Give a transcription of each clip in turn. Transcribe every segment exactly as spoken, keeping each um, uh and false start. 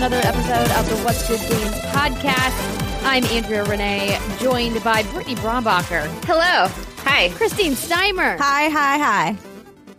Another episode of the What's Good Games podcast. I'm Andrea Renee, joined by Brittany Brombacher. Hello. Hi. Christine Steimer. Hi, hi, hi.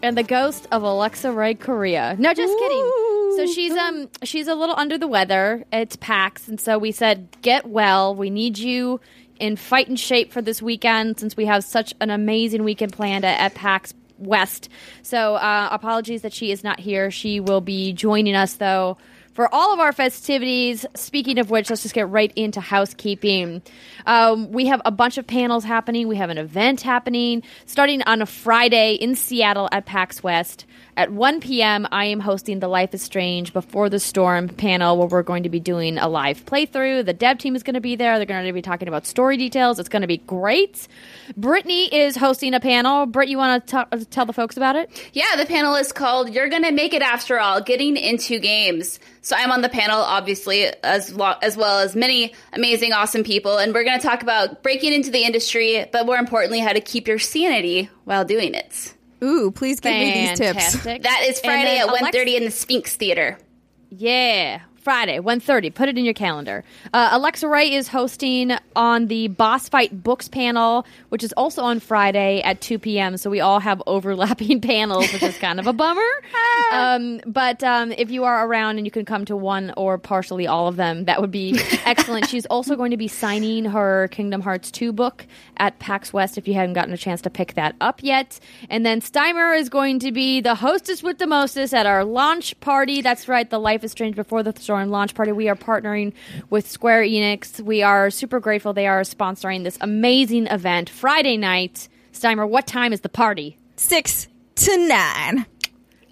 And the ghost of Alexa Ray Korea. No, just Ooh. kidding. So she's um she's a little under the weather. It's PAX, and so we said, get well. We need you in fighting shape for this weekend since we have such an amazing weekend planned at, at PAX West. So uh, apologies that she is not here. She will be joining us, though, for all of our festivities. Speaking of which, let's just get right into housekeeping. Um, we have a bunch of panels happening. We have an event happening starting on a Friday in Seattle at PAX West. At one p.m., I am hosting the Life is Strange Before the Storm panel, where we're going to be doing a live playthrough. The dev team is going to be there. They're going to be talking about story details. It's going to be great. Brittany is hosting a panel. Britt, you want to t- tell the folks about it? Yeah, the panel is called You're Going to Make It After All, Getting Into Games. So I'm on the panel, obviously, as, lo- as well as many amazing, awesome people. And we're going to talk about breaking into the industry, but more importantly, how to keep your sanity while doing it. Ooh, please give Fantastic. me these tips. That is Friday at Alexa- one thirty in the Sphinx Theater. Yeah, Friday, one thirty. Put it in your calendar. Uh, Alexa Ray is hosting on the Boss Fight Books panel, which is also on Friday at two p.m. So we all have overlapping panels, which is kind of a bummer. Um, but um, if you are around and you can come to one or partially all of them, that would be excellent. She's also going to be signing her Kingdom Hearts two book at PAX West if you haven't gotten a chance to pick that up yet. And then Steimer is going to be the hostess with the mostest at our launch party. That's right, the Life is Strange Before the Th- and launch party. We are partnering with Square Enix. We are super grateful they are sponsoring this amazing event. Friday night. Steimer, what time is the party? Six to nine.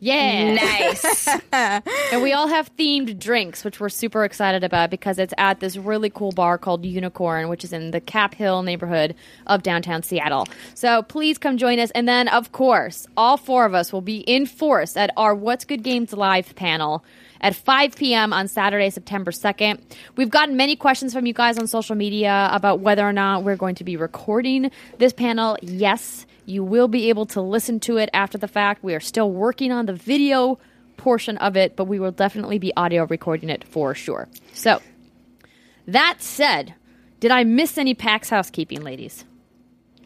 Yeah. Nice. And we all have themed drinks, which we're super excited about because it's at this really cool bar called Unicorn, which is in the Cap Hill neighborhood of downtown Seattle. So please come join us. And then, of course, all four of us will be in force at our What's Good Games Live panel at five p.m. on Saturday, September second. We've gotten many questions from you guys on social media about whether or not we're going to be recording this panel. Yes, you will be able to listen to it after the fact. We are still working on the video portion of it, but we will definitely be audio recording it for sure. So, that said, did I miss any PAX housekeeping, ladies?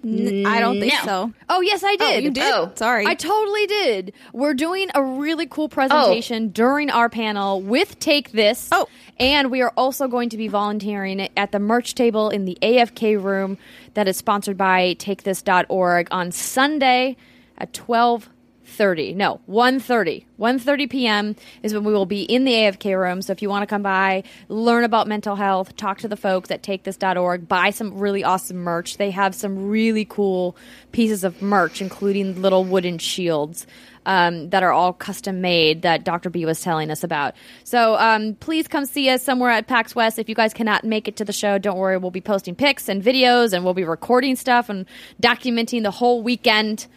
N- I don't think no. so. Oh, yes, I did. Oh, you did? Oh. Sorry. I totally did. We're doing a really cool presentation oh. during our panel with Take This. Oh. And we are also going to be volunteering at the merch table in the A F K room that is sponsored by Take This dot org on Sunday at twelve thirty. No, one thirty. one thirty p.m. is when we will be in the A F K room. So if you want to come by, learn about mental health, talk to the folks at Take This dot org, buy some really awesome merch. They have some really cool pieces of merch, including little wooden shields um, that are all custom made that Doctor B was telling us about. So um, please come see us somewhere at PAX West. If you guys cannot make it to the show, don't worry. We'll be posting pics and videos, and we'll be recording stuff and documenting the whole weekend.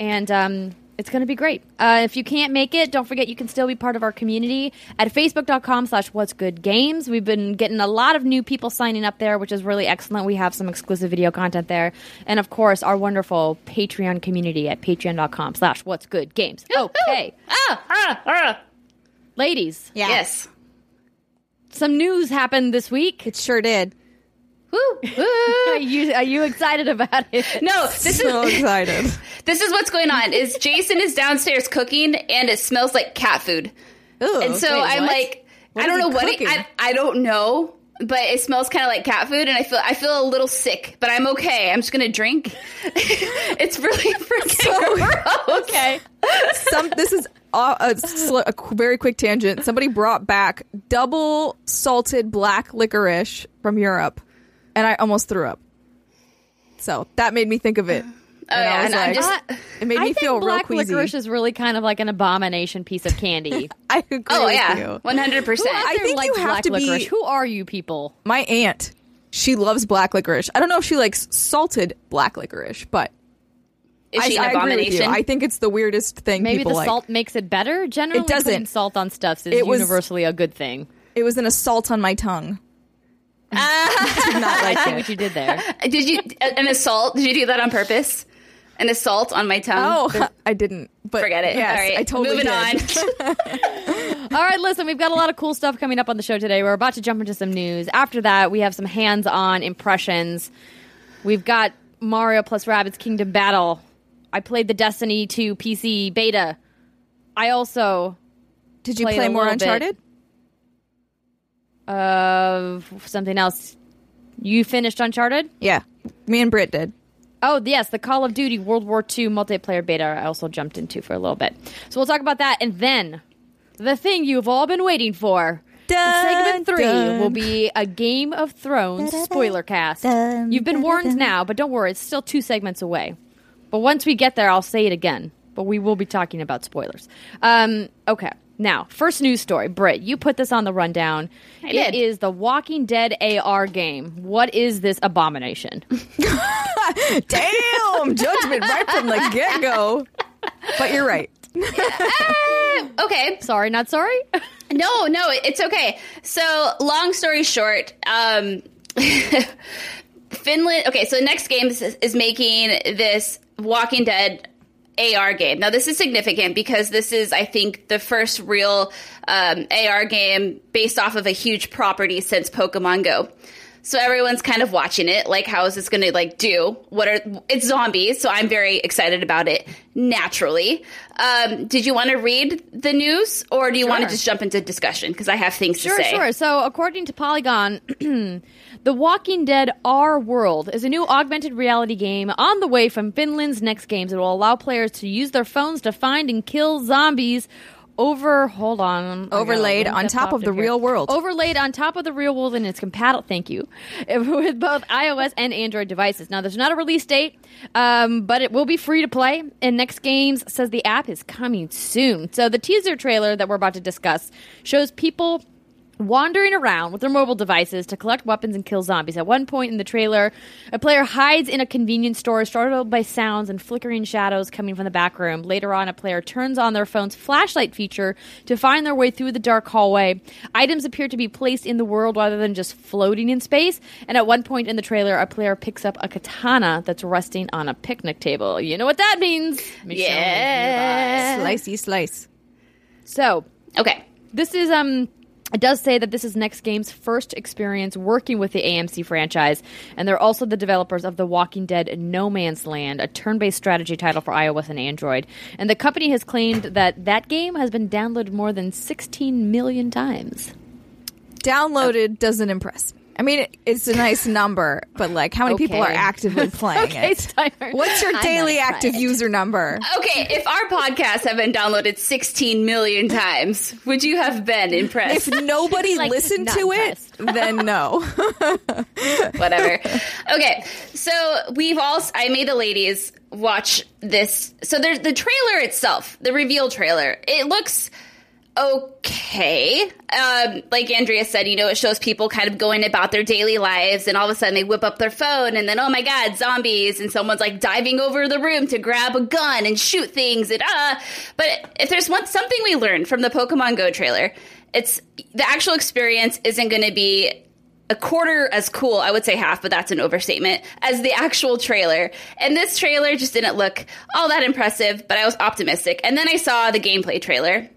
And um it's going to be great. Uh, if you can't make it, don't forget you can still be part of our community at facebook.com slash what's good games. We've been getting a lot of new people signing up there, which is really excellent. We have some exclusive video content there. And, of course, our wonderful Patreon community at patreon.com slash what's good games. Okay. ah, ah, ah. Ladies. Yeah. Yes. Some news happened this week. It sure did. Woo, woo. are, you, are you excited about it? No, this so is excited. This is what's going on. Is Jason is downstairs cooking and it smells like cat food. Ooh, and so wait, I'm what? like, what I don't know what it, I, I don't know, but it smells kind of like cat food, and I feel I feel a little sick, but I'm okay. I'm just gonna drink. It's really freaking so, okay. Some this is a, a, sl- a very quick tangent. Somebody brought back double salted black licorice from Europe. And I almost threw up. So that made me think of it. Oh, and yeah, I was and like, I'm just, not, it made me I feel think real queasy. Black licorice is really kind of like an abomination piece of candy. I agree oh, with yeah. you. one hundred percent. I think you have to licorice? be... Who are you people? My aunt, she loves black licorice. I don't know if she likes salted black licorice, but... Is she I, an abomination? I, I think it's the weirdest thing Maybe people like. Maybe the salt makes it better? Generally, it doesn't. Putting salt on stuff is it universally was, a good thing. It was an assault on my tongue. Uh, I did not like I see it. What you did there. Did you an assault? Did you do that on purpose? An assault on my tongue? Oh, I didn't. But forget it. Yes, all right, I totally moving did. On. All right, listen, we've got a lot of cool stuff coming up on the show today. We're about to jump into some news. After that, we have some hands-on impressions. We've got Mario plus Rabbids Kingdom Battle. I played the Destiny two P C beta. I also did you play more Uncharted? Of uh, something else. You finished Uncharted? Yeah, me and Britt did. Oh yes, the Call of Duty World War two multiplayer beta. I also jumped into for a little bit. So we'll talk about that, and then the thing you've all been waiting for. Dun, segment three dun. will be a Game of Thrones spoiler cast. Dun, you've been warned dun, now, but don't worry, it's still two segments away. But once we get there, I'll say it again. But we will be talking about spoilers. Um, okay. Now, first news story. Britt, you put this on the rundown. I it did. is the Walking Dead A R game. What is this abomination? Damn! Judgment right from the get-go. But you're right. uh, okay. Sorry, not sorry? No, no, it's okay. So, long story short, um... Finland. Okay, so Next Games is, is making this Walking Dead A R game. Now, this is significant because this is, I think, the first real um, A R game based off of a huge property since Pokemon Go. So everyone's kind of watching it. Like, how is this going to like do? What are it's zombies? So I'm very excited about it. Naturally, um, did you want to read the news, or do you sure. want to just jump into discussion? Because I have things sure, to say. Sure, sure. So according to Polygon, The Walking Dead R World is a new augmented reality game on the way from Finland's Next Games. It will allow players to use their phones to find and kill zombies. Over, hold on. Overlaid on top of the real world. Overlaid on top of the real world, and it's compatible, thank you, with both iOS and Android devices. Now, there's not a release date, um, but it will be free to play, and Next Games says the app is coming soon. So the teaser trailer that we're about to discuss shows people wandering around with their mobile devices to collect weapons and kill zombies. At one point in the trailer, a player hides in a convenience store, startled by sounds and flickering shadows coming from the back room. Later on, a player turns on their phone's flashlight feature to find their way through the dark hallway. Items appear to be placed in the world rather than just floating in space. And at one point in the trailer, a player picks up a katana that's resting on a picnic table. You know what that means. Michonne, yeah. Slicey slice. So, okay. This is, um... It does say that this is Next Games' first experience working with the A M C franchise, and they're also the developers of The Walking Dead No Man's Land, a turn-based strategy title for iOS and Android. And the company has claimed that that game has been downloaded more than sixteen million times. Downloaded doesn't impress me. I mean, it's a nice number, but like, how many okay. people are actively playing okay, it? Steimer. What's your daily active user number? Okay, if our podcasts have been downloaded sixteen million times, would you have been impressed? If nobody like, listened to impressed. it, then no. Whatever. Okay, so we've all, I made the ladies watch this. So there's the trailer itself, the reveal trailer. It looks... Okay. Um, like Andrea said, you know, it shows people kind of going about their daily lives, and all of a sudden they whip up their phone, and then, oh my God, zombies, and someone's like diving over the room to grab a gun and shoot things, and uh. But if there's one something we learned from the Pokemon Go trailer, it's the actual experience isn't going to be a quarter as cool, I would say half, but that's an overstatement, as the actual trailer. And this trailer just didn't look all that impressive, but I was optimistic. And then I saw the gameplay trailer.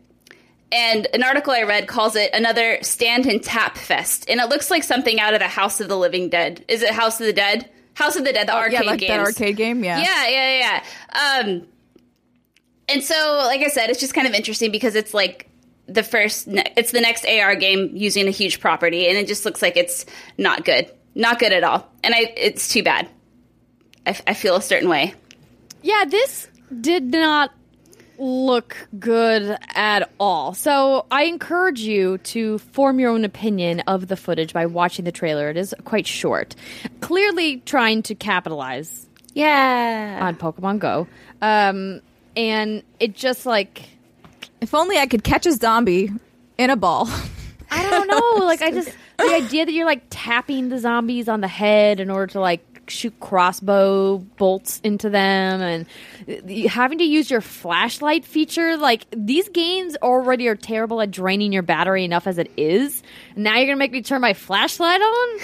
And an article I read calls it another stand and tap fest. And it looks like something out of the House of the Living Dead. Is it House of the Dead? House of the Dead, the oh, arcade game. Yeah, like games. That arcade game, yeah. Yeah, yeah, yeah. Um, and so, like I said, it's just kind of interesting because it's like the first, ne- it's the next A R game using a huge property. And it just looks like it's not good. Not good at all. And I, it's too bad. I, f- I feel a certain way. Yeah, this did not... look good at all. So I encourage you to form your own opinion of the footage by watching the trailer. It is quite short. Clearly trying to capitalize Yeah. On Pokemon Go. Um, and it just like... If only I could catch a zombie in a ball. I don't know. Like, I just... The idea that you're, like, tapping the zombies on the head in order to, like, shoot crossbow bolts into them, and having to use your flashlight feature. Like, these games already are terrible at draining your battery enough as it is. Now you're going to make me turn my flashlight on?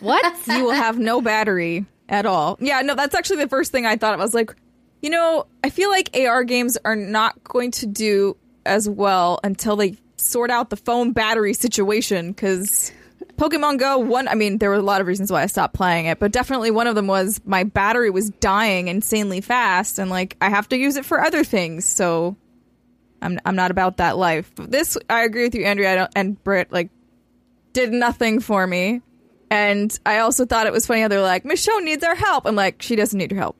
What? You will have no battery at all. Yeah, no, that's actually the first thing I thought of. I was like, you know, I feel like A R games are not going to do as well until they sort out the phone battery situation, because... Pokemon Go, one, I mean, there were a lot of reasons why I stopped playing it, but definitely one of them was my battery was dying insanely fast, and, like, I have to use it for other things, so I'm I'm not about that life. But this, I agree with you, Andrea, I don't, and Britt, like, did nothing for me, and I also thought it was funny how they're like, Michonne needs our help. I'm like, she doesn't need your help.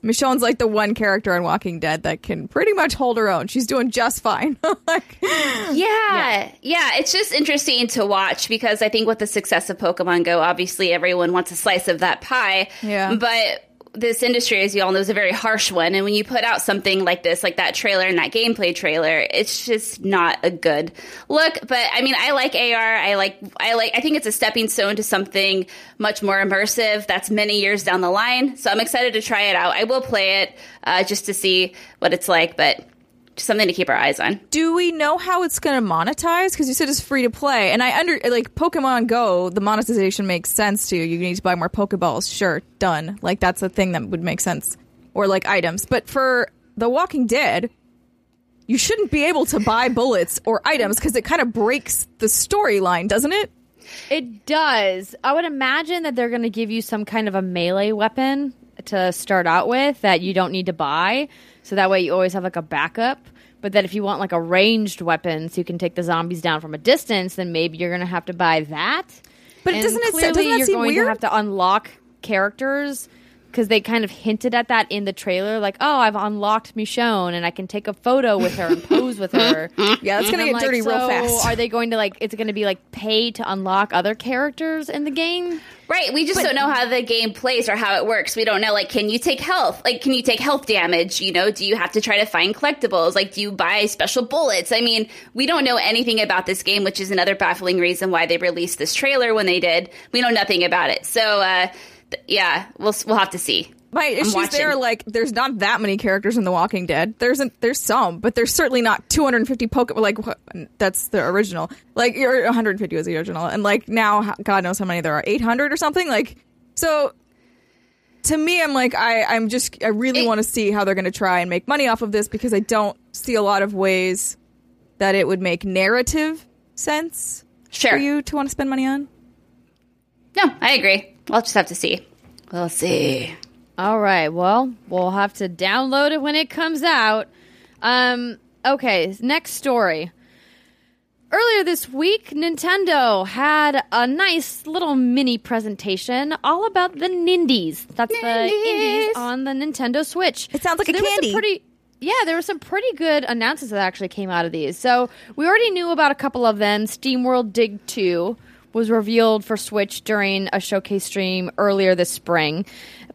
Michonne's like the one character in Walking Dead that can pretty much hold her own. She's doing just fine. like, yeah. yeah. Yeah. It's just interesting to watch, because I think with the success of Pokemon Go, obviously everyone wants a slice of that pie. Yeah. But this industry, as you all know, is a very harsh one. And when you put out something like this, like that trailer and that gameplay trailer, it's just not a good look. But I mean, I like A R. I like, I like, I think it's a stepping stone to something much more immersive. That's many years down the line. So I'm excited to try it out. I will play it uh, just to see what it's like, but just something to keep our eyes on. Do we know how it's going to monetize? Because you said it's free to play. And I under, like, Pokemon Go, the monetization makes sense to you. You need to buy more Pokeballs. Sure. Done. Like, that's a thing that would make sense. Or, like, items. But for The Walking Dead, you shouldn't be able to buy bullets or items, because it kind of breaks the storyline, doesn't it? It does. I would imagine that they're going to give you some kind of a melee weapon to start out with that you don't need to buy. So that way you always have, like, a backup. But that if you want, like, a ranged weapon so you can take the zombies down from a distance, then maybe you're going to have to buy that. But and doesn't it clearly doesn't that you're seem going weird? To have to unlock characters, because they kind of hinted at that in the trailer. Like, oh, I've unlocked Michonne, and I can take a photo with her and pose with her. Yeah, that's going to get like, dirty so real fast. Are they going to, like, it's going to be, like, pay to unlock other characters in the game? Right, we just but, don't know how the game plays or how it works. We don't know, like, can you take health? Like, can you take health damage? You know, do you have to try to find collectibles? Like, do you buy special bullets? I mean, we don't know anything about this game, which is another baffling reason why they released this trailer when they did. We know nothing about it. So, uh, th- yeah, we'll we'll have to see. My issues there are, like, there's not that many characters in The Walking Dead. There's an, there's some, but there's certainly not two hundred fifty Pokemon. Like, wh- that's the original. Like, your one hundred fifty was the original. And, like, now, God knows how many there are. eight hundred or something? Like, so, to me, I'm like, I, I'm just, I really want to see how they're going to try and make money off of this, because I don't see a lot of ways that it would make narrative sense sure. for you to want to spend money on. No, I agree. I'll just have to see. We'll see. All right, well, we'll have to download it when it comes out. Um, okay, next story. Earlier this week, Nintendo had a nice little mini presentation all about the Nindies. That's Nindies. The indies on the Nintendo Switch. It sounds like so a candy. Pretty, yeah, there were some pretty good announcements that actually came out of these. So we already knew about a couple of them. SteamWorld Dig two was revealed for Switch during a showcase stream earlier this spring.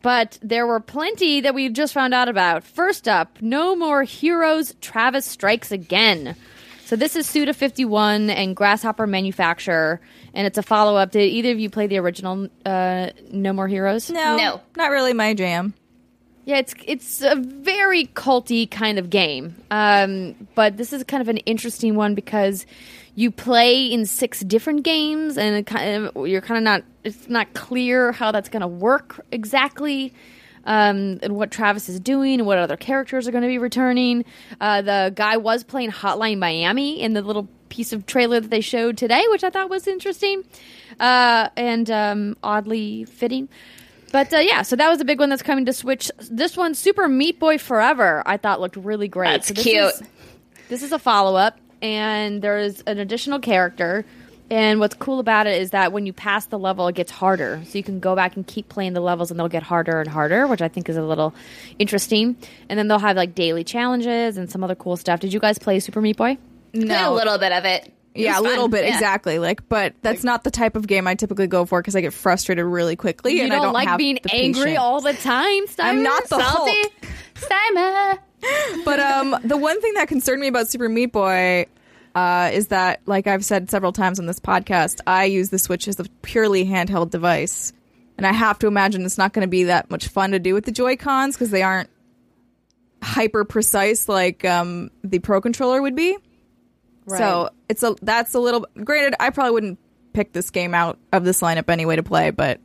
But there were plenty that we just found out about. First up, No More Heroes, Travis Strikes Again. So this is Suda fifty-one and Grasshopper Manufacturer, and it's a follow-up. Did either of you play the original uh, No More Heroes? No, no, not really my jam. Yeah, it's it's a very culty kind of game. Um, but this is kind of an interesting one because you play in six different games, and it kind of, you're kind of not it's not clear how that's going to work exactly, um, and what Travis is doing and what other characters are going to be returning. Uh, the guy was playing Hotline Miami in the little piece of trailer that they showed today, which I thought was interesting uh, and um, oddly fitting. But, uh, yeah, so that was a big one that's coming to Switch. This one, Super Meat Boy Forever, I thought looked really great. That's so this cute. Is, this is a follow-up, and there is an additional character. And what's cool about it is that when you pass the level, it gets harder. So you can go back and keep playing the levels, and they'll get harder and harder, which I think is a little interesting. And then they'll have, like, daily challenges and some other cool stuff. Did you guys play Super Meat Boy? No. A little bit of it. Yeah, a little bit, yeah. exactly. Like, but that's like, not the type of game I typically go for because I get frustrated really quickly. You and don't, I don't like have being angry patience. all the time, Steimer. I'm not the Salty Hulk. Steimer. But um, the one thing that concerned me about Super Meat Boy uh, is that, like I've said several times on this podcast, I use the Switch as a purely handheld device. And I have to imagine it's not going to be that much fun to do with the Joy-Cons because they aren't hyper precise like um, the Pro Controller would be. Right. So it's a that's a little. Granted, I probably wouldn't pick this game out of this lineup anyway to play, but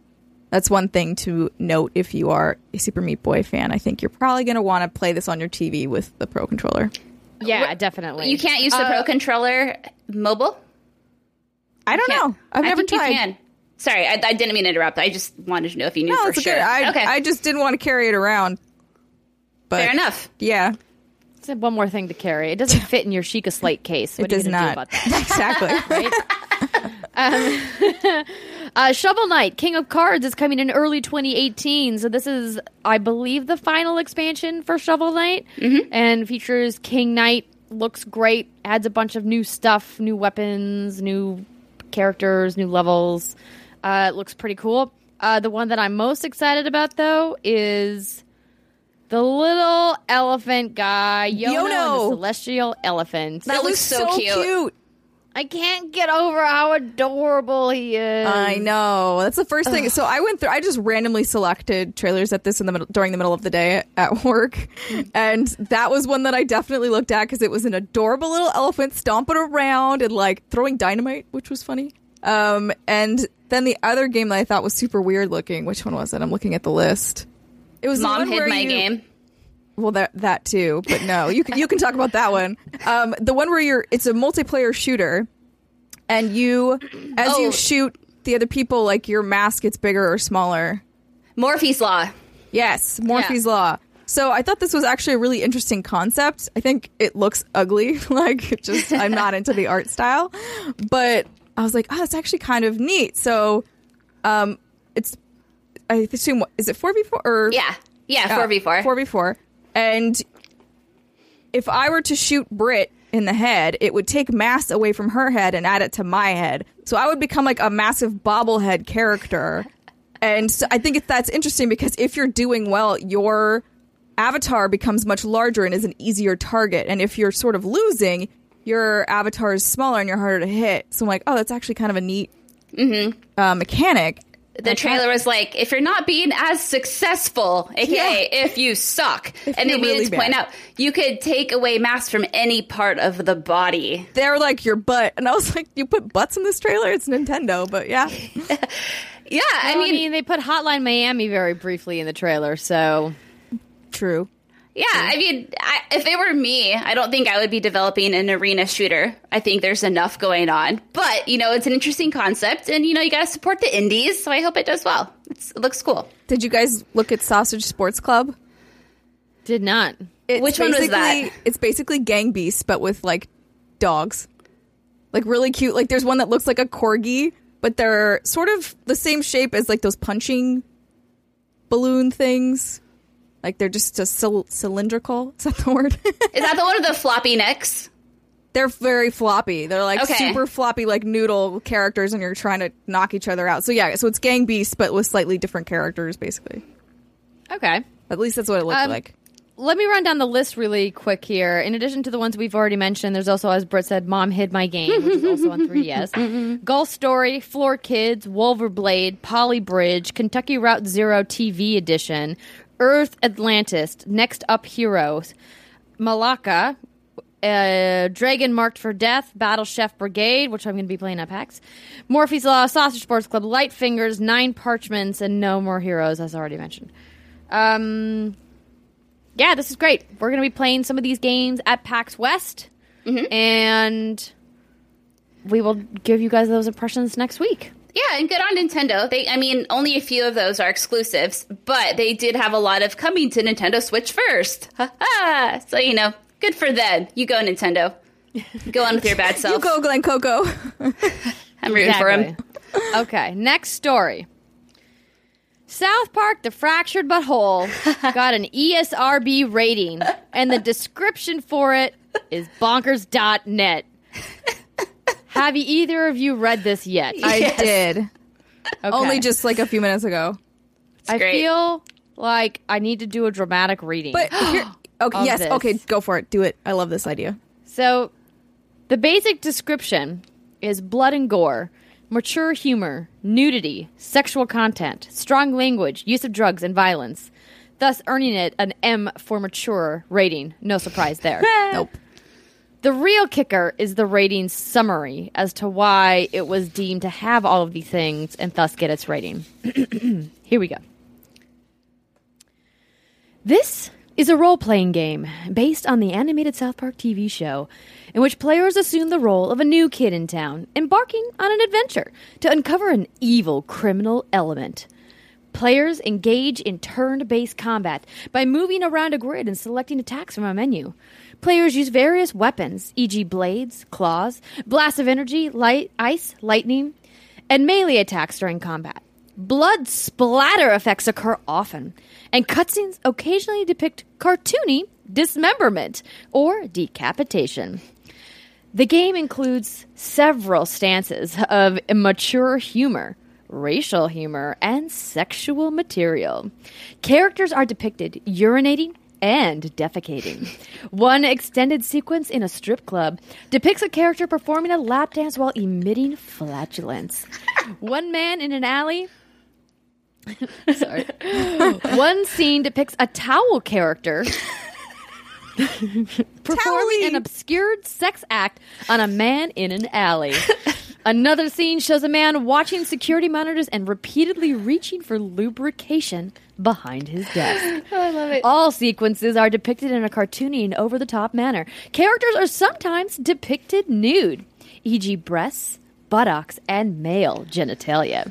that's one thing to note if you are a Super Meat Boy fan. I think you're probably going to want to play this on your T V with the Pro Controller. Yeah, definitely. You can't use the uh, Pro Controller mobile? I don't know. I've I never think tried. You can. Sorry, I, I didn't mean to interrupt. I just wanted to know if you knew no, for it's sure. Okay. I, okay. I just didn't want to carry it around. But fair enough. Yeah. It's one more thing to carry. It doesn't fit in your Sheikah Slate case. What it does you not. Do about that? Exactly. Right? um, uh, Shovel Knight, King of Cards, is coming in early twenty eighteen. So this is, I believe, the final expansion for Shovel Knight. Mm-hmm. And features King Knight. Looks great. Adds a bunch of new stuff, new weapons, new characters, new levels. Uh, it looks pretty cool. Uh, the one that I'm most excited about, though, is the little elephant guy, Yono, Yono. And the celestial elephant. That, that looks so, so cute. cute. I can't get over how adorable he is. I know. That's the first thing. Ugh. So I went through. I just randomly selected trailers at this in the middle, during the middle of the day at work, and that was one that I definitely looked at because it was an adorable little elephant stomping around and like throwing dynamite, which was funny. Um, and then the other game that I thought was super weird looking. Which one was it? I'm looking at the list. It was Mom Hid My you, Game. Well, that that too, but no, you can you can talk about that one. Um, the one where you're it's a multiplayer shooter, and you as oh. you shoot the other people, like your mask gets bigger or smaller. Morphies Law. Yes, Morphies yeah. Law. So I thought this was actually a really interesting concept. I think it looks ugly, like just I'm not into the art style, but I was like, oh, it's actually kind of neat. So, um, it's I assume is it four v four or yeah yeah four v four four v four. And if I were to shoot Britt in the head, it would take mass away from her head and add it to my head. So I would become like a massive bobblehead character. And so I think that's interesting because if you're doing well, your avatar becomes much larger and is an easier target. And if you're sort of losing, your avatar is smaller and you're harder to hit. So I'm like, oh, that's actually kind of a neat mm-hmm. uh, mechanic. The trailer was like, if you're not being as successful, aka yeah. if you suck, if and they needed really to bad. point out, you could take away masks from any part of the body. They're like your butt. And I was like, you put butts in this trailer? It's Nintendo, but yeah. yeah, well, I, mean, I mean, they put Hotline Miami very briefly in the trailer, so. True. Yeah, I mean, I, if it were me, I don't think I would be developing an arena shooter. I think there's enough going on. But, you know, it's an interesting concept. And, you know, you got to support the indies. So I hope it does well. It's, it looks cool. Did you guys look at Sausage Sports Club? Did not. It's Which one was that? It's basically Gang Beasts, but with, like, dogs. Like, really cute. Like, there's one that looks like a corgi, but they're sort of the same shape as, like, those punching balloon things. Like, they're just a cil- cylindrical. Is that the word? Is that the one of the floppy necks? They're very floppy. They're, like, okay. super floppy, like, noodle characters, and you're trying to knock each other out. So, yeah, so it's Gang Beasts, but with slightly different characters, basically. Okay. At least that's what it looked um, like. Let me run down the list really quick here. In addition to the ones we've already mentioned, there's also, as Britt said, Mom Hid My Game, which is also on three D S. Golf Story, Floor Kids, Wolverblade, Poly Bridge, Kentucky Route Zero T V Edition, Earth Atlantis, Next Up Heroes, Malacca, uh, Dragon Marked for Death, Battle Chef Brigade, which I'm going to be playing at PAX, Morphe's Law, Sausage Sports Club, Light Fingers, Nine Parchments, and No More Heroes, as already mentioned. Um, yeah, this is great. We're going to be playing some of these games at PAX West, mm-hmm. and we will give you guys those impressions next week. Yeah, and good on Nintendo. They, I mean, only a few of those are exclusives, but they did have a lot of coming to Nintendo Switch first. Ha ha! So, you know, good for them. You go, Nintendo. Go on with your bad self. You go, Glen Coco. I'm rooting exactly. for him. Okay, next story. South Park, The Fractured But Whole got an E S R B rating, and the description for it is bonkers dot net. Have either of you read this yet? Yes. I did. Okay. Only just like a few minutes ago. It's I great. feel like I need to do a dramatic reading. But here, okay, yes, this. okay, go for it. Do it. I love this idea. So, the basic description is blood and gore, mature humor, nudity, sexual content, strong language, use of drugs, and violence, thus earning it an M for mature rating. No surprise there. Nope. The real kicker is the rating summary as to why it was deemed to have all of these things and thus get its rating. Here we go. This is a role-playing game based on the animated South Park T V show in which players assume the role of a new kid in town embarking on an adventure to uncover an evil criminal element. Players engage in turn-based combat by moving around a grid and selecting attacks from a menu. Players use various weapons, for example, blades, claws, blasts of energy, light, ice, lightning, and melee attacks during combat. Blood splatter effects occur often, and cutscenes occasionally depict cartoony dismemberment or decapitation. The game includes several stances of immature humor, racial humor, and sexual material. Characters are depicted urinating and defecating. One extended sequence in a strip club depicts a character performing a lap dance while emitting flatulence. One man in an alley... Sorry. One scene depicts a towel character... performing an obscured sex act on a man in an alley. Another scene shows a man watching security monitors and repeatedly reaching for lubrication behind his desk. Oh, I love it. All sequences are depicted in a cartoony and over-the-top manner. Characters are sometimes depicted nude, for example, breasts, buttocks, and male genitalia.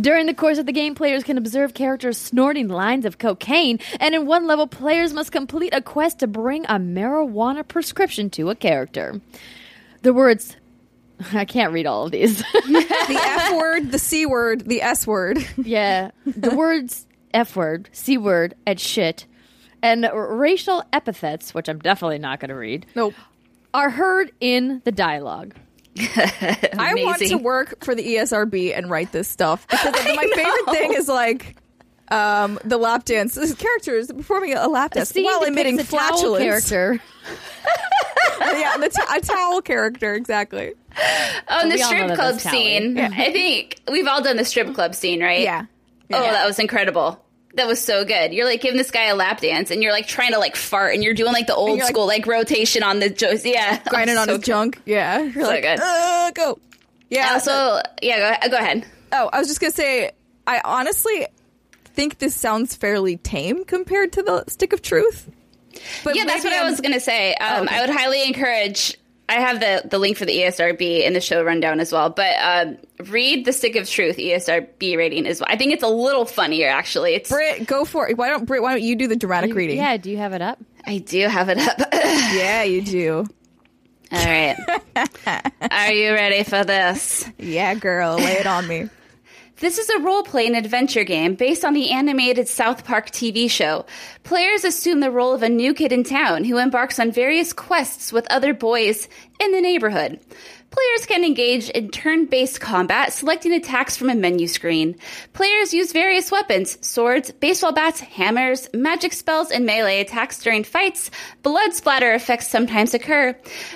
During the course of the game, players can observe characters snorting lines of cocaine, and in one level, players must complete a quest to bring a marijuana prescription to a character. The words... I can't read all of these. The F word, the C word, the S word. Yeah. The words F word, C word, and shit, and racial epithets, which I'm definitely not going to read, nope, are heard in the dialogue. I want to work for the E S R B and write this stuff. Because my favorite thing is like... Um, the lap dance. This character is performing a lap dance a while emitting flatulence. Character. Yeah, the t- a towel character, exactly. Oh, and the strip club scene. Yeah. I think we've all done the strip club scene, right? Yeah. yeah. Oh, that was incredible. That was so good. You're like giving this guy a lap dance, and you're like trying to like fart, and you're doing like the old school like, like rotation on the jo- yeah, grinding on so his good. junk. Yeah, you're so like good. Uh, go. Yeah. Also, but, yeah. Go, go ahead. Oh, I was just gonna say, I honestly. I think this sounds fairly tame compared to the Stick of Truth. But yeah, that's what I'm... I was going to say. Um, oh, okay. I would highly encourage... I have the, the link for the E S R B in the show rundown as well. But um, read the Stick of Truth E S R B rating as well. I think it's a little funnier, actually. It's... Britt, go for it. Why don't, Britt, why don't you do the dramatic you, reading? Yeah, do you have it up? I do have it up. Yeah, you do. All right. Are you ready for this? Yeah, girl. Lay it on me. This is a role-playing adventure game based on the animated South Park T V show. Players assume the role of a new kid in town who embarks on various quests with other boys in the neighborhood. Players can engage in turn-based combat, selecting attacks from a menu screen. Players use various weapons, swords, baseball bats, hammers, magic spells, and melee attacks during fights. Blood splatter effects sometimes occur.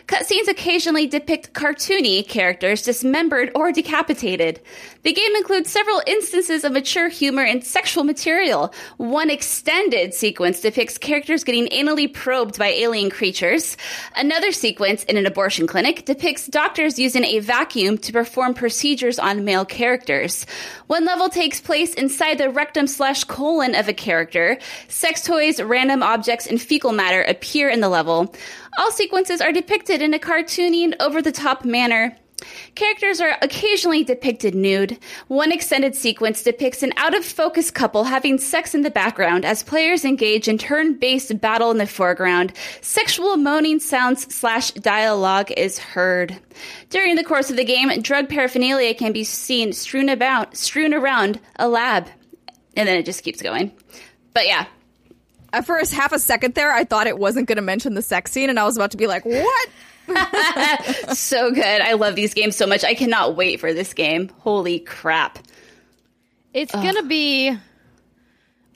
Cutscenes occasionally depict cartoony characters dismembered or decapitated. The game includes several instances of mature humor and sexual material. One extended sequence depicts characters getting anally probed by alien creatures. Another sequence in an abortion clinic depicts doctors using a vacuum to perform procedures on male characters. One level takes place inside the rectum slash colon of a character. Sex toys, random objects, and fecal matter appear in the level. All sequences are depicted in a cartoony and over-the-top manner. Characters are occasionally depicted nude. One extended sequence depicts an out-of-focus couple having sex in the background as players engage in turn-based battle in the foreground. Sexual moaning sounds slash dialogue is heard. During the course of the game, drug paraphernalia can be seen strewn about, strewn around a lab. And then it just keeps going. But yeah. At first half a second there, I thought it wasn't going to mention the sex scene, and I was about to be like, what? So good. I love these games so much. I cannot wait for this game. Holy crap. It's going to be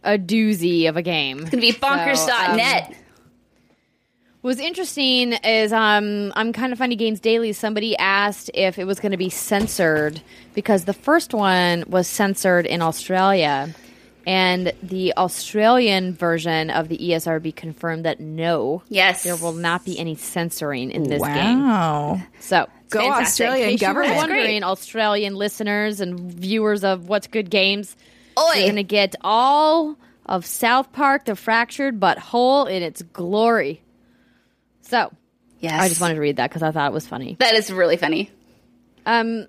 a doozy of a game. It's going to be bonkers dot net. So, um, what's interesting is um, I'm kind of finding Games Daily. Somebody asked if it was going to be censored because the first one was censored in Australia. And the Australian version of the E S R B confirmed that no, yes, there will not be any censoring in this wow. game. Wow! So it's go fantastic. Australian in government. You're wondering, Australian listeners and viewers of What's Good Games, you're going to get all of South Park, The Fractured But Whole in its glory. So, yes, I just wanted to read that because I thought it was funny. That is really funny. Um.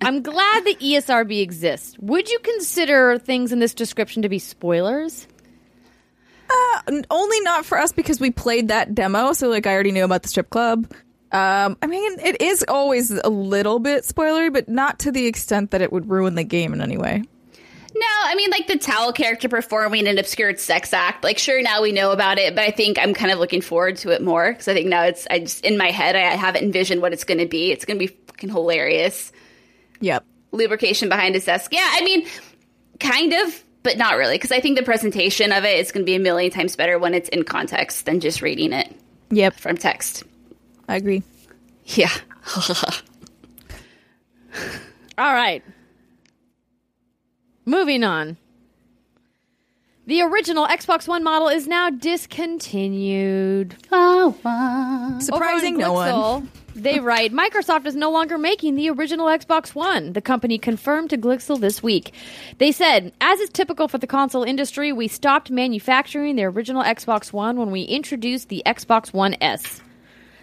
I'm glad the E S R B exists. Would you consider things in this description to be spoilers? Uh, only not for us because we played that demo, so like I already knew about the strip club. Um, I mean, it is always a little bit spoilery, but not to the extent that it would ruin the game in any way. No, I mean, like the towel character performing an obscured sex act. Like, sure, now we know about it, but I think I'm kind of looking forward to it more because I think now it's I just in my head, I haven't envisioned what it's going to be. It's going to be fucking hilarious. Yep. Lubrication behind his desk. Yeah, I mean, kind of, but not really because I think the presentation of it is going to be a million times better when it's in context than just reading it. Yep. From text. I agree. Yeah. All right. Moving on. The original Xbox One model is now discontinued. Oh, wow. Surprising no one. They write, Microsoft is no longer making the original Xbox One, the company confirmed to Glixel this week. They said, as is typical for the console industry, we stopped manufacturing the original Xbox One when we introduced the Xbox One S.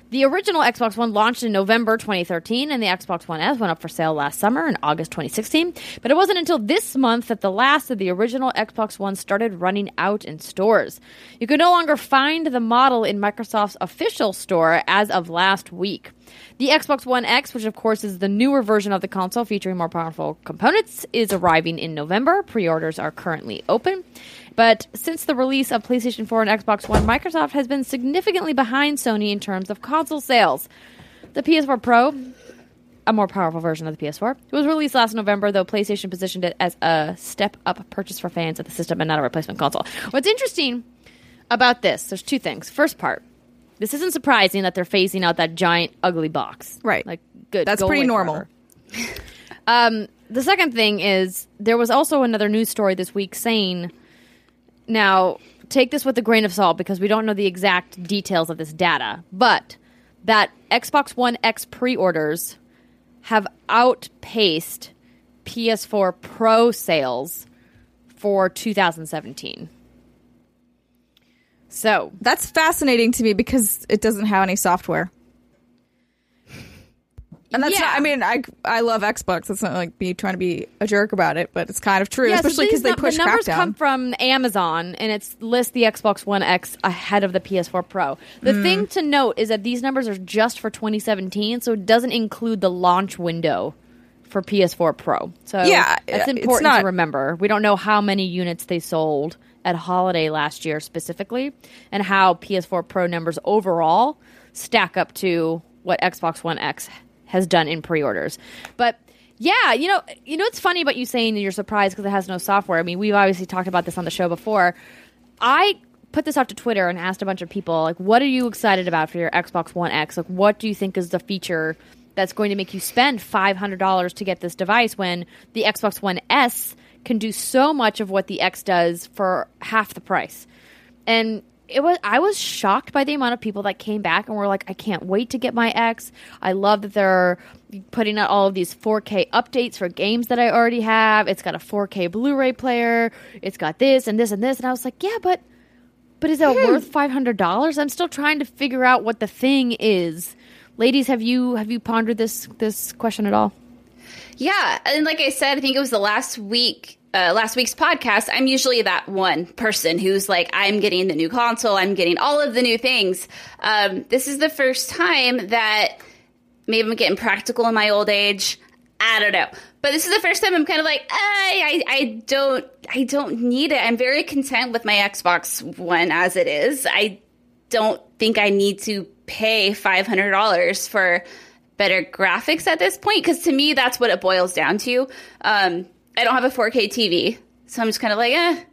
The original Xbox One launched in November twenty thirteen, and the Xbox One S went up for sale last summer in August twenty sixteen. But it wasn't until this month that the last of the original Xbox One started running out in stores. You could no longer find the model in Microsoft's official store as of last week. The Xbox One X, which of course is the newer version of the console featuring more powerful components, is arriving in November. Pre-orders are currently open. But since the release of PlayStation four and Xbox One, Microsoft has been significantly behind Sony in terms of console sales. The P S four Pro, a more powerful version of the P S four, was released last November, though PlayStation positioned it as a step-up purchase for fans of the system and not a replacement console. What's interesting about this, there's two things. First part, this isn't surprising that they're phasing out that giant, ugly box. Right. Like, good. That's pretty normal. um, the second thing is there was also another news story this week saying... Now, take this with a grain of salt because we don't know the exact details of this data, but that Xbox One X pre-orders have outpaced P S four Pro sales for two thousand seventeen. So, that's fascinating to me because it doesn't have any software. And that's yeah. not, I mean, I, I love Xbox. It's not like me trying to be a jerk about it, but it's kind of true, yeah, especially because so they push crap down. The numbers come from Amazon, and it's lists the Xbox One X ahead of the P S four Pro. The mm. thing to note is that these numbers are just for twenty seventeen, so it doesn't include the launch window for P S four Pro. So yeah, that's important not, to remember. We don't know how many units they sold at holiday last year specifically, and how P S four Pro numbers overall stack up to what Xbox One X has done in pre-orders. But yeah, you know, you know, it's funny about you saying you're surprised because it has no software. I mean, we've obviously talked about this on the show before. I put this out to Twitter and asked a bunch of people, like, what are you excited about for your Xbox One X? Like, what do you think is the feature that's going to make you spend five hundred dollars to get this device when the Xbox One S can do so much of what the X does for half the price? And It was. I was shocked by the amount of people that came back and were like, I can't wait to get my X. I love that they're putting out all of these four K updates for games that I already have. It's got a four K Blu-ray player. It's got this and this and this. And I was like, yeah, but but is that mm. worth five hundred dollars? I'm still trying to figure out what the thing is. Ladies, have you have you pondered this this question at all? Yeah. And like I said, I think it was the last week. Uh, last week's podcast, I'm usually that one person who's like, I'm getting the new console, I'm getting all of the new things. Um, this is the first time that maybe I'm getting practical in my old age. I don't know. But this is the first time I'm kind of like, I, I, I don't I don't need it. I'm very content with my Xbox One as it is. I don't think I need to pay five hundred dollars for better graphics at this point, because to me, that's what it boils down to. Um, I don't have a four K T V, so I'm just kind of like, eh.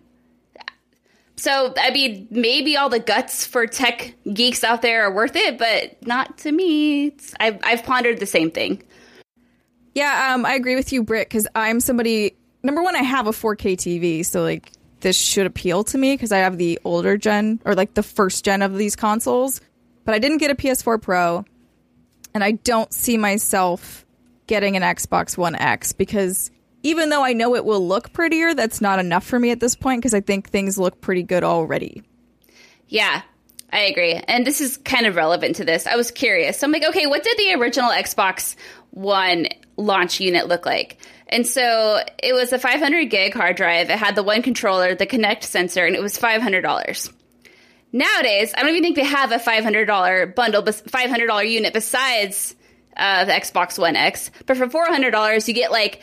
So, I mean, maybe all the guts for tech geeks out there are worth it, but not to me. It's, I've, I've pondered the same thing. Yeah, um, I agree with you, Britt, because I'm somebody... Number one, I have a four K T V, so, like, this should appeal to me because I have the older gen, or, like, the first gen of these consoles. But I didn't get a P S four Pro, and I don't see myself getting an Xbox One X because... Even though I know it will look prettier, that's not enough for me at this point because I think things look pretty good already. Yeah, I agree. And this is kind of relevant to this. I was curious. So I'm like, okay, what did the original Xbox One launch unit look like? And so it was a five hundred gig hard drive. It had the one controller, the Kinect sensor, and it was five hundred dollars. Nowadays, I don't even think they have a five hundred dollars bundle, five hundred dollars unit besides uh, the Xbox One X. But for four hundred dollars, you get like...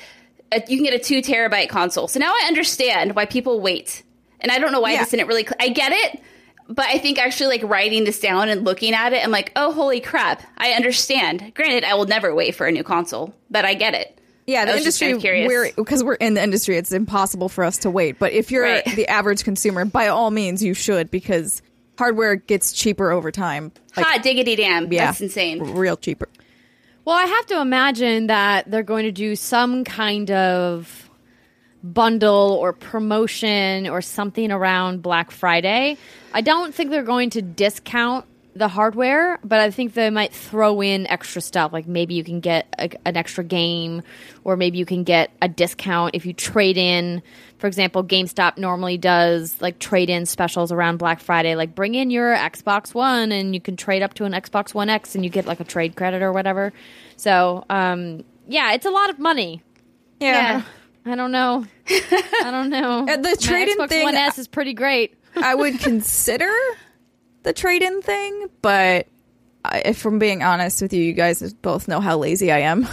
A, you can get a two terabyte console. So now I understand why people wait. And I don't know why yeah. this didn't really, cl- I get it, but I think actually like writing this down and looking at it, I'm like, oh, holy crap. I understand. Granted, I will never wait for a new console, but I get it. Yeah. The industry, because we're in the industry, it's impossible for us to wait. But if you're right. the average consumer, by all means you should, because hardware gets cheaper over time. Like, hot diggity damn. Yeah, that's insane. Real cheaper. Well, I have to imagine that they're going to do some kind of bundle or promotion or something around Black Friday. I don't think they're going to discount the hardware, but I think they might throw in extra stuff. Like maybe you can get a, an extra game, or maybe you can get a discount if you trade in. For example, GameStop normally does like trade-in specials around Black Friday. Like bring in your Xbox One and you can trade up to an Xbox One X and you get like a trade credit or whatever. So, um, yeah, it's a lot of money. Yeah. yeah. I don't know. I don't know. The trade-in Xbox thing, One S is pretty great. I would consider the trade-in thing, but if I'm being honest with you, you guys both know how lazy I am.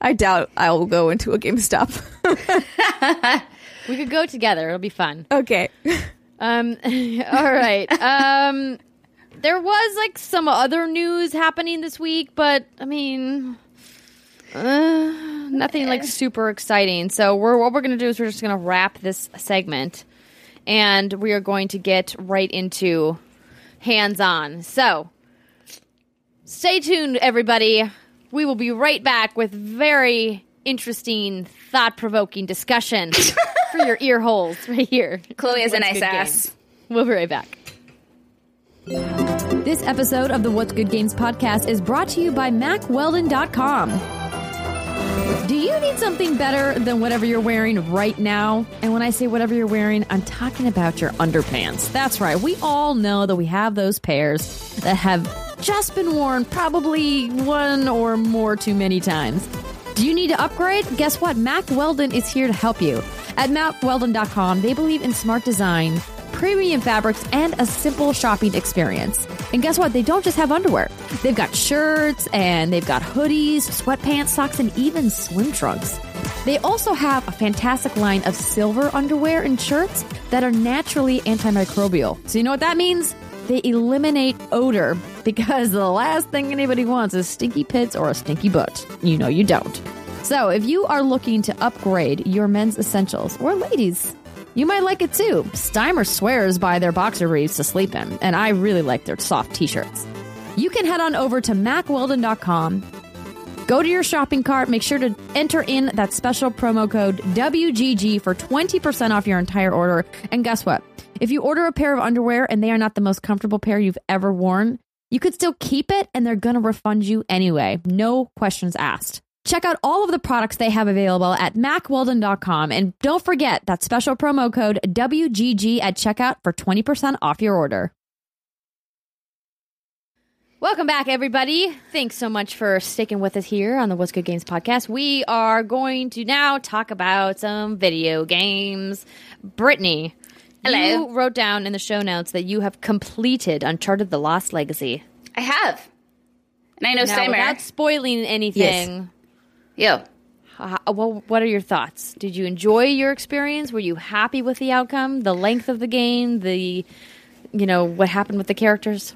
I doubt I'll go into a GameStop. We could go together. It'll be fun. Okay. Um, all right. Um, there was like some other news happening this week, but I mean, uh, nothing like super exciting. So we're what we're going to do is we're just going to wrap this segment, and we are going to get right into hands-on. So stay tuned, everybody. We will be right back with very interesting, thought-provoking discussion. For your ear holes right here. Chloe has a nice ass. Game. We'll be right back. This episode of the What's Good Games podcast is brought to you by Mac Weldon dot com. Do you need something better than whatever you're wearing right now? And when I say whatever you're wearing, I'm talking about your underpants. That's right. We all know that we have those pairs that have just been worn probably one or more too many times. Do you need to upgrade? Guess what? Mac Weldon is here to help you. At Mac Weldon dot com, they believe in smart design, premium fabrics, and a simple shopping experience. And guess what? They don't just have underwear. They've got shirts, and they've got hoodies, sweatpants, socks, and even swim trunks. They also have a fantastic line of silver underwear and shirts that are naturally antimicrobial. So you know what that means? They eliminate odor, because the last thing anybody wants is stinky pits or a stinky butt. You know you don't. So if you are looking to upgrade your men's essentials, or ladies, you might like it too. Steimer swears by their boxer briefs to sleep in, and I really like their soft t-shirts. You can head on over to Mac Weldon dot com, go to your shopping cart, make sure to enter in that special promo code W G G for twenty percent off your entire order, and guess what? If you order a pair of underwear and they are not the most comfortable pair you've ever worn, you could still keep it and they're going to refund you anyway. No questions asked. Check out all of the products they have available at Mac Weldon dot com. And don't forget that special promo code W G G at checkout for twenty percent off your order. Welcome back, everybody. Thanks so much for sticking with us here on the What's Good Games podcast. We are going to now talk about some video games. Brittany. Hello. You wrote down in the show notes that you have completed Uncharted: The Lost Legacy. I have. And I know now, Steimer. Without spoiling anything. Yes. Yo. Uh, well, what are your thoughts? Did you enjoy your experience? Were you happy with the outcome? The length of the game? The you know, what happened with the characters?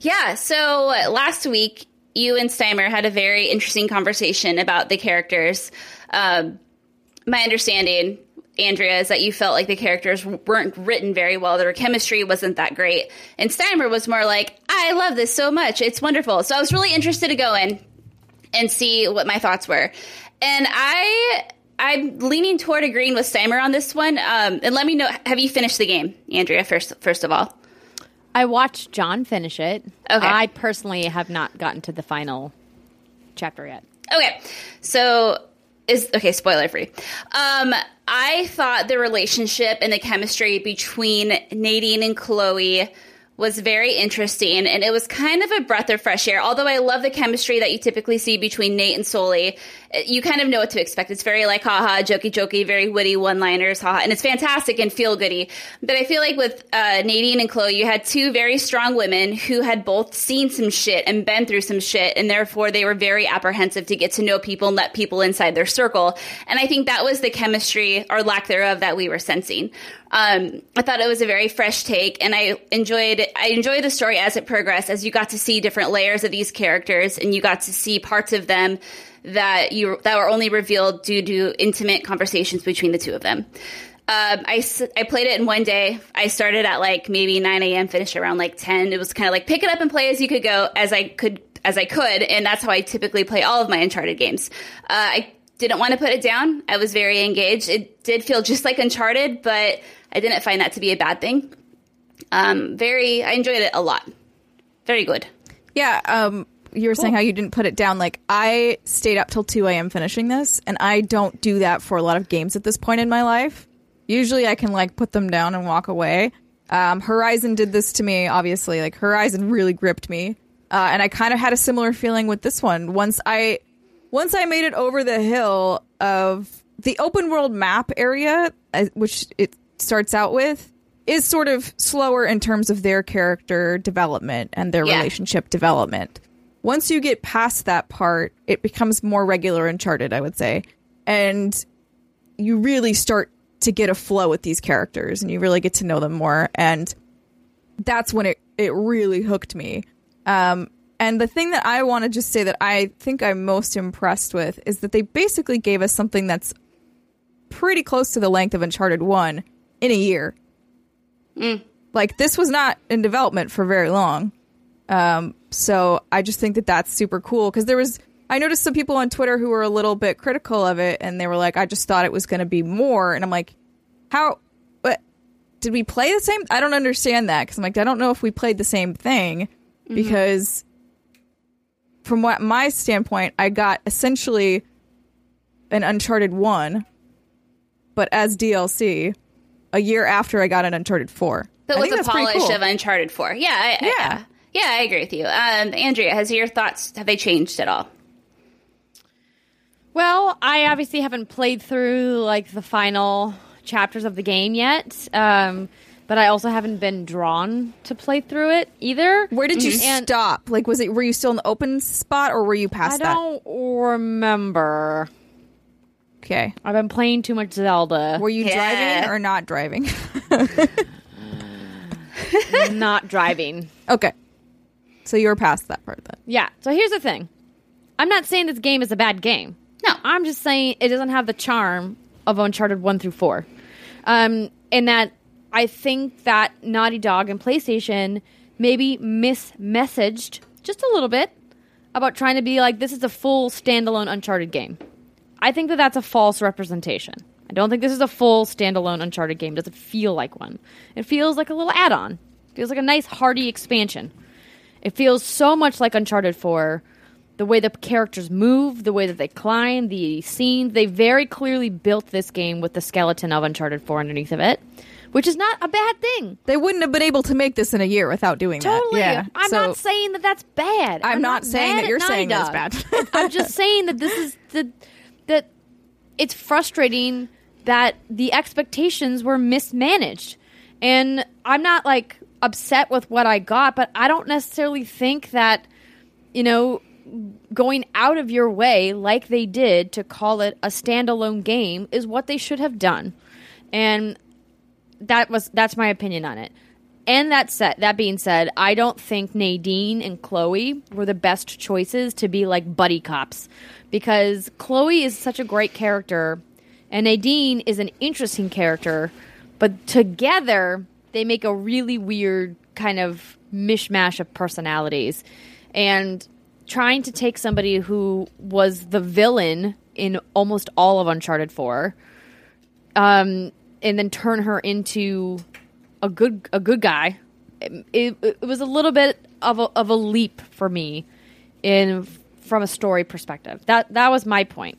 Yeah. So last week, you and Steimer had a very interesting conversation about the characters. Um, my understanding, Andrea, is that you felt like the characters weren't written very well. Their chemistry wasn't that great. And Steimer was more like, I love this so much. It's wonderful. So I was really interested to go in and see what my thoughts were. And I, I'm leaning toward agreeing with Steimer on this one. Um, and let me know, have you finished the game, Andrea, first first of all? I watched John finish it. Okay. I personally have not gotten to the final chapter yet. Okay. So... Is okay, spoiler free. Um, I thought the relationship and the chemistry between Nadine and Chloe was very interesting, and it was kind of a breath of fresh air. Although I love the chemistry that you typically see between Nate and Sully, you kind of know what to expect. It's very like haha, jokey jokey, very witty one-liners, haha, and it's fantastic and feel goody. But I feel like with uh, Nadine and Chloe, you had two very strong women who had both seen some shit and been through some shit, and therefore they were very apprehensive to get to know people and let people inside their circle. And I think that was the chemistry or lack thereof that we were sensing. Um, I thought it was a very fresh take, and I enjoyed I enjoyed the story as it progressed, as you got to see different layers of these characters, and you got to see parts of them that you that were only revealed due to intimate conversations between the two of them. Um, I, I played it in one day. I started at like maybe nine a.m., finished around like ten. It was kind of like pick it up and play as you could go, as I could as I could, and that's how I typically play all of my Uncharted games. Uh, I didn't want to put it down. I was very engaged. It did feel just like Uncharted, but I didn't find that to be a bad thing. Um, very, I enjoyed it a lot. Very good. Yeah, um, you were cool. Saying how you didn't put it down. Like, I stayed up till two a.m. finishing this, and I don't do that for a lot of games at this point in my life. Usually I can, like, put them down and walk away. Um, Horizon did this to me, obviously. Like, Horizon really gripped me. Uh, and I kind of had a similar feeling with this one. Once I, once I made it over the hill of the open world map area, which it starts out with, is sort of slower in terms of their character development and their yeah. relationship development. Once you get past that part, it becomes more regular Uncharted, I would say. And you really start to get a flow with these characters, and you really get to know them more. And that's when it, it really hooked me. Um, and the thing that I want to just say that I think I'm most impressed with is that they basically gave us something that's pretty close to the length of Uncharted one in a year. Mm. Like, this was not in development for very long. Um, so I just think that that's super cool. Because there was, I noticed some people on Twitter who were a little bit critical of it. And they were like, I just thought it was going to be more. And I'm like, how, but did we play the same? I don't understand that. Because I'm like, I don't know if we played the same thing. Mm-hmm. Because from what my standpoint, I got essentially an Uncharted one, but as D L C. A year after I got an Uncharted four. But with a polish cool. of Uncharted four. Yeah. I, yeah. I, yeah, I agree with you. Um, Andrea, has your thoughts, have they changed at all? Well, I obviously haven't played through, like, the final chapters of the game yet. Um, but I also haven't been drawn to play through it either. Where did you and stop? Like, was it, were you still in the open spot, or were you past that? I don't that? remember. Okay. I've been playing too much Zelda. Were you yeah. driving or not driving? Not driving. Okay. So you were past that part then. Yeah. So here's the thing. I'm not saying this game is a bad game. No. I'm just saying it doesn't have the charm of Uncharted one through four. Um, and that I think that Naughty Dog and PlayStation maybe mismessaged just a little bit about trying to be like, this is a full standalone Uncharted game. I think that that's a false representation. I don't think this is a full standalone Uncharted game. It doesn't feel like one. It feels like a little add-on. It feels like a nice, hearty expansion. It feels so much like Uncharted four. The way the characters move, the way that they climb, the scenes. They very clearly built this game with the skeleton of Uncharted four underneath of it, which is not a bad thing. They wouldn't have been able to make this in a year without doing totally. that. Totally. Yeah. I'm so, not saying that that's bad. I'm, I'm not, not saying that you're saying that's bad. I'm just saying that this is the... that it's frustrating that the expectations were mismanaged. And I'm not, like, upset with what I got, but I don't necessarily think that, you know, going out of your way like they did to call it a standalone game is what they should have done. And that was that's my opinion on it. And that set, that being said, I don't think Nadine and Chloe were the best choices to be like buddy cops, because Chloe is such a great character and Nadine is an interesting character, but together they make a really weird kind of mishmash of personalities. And trying to take somebody who was the villain in almost all of Uncharted four, um, and then turn her into a good a good guy, it, it was a little bit of a, of a leap for me, in from a story perspective. That that was my point.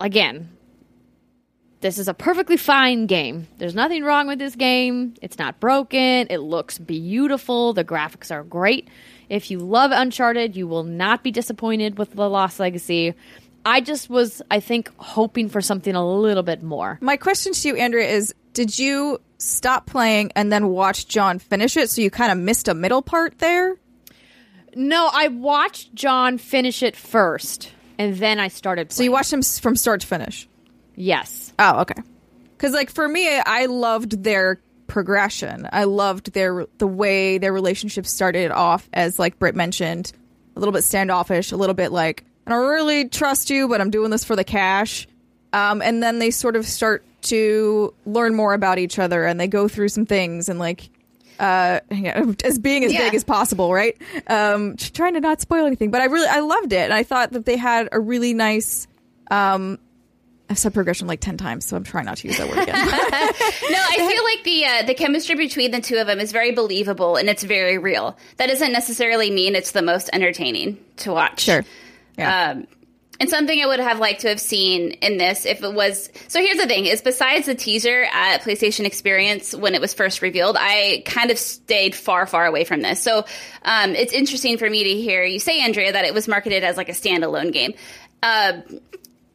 Again, this is a perfectly fine game. There's nothing wrong with this game. It's not broken. It looks beautiful. The graphics are great. If you love Uncharted, you will not be disappointed with The Lost Legacy. I just was, I think, hoping for something a little bit more. My question to you, Andrea, is did you stop playing and then watch John finish it, so you kind of missed a middle part there? No, I watched John finish it first, and then I started playing. So you watched him from start to finish? Yes. Oh, okay. Because, like, for me, I loved their progression. I loved their the way their relationship started off as, like Britt mentioned, a little bit standoffish, a little bit like, I don't really trust you, but I'm doing this for the cash. Um, and then they sort of start to learn more about each other, and they go through some things, and like uh, yeah, as being as yeah. big as possible, right? Um, trying to not spoil anything, but I really I loved it, and I thought that they had a really nice. Um, I've said progression like ten times, so I'm trying not to use that word again. No, I feel like the uh, the chemistry between the two of them is very believable, and it's very real. That doesn't necessarily mean it's the most entertaining to watch. Sure. Yeah. Um, and something I would have liked to have seen in this if it was... So here's the thing, is besides the teaser at PlayStation Experience when it was first revealed, I kind of stayed far, far away from this. So um, it's interesting for me to hear you say, Andrea, that it was marketed as like a standalone game. Um uh,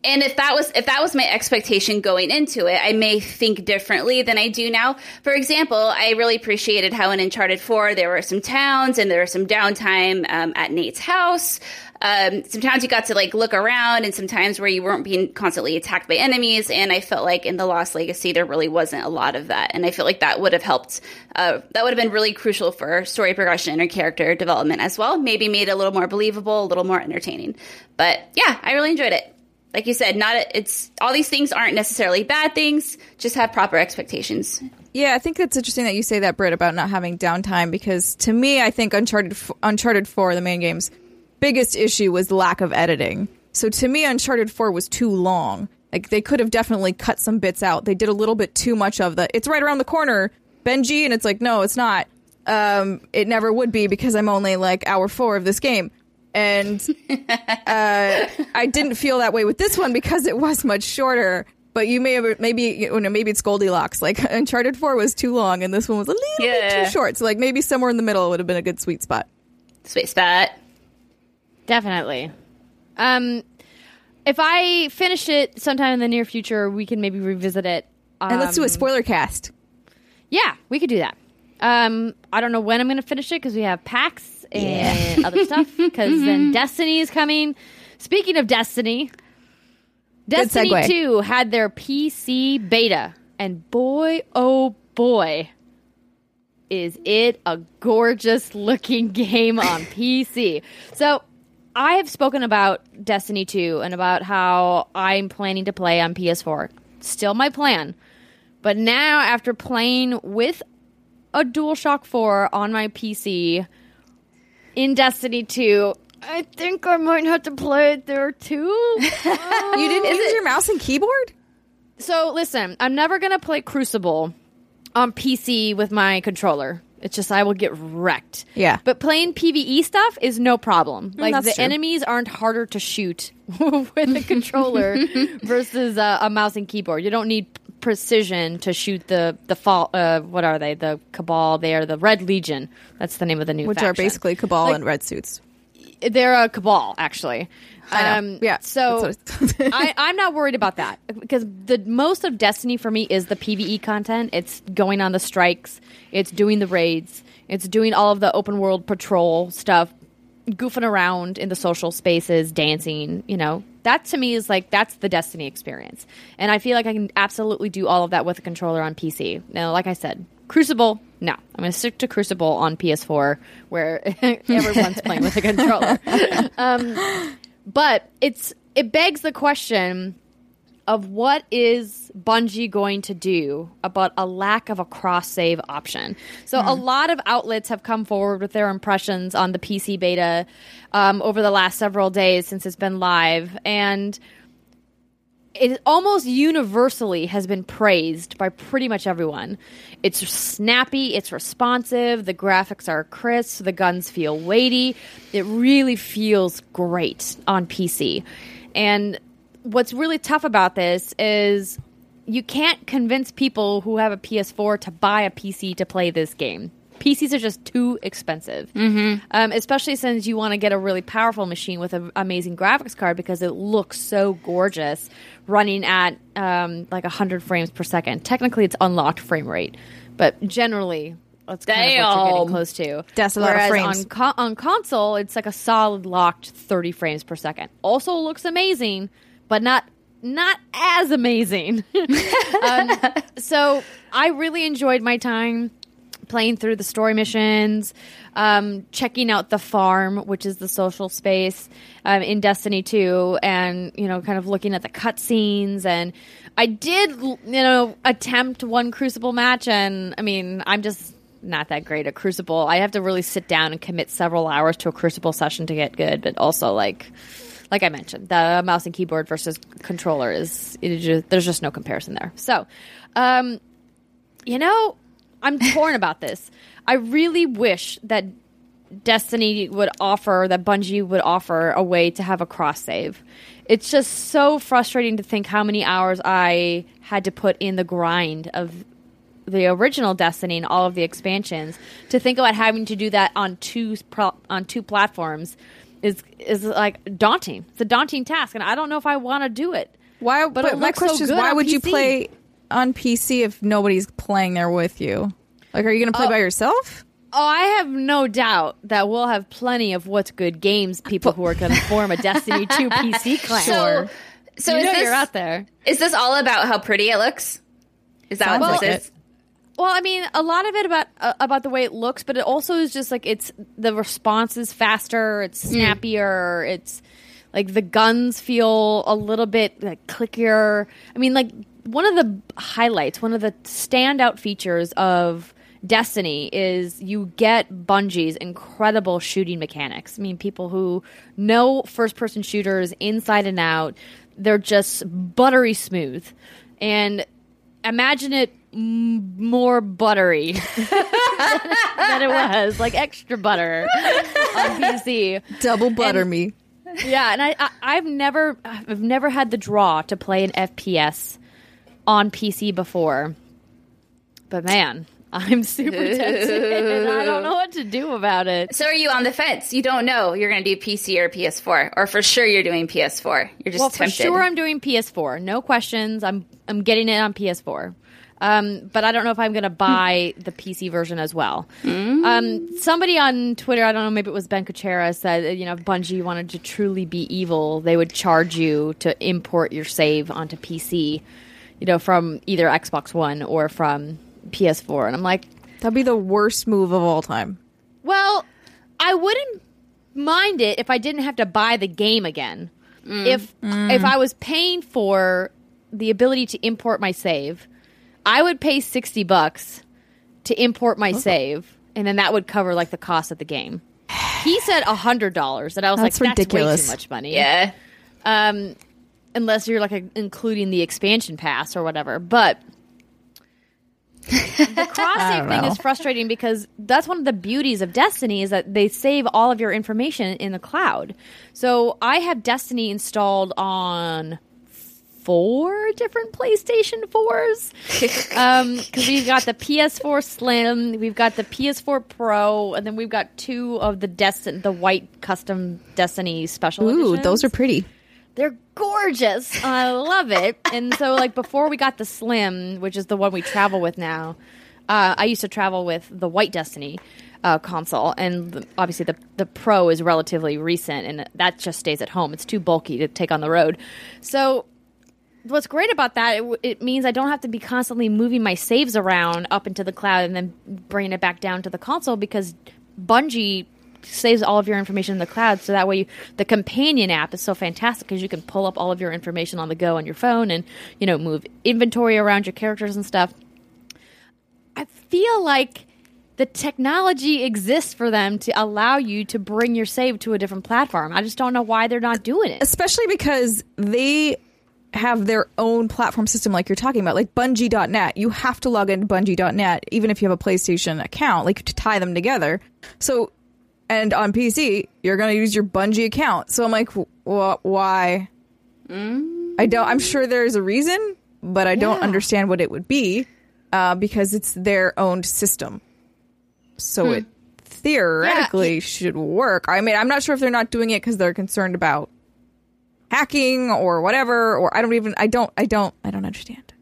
And if that was if that was my expectation going into it, I may think differently than I do now. For example, I really appreciated how in Uncharted four there were some towns and there was some downtime um, at Nate's house. Um, sometimes you got to like look around, and sometimes where you weren't being constantly attacked by enemies. And I felt like in The Lost Legacy there really wasn't a lot of that. And I feel like that would have helped. Uh, that would have been really crucial for story progression or character development as well. Maybe made it a little more believable, a little more entertaining. But yeah, I really enjoyed it. Like you said, not it's all these things aren't necessarily bad things. Just have proper expectations. Yeah, I think that's interesting that you say that, Britt, about not having downtime. Because to me, I think Uncharted, Uncharted four, the main game's biggest issue was lack of editing. So to me, Uncharted four was too long. Like they could have definitely cut some bits out. They did a little bit too much of the. It's right around the corner, Benji, and it's like no, it's not. Um, it never would be because I'm only like hour four of this game. And uh, I didn't feel that way with this one because it was much shorter. But you may have, maybe you know, maybe it's Goldilocks. Like Uncharted four was too long, and this one was a little yeah. bit too short. So like maybe somewhere in the middle would have been a good sweet spot. Sweet spot, definitely. Um, if I finish it sometime in the near future, we can maybe revisit it. Um, and let's do a spoiler cast. Yeah, we could do that. Um, I don't know when I'm going to finish it because we have PAX. And yeah. other stuff, because mm-hmm. then Destiny is coming. Speaking of Destiny, Destiny two had their P C beta, and boy, oh boy, is it a gorgeous-looking game on P C. So I have spoken about Destiny two and about how I'm planning to play on P S four. Still my plan. But now, after playing with a DualShock four on my P C... in Destiny two, I think I might have to play it there too. Um, you didn't use your mouse and keyboard? So, listen, I'm never going to play Crucible on P C with my controller. It's just I will get wrecked. Yeah. But playing PvE stuff is no problem. Mm, like, the true. Enemies aren't harder to shoot with a controller versus a, a mouse and keyboard. You don't need precision to shoot the the fall uh what are they the Cabal. They are the Red Legion. That's the name of the new which faction. Are basically Cabal, like, in red suits. They're a Cabal, actually. I know. Um yeah, so I, I'm not worried about that, because the most of Destiny for me is the PvE content. It's going on the strikes, it's doing the raids, it's doing all of the open world patrol stuff, goofing around in the social spaces, dancing, you know. That to me is like, that's the Destiny experience. And I feel like I can absolutely do all of that with a controller on P C. Now, like I said, Crucible, No, I'm going to stick to Crucible on P S four, where everyone's playing with a controller. Um, but it's it begs the question of what is Bungie going to do about a lack of a cross-save option. So mm. a lot of outlets have come forward with their impressions on the P C beta um, over the last several days since it's been live, and it almost universally has been praised by pretty much everyone. It's snappy, it's responsive, the graphics are crisp, the guns feel weighty. It really feels great on P C. And what's really tough about this is you can't convince people who have a P S four to buy a P C to play this game. P Cs are just too expensive, mm-hmm. um, especially since you want to get a really powerful machine with an amazing graphics card because it looks so gorgeous running at um, like one hundred frames per second. Technically, it's unlocked frame rate, but generally, that's kind Damn. of what you're getting close to. That's a lot Whereas of frames. On, co- on console, it's like a solid locked thirty frames per second. Also looks amazing, but not not as amazing. um, so I really enjoyed my time playing through the story missions, um, checking out the farm, which is the social space um, in Destiny two, and, you know, kind of looking at the cutscenes. And I did, you know, attempt one Crucible match, and, I mean, I'm just not that great at Crucible. I have to really sit down and commit several hours to a Crucible session to get good, but also, like... Like I mentioned, the mouse and keyboard versus controller is, it is just, there's just no comparison there. So, um, you know, I'm torn about this. I really wish that Destiny would offer, that Bungie would offer a way to have a cross save. It's just so frustrating to think how many hours I had to put in the grind of the original Destiny and all of the expansions. To think about having to do that on two pro- on two platforms Is is like daunting. It's a daunting task, and I don't know if I want to do it. Why? But, but it my question so is, why would P C? You play on P C if nobody's playing there with you? Like, are you going to play oh. by yourself? Oh, I have no doubt that we'll have plenty of what's good games people who are going to form a Destiny two P C clan. So, so you know this, you're out there. Is this all about how pretty it looks? Is that Sounds what this like is? It. Well, I mean, a lot of it about uh, about the way it looks, but it also is just like it's the response is faster, it's snappier, mm. it's like the guns feel a little bit like clickier. I mean, like one of the highlights, one of the standout features of Destiny is you get Bungie's incredible shooting mechanics. I mean, people who know first-person shooters inside and out, they're just buttery smooth. And imagine it more buttery than it was, like extra butter on P C. Double butter and, me. Yeah, and I, I, I've never, I've never had the draw to play an F P S on P C before, but man, I'm super tempted, and I don't know what to do about it. So are you on the fence? You don't know you're going to do P C or P S four, or for sure you're doing P S four. You're just well, tempted. For sure I'm doing P S four. No questions. I'm I'm getting it on P S four. Um, but I don't know if I'm going to buy the P C version as well. Mm. Um, somebody on Twitter, I don't know, maybe it was Ben Kuchera, said, you know, if Bungie wanted to truly be evil, they would charge you to import your save onto P C, you know, from either Xbox One or from P S four. And I'm like... That'd be the worst move of all time. Well, I wouldn't mind it if I didn't have to buy the game again. Mm. If mm. If I was paying for the ability to import my save... I would pay sixty bucks to import my oh. save, and then that would cover like the cost of the game. He said one hundred dollars, and I was that's like, ridiculous. That's way too much money. Yeah. Um, unless you're like a, including the expansion pass or whatever. But the cross-save thing know. is frustrating because that's one of the beauties of Destiny is that they save all of your information in the cloud. So I have Destiny installed on... four different PlayStation fours because um, we've got the P S four Slim, we've got the P S four Pro, and then we've got two of the Desti- the white custom Destiny special Ooh, editions. Those are pretty. They're gorgeous. I love it. And so, like, before we got the Slim, which is the one we travel with now, uh, I used to travel with the white Destiny uh, console, and obviously the, the Pro is relatively recent, and that just stays at home. It's too bulky to take on the road. So... what's great about that, it, it means I don't have to be constantly moving my saves around up into the cloud and then bringing it back down to the console, because Bungie saves all of your information in the cloud. So that way you, the companion app is so fantastic because you can pull up all of your information on the go on your phone and, you know, move inventory around your characters and stuff. I feel like the technology exists for them to allow you to bring your save to a different platform. I just don't know why they're not doing it. Especially because they have their own platform system like you're talking about, like Bungie dot net. You have to log into Bungie dot net, even if you have a PlayStation account, like to tie them together. So, and on P C, you're going to use your Bungie account. So I'm like, wh- why? Mm. I don't, I'm sure there's a reason, but I yeah. don't understand what it would be uh, because it's their own system. So hmm. it theoretically yeah. should work. I mean, I'm not sure if they're not doing it because they're concerned about hacking or whatever, or I don't even, I don't, I don't, I don't understand.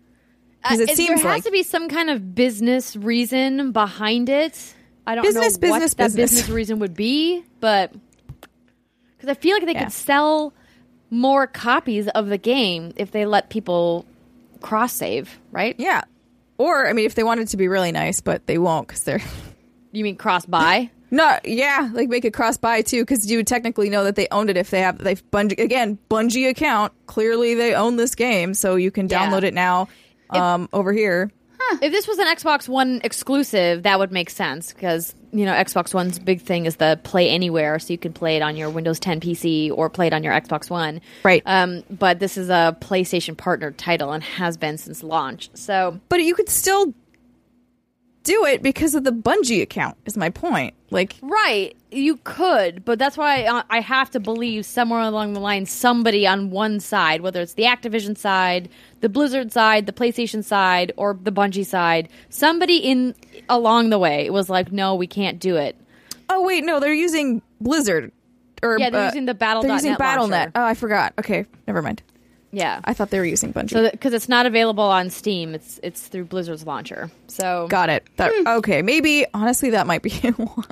Because it uh, seems there has like, to be some kind of business reason behind it. I don't business, know business, what business. that business reason would be, but because I feel like they yeah. could sell more copies of the game if they let people cross-save, right? Yeah. Or, I mean, if they wanted to be really nice, but they won't because they're... You mean cross-buy? No, yeah, like make it cross-buy too, because you would technically know that they owned it if they have, they've Bungie, again, Bungie account, clearly they own this game, so you can download yeah. it now um, if, over here. Huh. If this was an Xbox One exclusive, that would make sense, because, you know, Xbox One's big thing is the play anywhere, so you can play it on your Windows ten P C or play it on your Xbox One. Right. Um, but this is a PlayStation partner title and has been since launch, so... But you could still... do it because of the Bungie account is my point. Like, right, you could, but that's why I, I have to believe somewhere along the line somebody on one side, whether it's the Activision side, the Blizzard side, the PlayStation side, or the Bungie side, somebody in along the way was like, no, we can't do it. Oh wait, no, they're using Blizzard or yeah, they're uh, using the Battle dot net. They're using Battle dot net. Oh, I forgot. Okay, never mind. Yeah, I thought they were using Bungie. So, because it's not available on Steam, it's it's through Blizzard's launcher. So got it. That, hmm. Okay, maybe honestly that might be why.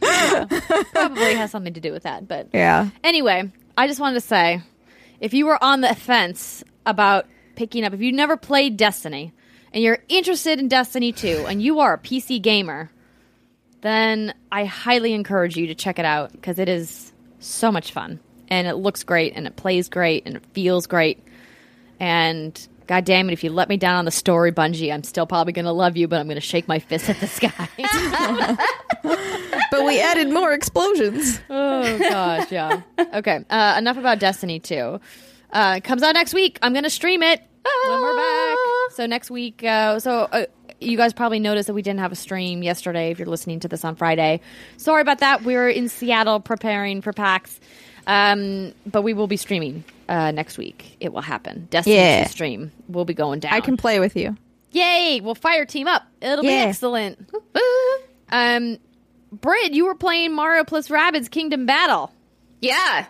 Yeah, probably has something to do with that. But yeah. Anyway, I just wanted to say, if you were on the fence about picking up, if you never played Destiny and you're interested in Destiny two, and you are a P C gamer, then I highly encourage you to check it out because it is so much fun. And it looks great, and it plays great, and it feels great. And God damn it, if you let me down on the story, Bungie, I'm still probably going to love you, but I'm going to shake my fist at the sky. But we added more explosions. Oh, gosh, yeah. Okay, uh, enough about Destiny two. Uh, it comes out next week. I'm going to stream it ah! when we're back. So next week, uh, so... Uh, you guys probably noticed that we didn't have a stream yesterday if you're listening to this on Friday. Sorry about that. We were in Seattle preparing for PAX. Um, but we will be streaming uh, next week. It will happen. Destiny yeah. stream will be going down. I can play with you. Yay! We'll fire team up. It'll yeah. be excellent. um, Britt, you were playing Mario plus Rabbids Kingdom Battle. Yeah.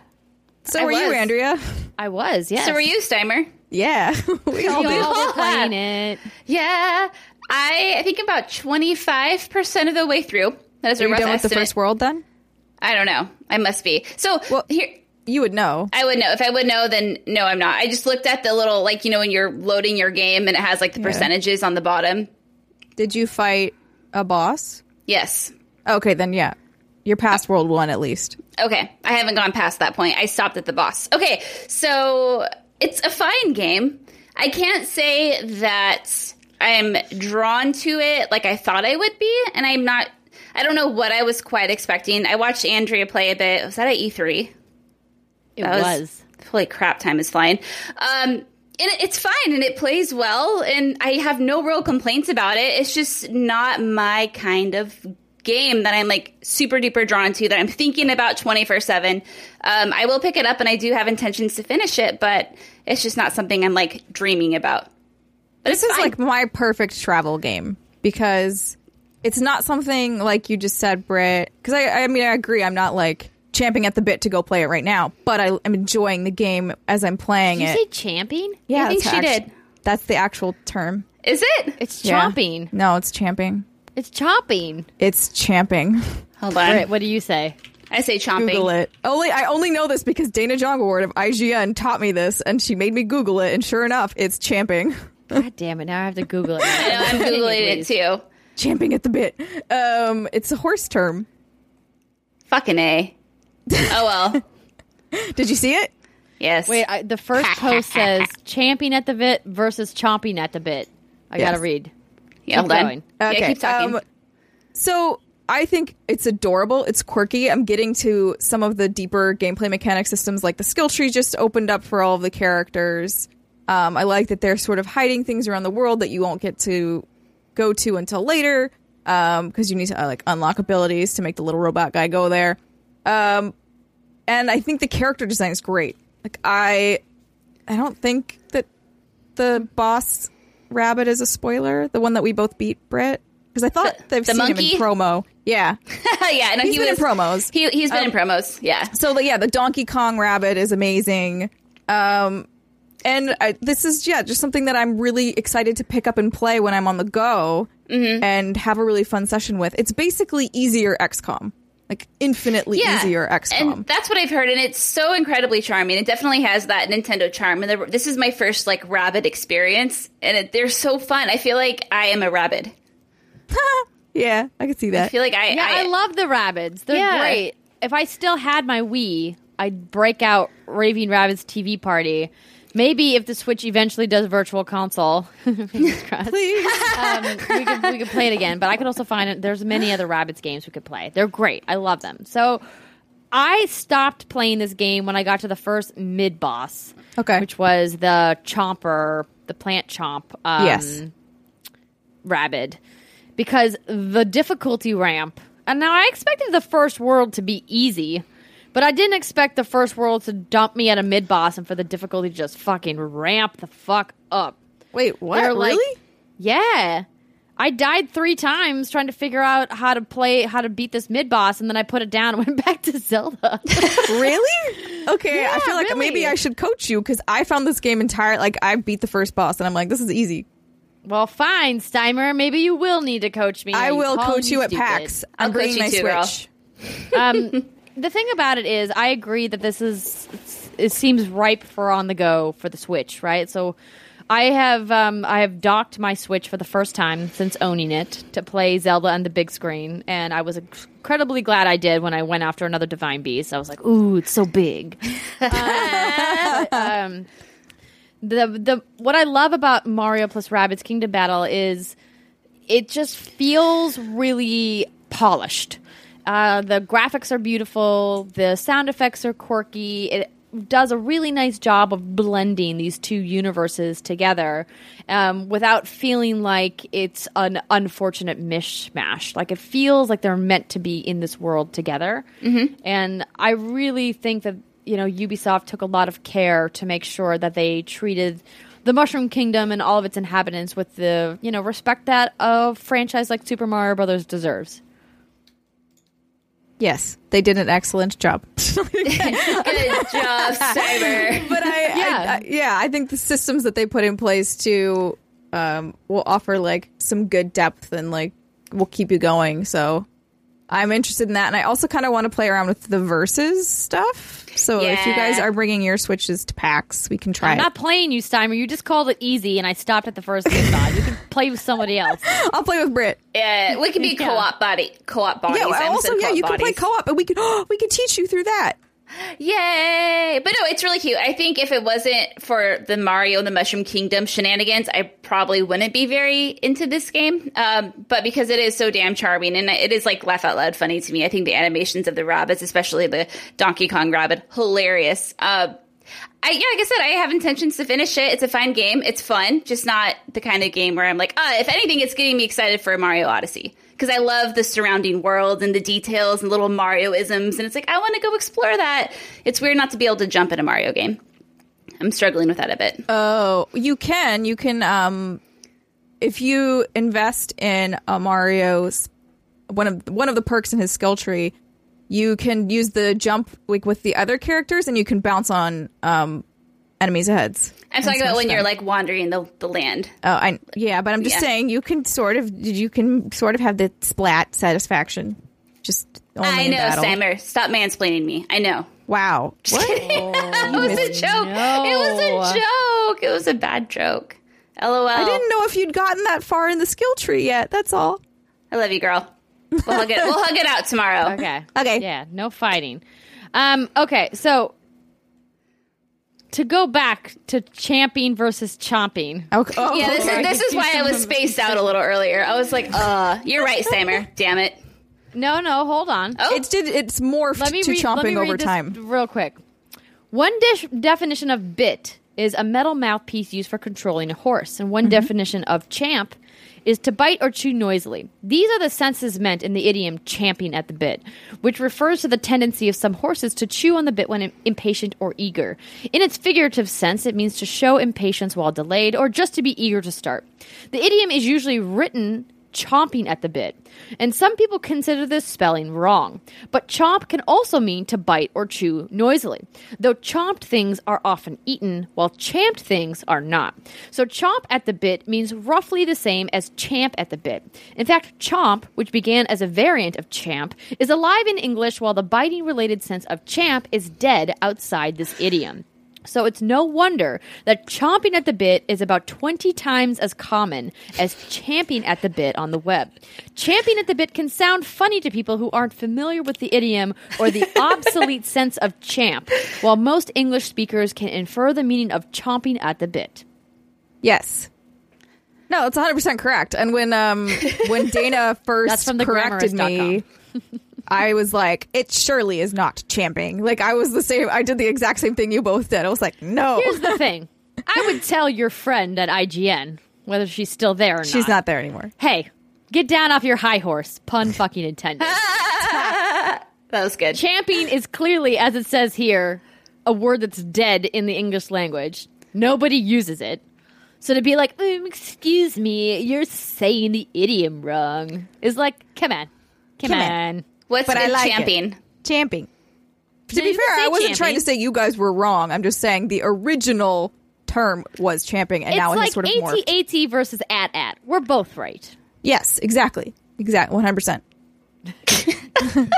So I were was. you, Andrea. I was, yes. So were you, Steimer. Yeah. we all, we all were playing it. Yeah. I, I think about twenty-five percent of the way through. That is a rough estimate. Are you done with the first world then? I don't know. I must be. So well, here, you would know. I would know. If I would know, then no, I'm not. I just looked at the little, like, you know, when you're loading your game and it has like the yeah. percentages on the bottom. Did you fight a boss? Yes. Okay, then yeah. You're past world one at least. Okay. I haven't gone past that point. I stopped at the boss. Okay. So it's a fine game. I can't say that... I'm drawn to it like I thought I would be, and I'm not, I don't know what I was quite expecting. I watched Andrea play a bit. Was that at E three? It was. was. Holy crap, time is flying. Um, and it, it's fine, and it plays well, and I have no real complaints about it. It's just not my kind of game that I'm like super duper drawn to, that I'm thinking about twenty-four seven. Um, I will pick it up, and I do have intentions to finish it, but it's just not something I'm like dreaming about. But this is fine. Like my perfect travel game because it's not something like you just said, Britt. Because I, I mean, I agree. I'm not like champing at the bit to go play it right now, but I, I'm enjoying the game as I'm playing did it. Did you say champing? Yeah, I think she actual, did. That's the actual term. Is it? It's chomping. Yeah. No, it's champing. It's chomping. It's champing. Hold on. Britt, what do you say? I say chomping. Google it. Only I only know this because Dana Jongaward of I G N taught me this, and she made me Google it, and sure enough, it's champing. God damn it, now I have to Google it. I know, I'm Googling it, too. Champing at the bit. Um, it's a horse term. Fucking A. Oh, well. Did you see it? Yes. Wait, I, the first post says champing at the bit versus chomping at the bit. I yes. gotta read. Yeah, keep going. Okay. Yeah, keep talking. Um, so... I think it's adorable. It's quirky. I'm getting to some of the deeper gameplay mechanic systems, like the skill tree just opened up for all of the characters. Um, I like that they're sort of hiding things around the world that you won't get to go to until later, because um, you need to uh, like unlock abilities to make the little robot guy go there. Um, and I think the character design is great. Like I, I don't think that the boss rabbit is a spoiler. The one that we both beat, Britt. Because I thought the, I've the seen monkey? him in promo. Yeah. yeah. No, he's he been was, in promos. He, he's been um, in promos. Yeah. So, yeah, the Donkey Kong rabbit is amazing. Um, and I, this is, yeah, just something that I'm really excited to pick up and play when I'm on the go mm-hmm. and have a really fun session with. It's basically easier X COM. Like, infinitely yeah. easier X COM. And that's what I've heard, and it's so incredibly charming. It definitely has that Nintendo charm. And the, this is my first, like, rabbit experience, and it, they're so fun. I feel like I am a rabbit. Yeah, I could see that. I feel like I... Yeah, I, I love the Rabbids. They're yeah. great. If I still had my Wii, I'd break out Raving Rabbids T V Party. Maybe if the Switch eventually does virtual console, fingers crossed, please. Um, we, could, we could play it again. But I could also find it. There's many other Rabbids games we could play. They're great. I love them. So I stopped playing this game when I got to the first mid-boss, okay, which was the Chomper, the Plant Chomp um, yes. Rabbid. Because the difficulty ramp, and now I expected the first world to be easy, but I didn't expect the first world to dump me at a mid-boss and for the difficulty to just fucking ramp the fuck up. Wait, what? Like, really? Yeah. I died three times trying to figure out how to play, how to beat this mid-boss, and then I put it down and went back to Zelda. Really? Okay, yeah, I feel like really. maybe I should coach you, because I found this game entirely, like, I beat the first boss, and I'm like, this is easy. Well, fine, Steimer. Maybe you will need to coach me. I will coach you at PAX. I'm bringing my Switch. um, the thing about it is, I agree that this is it seems ripe for on the go for the Switch, right? So, I have um, I have docked my Switch for the first time since owning it to play Zelda on the big screen, and I was incredibly glad I did when I went after another Divine Beast. I was like, "Ooh, it's so big." uh, um, The the what I love about Mario plus Rabbids Kingdom Battle is it just feels really polished. Uh, the graphics are beautiful. The sound effects are quirky. It does a really nice job of blending these two universes together um, without feeling like it's an unfortunate mishmash. Like it feels like they're meant to be in this world together. Mm-hmm. And I really think that you know, Ubisoft took a lot of care to make sure that they treated the Mushroom Kingdom and all of its inhabitants with the, you know, respect that a franchise like Super Mario Brothers deserves. Yes, they did an excellent job. Good job, Cyber. But I, yeah. I, I, yeah, I think the systems that they put in place to um, will offer like some good depth and like will keep you going. So. I'm interested in that, and I also kind of want to play around with the versus stuff. So yeah. if you guys are bringing your Switches to PAX, we can try I'm it. I'm not playing you, Steimer. You just called it easy, and I stopped at the first game bot. You can play with somebody else. I'll play with Britt. Yeah, we can be yeah. co-op body, co-op bodies. Yeah, well, also, yeah, you bodies. can play co-op, and we can oh, we can teach you through that. Yay! But no, it's really cute. I think if it wasn't for the Mario and the Mushroom Kingdom shenanigans, I probably wouldn't be very into this game. Um, but because it is so damn charming, and it is like laugh out loud funny to me. I think the animations of the rabbits, especially the Donkey Kong rabbit, hilarious. Uh, I, yeah, like I said, I have intentions to finish it. It's a fine game. It's fun. Just not the kind of game where I'm like, oh, if anything, it's getting me excited for Mario Odyssey. Because I love the surrounding world and the details and little Mario-isms. And it's like, I want to go explore that. It's weird not to be able to jump in a Mario game. I'm struggling with that a bit. Oh, you can. You can, um, if you invest in a Mario's, one of, one of the perks in his skill tree, you can use the jump like with the other characters and you can bounce on um, enemies' heads. I'm talking about when you're like wandering the, the land. Oh, I yeah, but I'm just yeah. saying you can sort of you can sort of have the splat satisfaction. Just Only I know, Steimer. Stop mansplaining me. I know. Wow. Just what? Oh, it was a joke. No. It was a joke. It was a bad joke. LOL. I didn't know if you'd gotten that far in the skill tree yet. That's all. I love you, girl. We'll hug it. We'll hug it out tomorrow. Okay. Okay. Yeah. No fighting. Um, okay. So to go back to champing versus chomping. Okay. Oh, yeah. This is, this is why I was spaced out a little earlier. I was like, uh, you're right, Steimer. Damn it. No, no, hold on. Oh. It's it's morphed let me to read, chomping let me read over this time. Real quick. One dish, definition of bit is a metal mouthpiece used for controlling a horse, and one mm-hmm. definition of champ is to bite or chew noisily. These are the senses meant in the idiom champing at the bit, which refers to the tendency of some horses to chew on the bit when impatient or eager. In its figurative sense, it means to show impatience while delayed or just to be eager to start. The idiom is usually written chomping at the bit, and some people consider this spelling wrong. But chomp can also mean to bite or chew noisily, though chomped things are often eaten, while champed things are not. So chomp at the bit means roughly the same as champ at the bit. In fact, chomp, which began as a variant of champ, is alive in English, while the biting-related sense of champ is dead outside this idiom. So it's no wonder that chomping at the bit is about twenty times as common as champing at the bit on the web. Champing at the bit can sound funny to people who aren't familiar with the idiom or the obsolete sense of champ, while most English speakers can infer the meaning of chomping at the bit. Yes. No, it's one hundred percent correct. And when um, when Dana first corrected me... I was like, it surely is not champing. Like, I was the same. I did the exact same thing you both did. I was like, no. Here's the thing. I would tell your friend at I G N, whether she's still there or not. She's not there anymore. Hey, get down off your high horse. Pun fucking intended. That was good. Champing is clearly, as it says here, a word that's dead in the English language. Nobody uses it. So to be like, mm, excuse me, you're saying the idiom wrong, is like, come on. Come, come on. on. What's but I like champing? Champing. To no, be fair, I wasn't champing. trying to say you guys were wrong. I'm just saying the original term was champing, and it's now it like has sort of morphed. It's like AT-AT versus AT-AT. We're both right. Yes, exactly. Exactly. one hundred percent.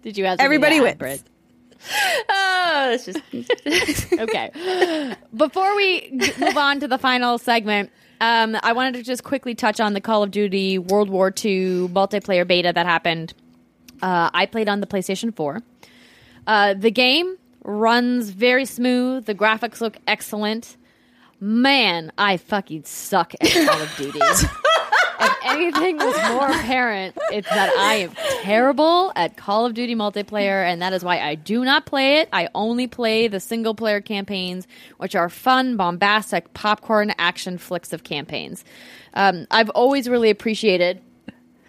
Did you ask everybody wins. Britt? Oh, that's just... Okay. Before we move on to the final segment... Um, I wanted to just quickly touch on the Call of Duty World War Two multiplayer beta that happened. Uh, I played on the PlayStation four. Uh, the game runs very smooth. The graphics look excellent. Man, I fucking suck at Call of Duty. If anything was more apparent, it's that I am terrible at Call of Duty multiplayer, and that is why I do not play it. I only play the single-player campaigns, which are fun, bombastic, popcorn action flicks of campaigns. Um, I've always really appreciated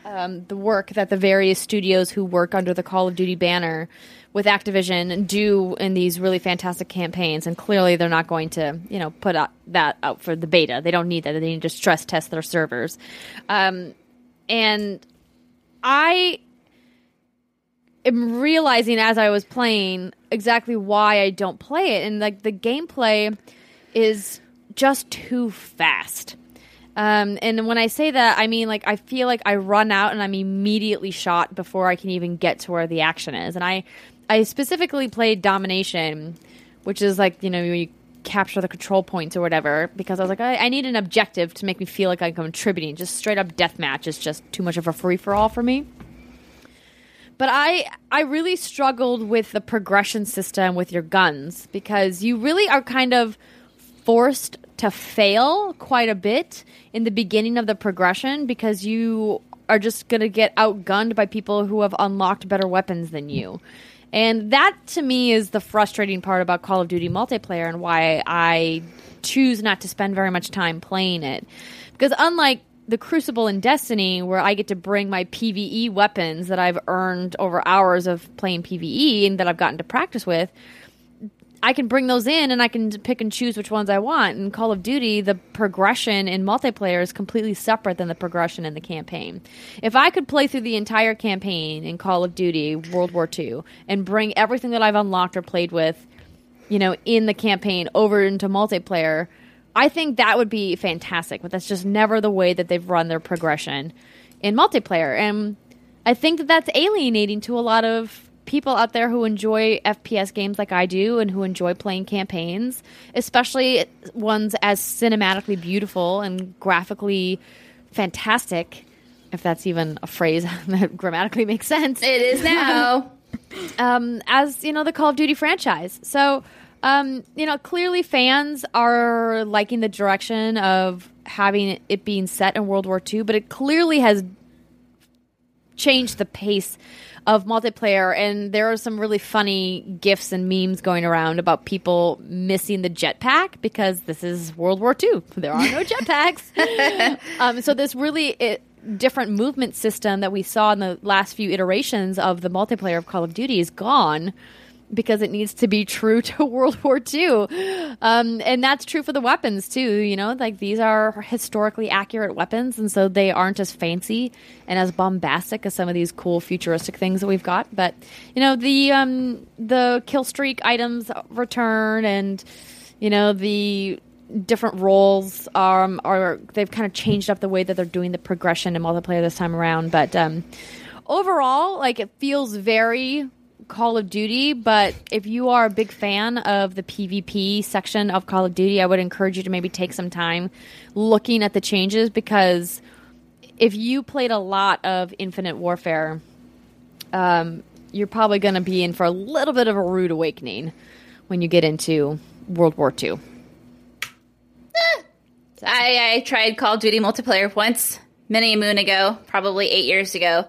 um, the work that the various studios who work under the Call of Duty banner with Activision do in these really fantastic campaigns, and clearly they're not going to, you know, put out that out for the beta. They don't need that. They need to stress test their servers. Um, and I am realizing as I was playing exactly why I don't play it, and like the gameplay is just too fast. Um, and when I say that, I mean, like, I feel like I run out and I'm immediately shot before I can even get to where the action is. And I, I specifically played Domination, which is like, you know, you capture the control points or whatever, because I was like, I, I need an objective to make me feel like I'm contributing. Just straight up deathmatch is just too much of a free-for-all for me. But I, I really struggled with the progression system with your guns, because you really are kind of forced to fail quite a bit in the beginning of the progression, because you are just going to get outgunned by people who have unlocked better weapons than you. And that, to me, is the frustrating part about Call of Duty multiplayer and why I choose not to spend very much time playing it. Because unlike the Crucible and Destiny, where I get to bring my PvE weapons that I've earned over hours of playing PvE and that I've gotten to practice with, I can bring those in and I can pick and choose which ones I want. In Call of Duty, the progression in multiplayer is completely separate than the progression in the campaign. If I could play through the entire campaign in Call of Duty World War Two and bring everything that I've unlocked or played with, you know, in the campaign over into multiplayer, I think that would be fantastic. But that's just never the way that they've run their progression in multiplayer. And I think that that's alienating to a lot of people out there who enjoy F P S games like I do and who enjoy playing campaigns, especially ones as cinematically beautiful and graphically fantastic, if that's even a phrase that grammatically makes sense. It is now. um, as, you know, the Call of Duty franchise. So, um, you know, clearly fans are liking the direction of having it being set in World War Two, but it clearly has changed the pace of multiplayer, and there are some really funny GIFs and memes going around about people missing the jetpack because this is World War Two. There are no jetpacks. um, so this really it, different movement system that we saw in the last few iterations of the multiplayer of Call of Duty is gone because it needs to be true to World War Two. Um, and that's true for the weapons, too. You know, like these are historically accurate weapons, and so they aren't as fancy and as bombastic as some of these cool futuristic things that we've got. But, you know, the um, the kill streak items return, and, you know, the different roles are, are they've kind of changed up the way that they're doing the progression in multiplayer this time around. But um, overall, like, it feels very Call of Duty, but if you are a big fan of the PvP section of Call of Duty, I would encourage you to maybe take some time looking at the changes, because if you played a lot of Infinite Warfare, um, you're probably going to be in for a little bit of a rude awakening when you get into World War Two. Eh, I, I tried Call of Duty multiplayer once, many a moon ago, probably eight years ago.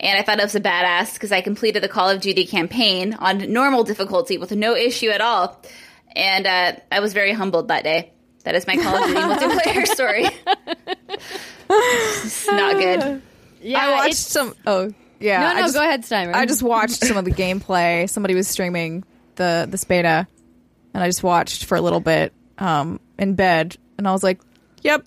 And I thought it was a badass because I completed the Call of Duty campaign on normal difficulty with no issue at all. And uh, I was very humbled that day. That is my Call of Duty multiplayer story. It's not good. Yeah, I watched some... Oh, yeah. No, no, I just, go ahead, Steimer. I just watched some of the gameplay. Somebody was streaming the this beta, and I just watched for a little bit um, in bed. And I was like, yep.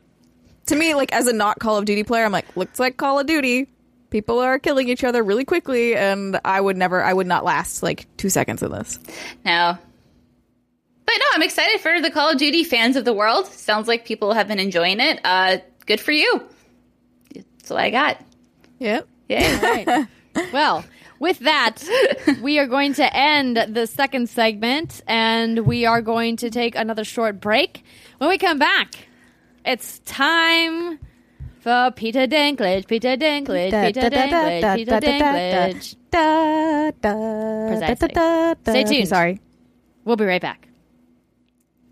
To me, like, as a not Call of Duty player, I'm like, looks like Call of Duty. People are killing each other really quickly, and I would never, I would not last, like, two seconds in this. No. But, no, I'm excited for the Call of Duty fans of the world. Sounds like people have been enjoying it. Uh, good for you. That's all I got. Yep. Yeah. Right. Well, with that, we are going to end the second segment, and we are going to take another short break. When we come back, it's time... for Peter Dinklage, Peter Dinklage, Peter Dinklage, Peter Dinklage. Precisely. Stay tuned. Sorry. We'll be right back.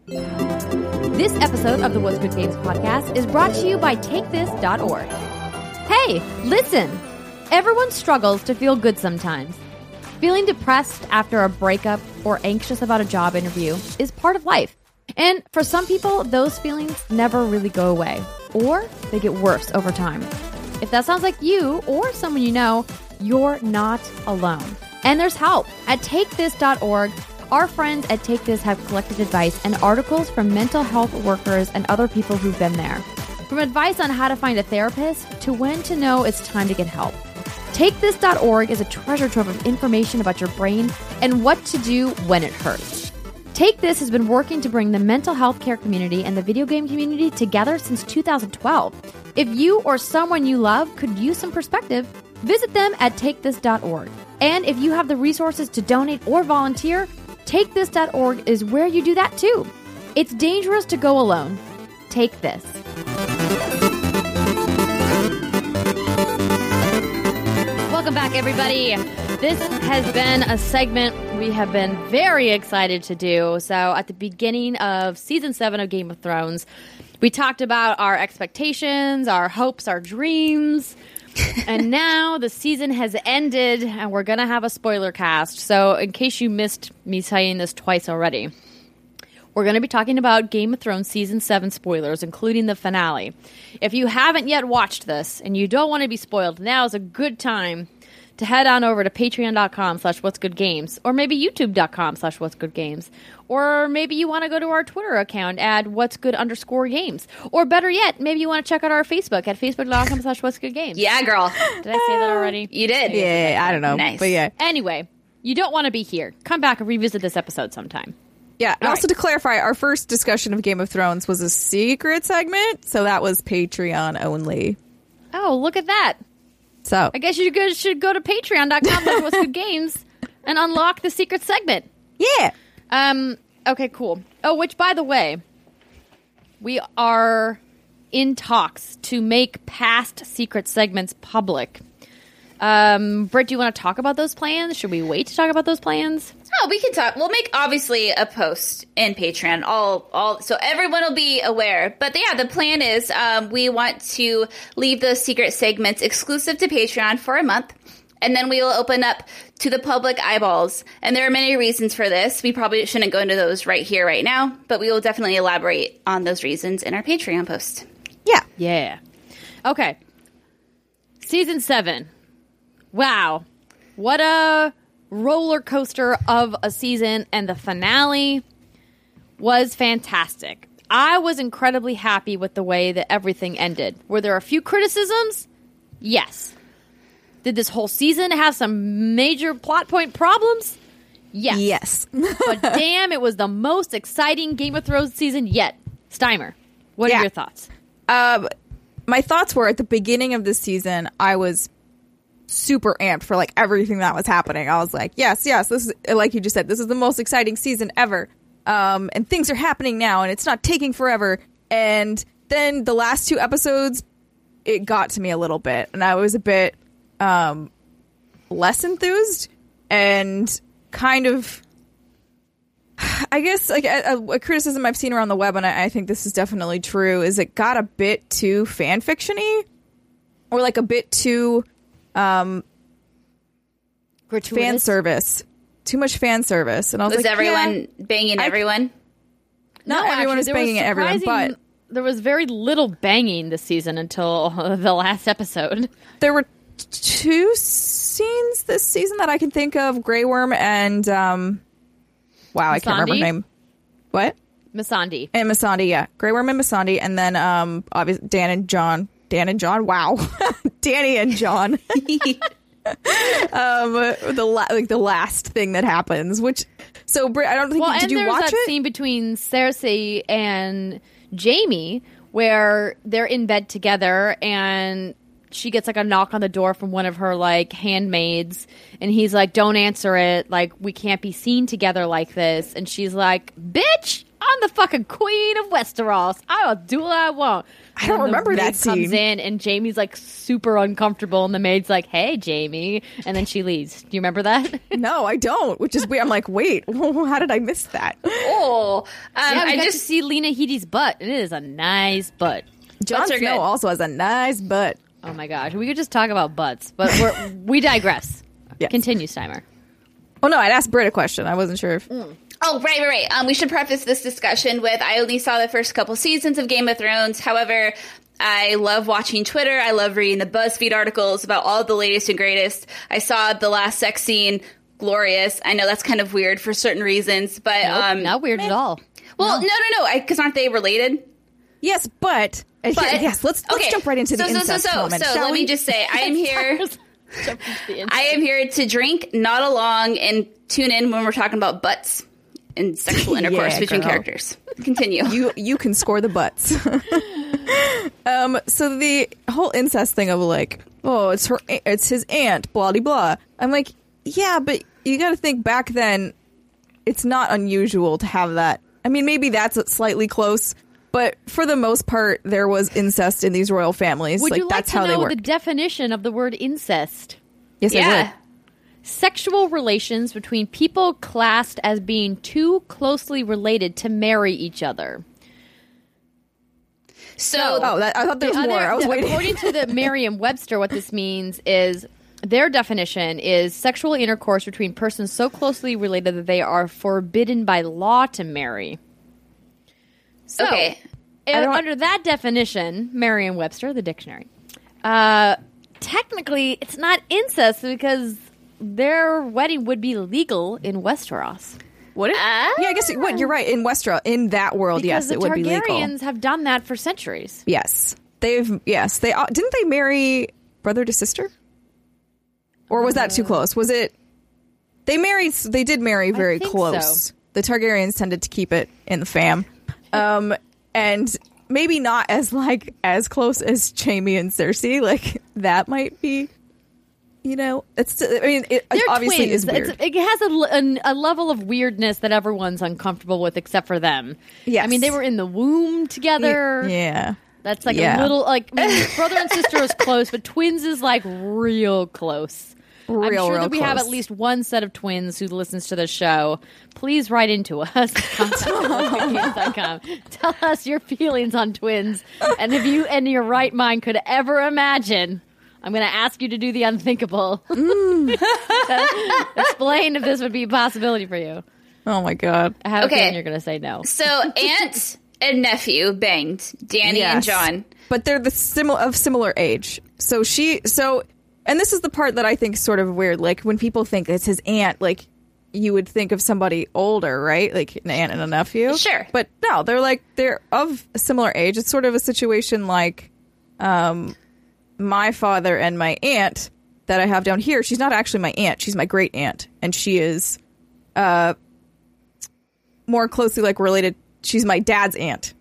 This episode of the What's Good Games podcast is brought to you by Take This dot org. Hey, listen. Everyone struggles to feel good sometimes. Feeling depressed after a breakup or anxious about a job interview is part of life. And for some people, those feelings never really go away, or they get worse over time. If that sounds like you or someone you know, you're not alone. And there's help. At Take This dot org, our friends at Take This have collected advice and articles from mental health workers and other people who've been there. From advice on how to find a therapist to when to know it's time to get help. Take This dot org is a treasure trove of information about your brain and what to do when it hurts. Take This has been working to bring the mental health care community and the video game community together since two thousand twelve. If you or someone you love could use some perspective, visit them at Take This dot org. And if you have the resources to donate or volunteer, Take This dot org is where you do that too. It's dangerous to go alone. Take This. Welcome back, everybody. This has been a segment we have been very excited to do. So at the beginning of Season seven of Game of Thrones, we talked about our expectations, our hopes, our dreams. And now the season has ended, and we're going to have a spoiler cast. So in case you missed me saying this twice already, we're going to be talking about Game of Thrones Season seven spoilers, including the finale. If you haven't yet watched this and you don't want to be spoiled, now is a good time to head on over to patreon.com slash what's good games, or maybe youtube.com slash what's good games, or maybe you want to go to our Twitter account at what's good underscore games, or better yet, maybe you want to check out our Facebook at facebook.com slash what's good games. Yeah, girl. Did I say that already? You did. Yeah, yeah, I don't know. Nice. But yeah. Anyway, you don't want to be here. Come back and revisit this episode sometime. Yeah, and all also right. To clarify, our first discussion of Game of Thrones was a secret segment, so that was Patreon only. Oh, look at that. So I guess you guys should go to patreon dot com slash what's good games and unlock the secret segment. Yeah. Um. Okay, cool. Oh, which, by the way, we are in talks to make past secret segments public. Um, Britt, do you want to talk about those plans? Should we wait to talk about those plans? Oh, we can talk. We'll make, obviously, a post in Patreon. All, all, so everyone will be aware. But, yeah, the plan is um, we want to leave those secret segments exclusive to Patreon for a month. And then we will open up to the public eyeballs. And there are many reasons for this. We probably shouldn't go into those right here, right now. But we will definitely elaborate on those reasons in our Patreon post. Yeah. Yeah. Okay. Season seven. Wow. What a roller coaster of a season. And the finale was fantastic. I was incredibly happy with the way that everything ended. Were there a few criticisms? Yes. Did this whole season have some major plot point problems? Yes. Yes. But damn, it was the most exciting Game of Thrones season yet. Steimer, what yeah. are your thoughts? Uh, my thoughts were, at the beginning of this season, I was super amped for like everything that was happening. I was like, yes, yes, this is, like you just said, this is the most exciting season ever. Um, and things are happening now, and it's not taking forever. And then the last two episodes, it got to me a little bit, and I was a bit... Um, less enthused and kind of, I guess, like a, a criticism I've seen around the web, and I, I think this is definitely true, is it got a bit too fanfiction-y, or like a bit too um, gratuitous fan service, too much fan service. And I was, was like, everyone yeah, banging I, everyone? Not no, everyone actually, was banging at everyone, but there was very little banging this season until the last episode. There were two scenes this season that I can think of. Grey Worm and um wow, Missandei? I can't remember her name. What? Missandei. And Missandei, yeah. Grey Worm and Missandei, and then um obviously Dan and John. Dan and John. Wow. Danny and John. um the la- like the last thing that happens, which so Britt, I don't think well, you, did you watch that it? Scene between Cersei and Jaime where they're in bed together and she gets like a knock on the door from one of her like handmaids, and he's like, don't answer it, like we can't be seen together like this. And she's like, bitch, I'm the fucking queen of Westeros, I'll do what I want. I don't remember that scene. Comes in and Jaime's like super uncomfortable, and the maid's like, hey Jaime, and then she leaves. Do you remember that? No, I don't, which is weird. I'm like, wait, how did I miss that? Oh um, yeah, we I got just to see Lena Headey's butt, and it is a nice butt. Jon Snow also has a nice butt. Oh, my gosh. We could just talk about butts, but we're, we digress. Yes. Continue, Steimer. Oh, no, I'd asked Britt a question. I wasn't sure if... Mm. Oh, right, right, right. Um, we should preface this discussion with, I only saw the first couple seasons of Game of Thrones. However, I love watching Twitter. I love reading the BuzzFeed articles about all the latest and greatest. I saw the last sex scene. Glorious. I know that's kind of weird for certain reasons, but... Nope, um, not weird man. At all. Well, no, no, no, because no, aren't they related? Yes, but... But, yes, yes, let's, let's okay. jump right into so, the incest so, so, so, moment. So let we? me just say, I am here. I am here to drink, nod along, and tune in when we're talking about butts and sexual intercourse yeah, between girl. characters. Continue. You you can score the butts. um. So the whole incest thing of like, oh, it's her, it's his aunt, blah de blah. I'm like, yeah, but you got to think back then. It's not unusual to have that. I mean, maybe that's slightly close. But for the most part, there was incest in these royal families. Would like, you like that's to how know they work. The definition of the word incest? Yes, yeah. I would. Sexual relations between people classed as being too closely related to marry each other. So, so oh, that, I thought there was the more. Other, I was waiting. According to the Merriam-Webster, what this means is their definition is sexual intercourse between persons so closely related that they are forbidden by law to marry. So, okay. Under that definition, Merriam-Webster, the dictionary, uh, technically it's not incest because their wedding would be legal in Westeros. Would it? Uh, yeah, I guess it would. You're right. In Westeros, in that world, yes, it would be legal. Because the Targaryens have done that for centuries. Yes. They've, yes. They didn't they marry brother to sister? Or was uh, that too close? Was it? They married, they did marry very close. So. The Targaryens tended to keep it in the fam. Um, and maybe not as like as close as Jaime and Cersei, like that might be You know, it's. I mean, it They're obviously twins. is weird. It's, it has a, a, a level of weirdness that everyone's uncomfortable with, except for them. Yeah, I mean, they were in the womb together. Yeah, that's like yeah. a little like I mean, brother and sister is close, but twins is like real close. Real, I'm sure real that we close. have at least one set of twins who listens to the show. Please write into us. Tell us your feelings on twins, and if you in your right mind could ever imagine. I'm going to ask you to do the unthinkable. Mm. so, explain if this would be a possibility for you. Oh, my God. How okay. can you're going to say no? So aunt and nephew banged, Danny yes. and John. But they're the sim- of similar age. So she – so – and this is the part that I think is sort of weird. Like, when people think it's his aunt, like, you would think of somebody older, right? Like an aunt and a nephew. Sure. But no, they're like – they're of a similar age. It's sort of a situation like – um. my father and my aunt that I have down here, she's not actually my aunt. She's my great aunt. And she is uh, more closely like related. She's my dad's aunt.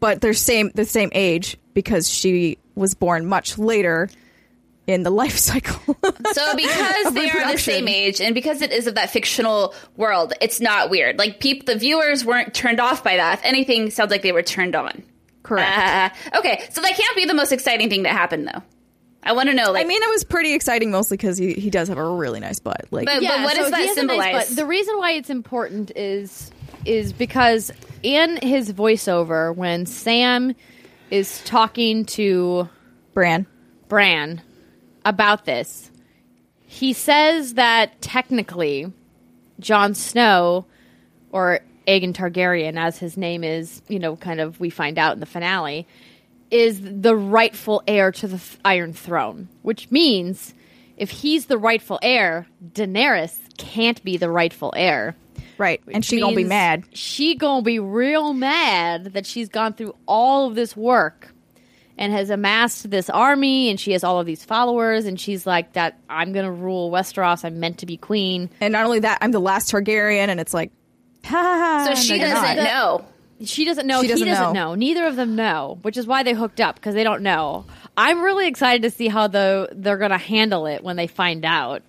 But they're same, the same age because she was born much later in the life cycle. So because they are the same age and because it is of that fictional world, it's not weird. Like people, the viewers weren't turned off by that. If anything, sounds like they were turned on. Correct. Uh, okay, so that can't be the most exciting thing that happened, though. I want to know. Like, I mean, it was pretty exciting, mostly because he, he does have a really nice butt. Like, but, yeah, but what so does that symbolize? Nice the reason why it's important is is because in his voiceover, when Sam is talking to Bran Bran about this, he says that technically, Jon Snow, or Aegon Targaryen, as his name is, you know, kind of we find out in the finale, is the rightful heir to the th- Iron Throne, which means if he's the rightful heir, Daenerys can't be the rightful heir. Right, and she gonna be mad. She gonna be real mad that she's gone through all of this work and has amassed this army, and she has all of these followers, and she's like, that I'm gonna rule Westeros, I'm meant to be queen. And not only that, I'm the last Targaryen, and it's like, so she no, doesn't know. She doesn't know. She doesn't he doesn't know. know. Neither of them know, which is why they hooked up, because they don't know. I'm really excited to see how the, they're going to handle it when they find out.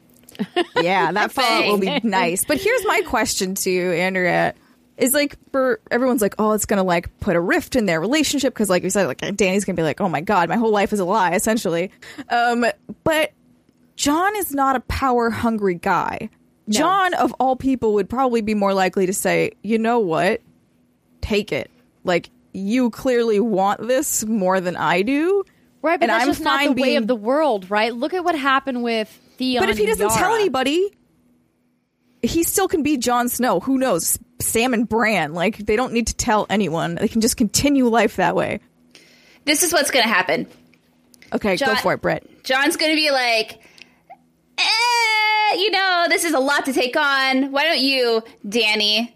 Yeah, that follow-up will be nice. But here's my question to you, Andrea. Is like for everyone's like, oh, it's going to like put a rift in their relationship because, like you said, like Danny's going to be like, oh my God, my whole life is a lie, essentially. Um, but John is not a power-hungry guy. No. John, of all people, would probably be more likely to say, you know what, take it. Like, you clearly want this more than I do. Right, but and that's I'm just not the being... way of the world, right? Look at what happened with Theon. But if he doesn't Yara. tell anybody, he still can be Jon Snow. Who knows? Sam and Bran. Like, they don't need to tell anyone. They can just continue life that way. This is what's going to happen. Okay, John, go for it, Britt. Jon's going to be like... Eh, you know, this is a lot to take on. Why don't you, Danny,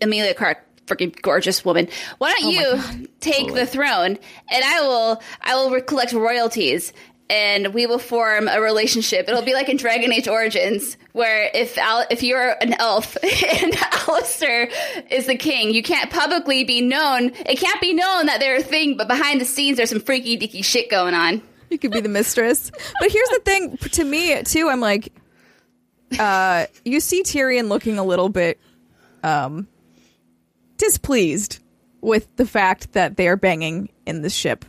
Emilia Clarke, freaking gorgeous woman, why don't oh you take totally. the throne, and I will I will collect royalties, and we will form a relationship. It'll be like in Dragon Age Origins, where if Al- if you're an elf and Alistair is the king, you can't publicly be known. It can't be known that they're a thing, but behind the scenes there's some freaky deaky shit going on. You could be the mistress. But here's the thing. To me, too, I'm like, uh, you see Tyrion looking a little bit um, displeased with the fact that they are banging in the ship.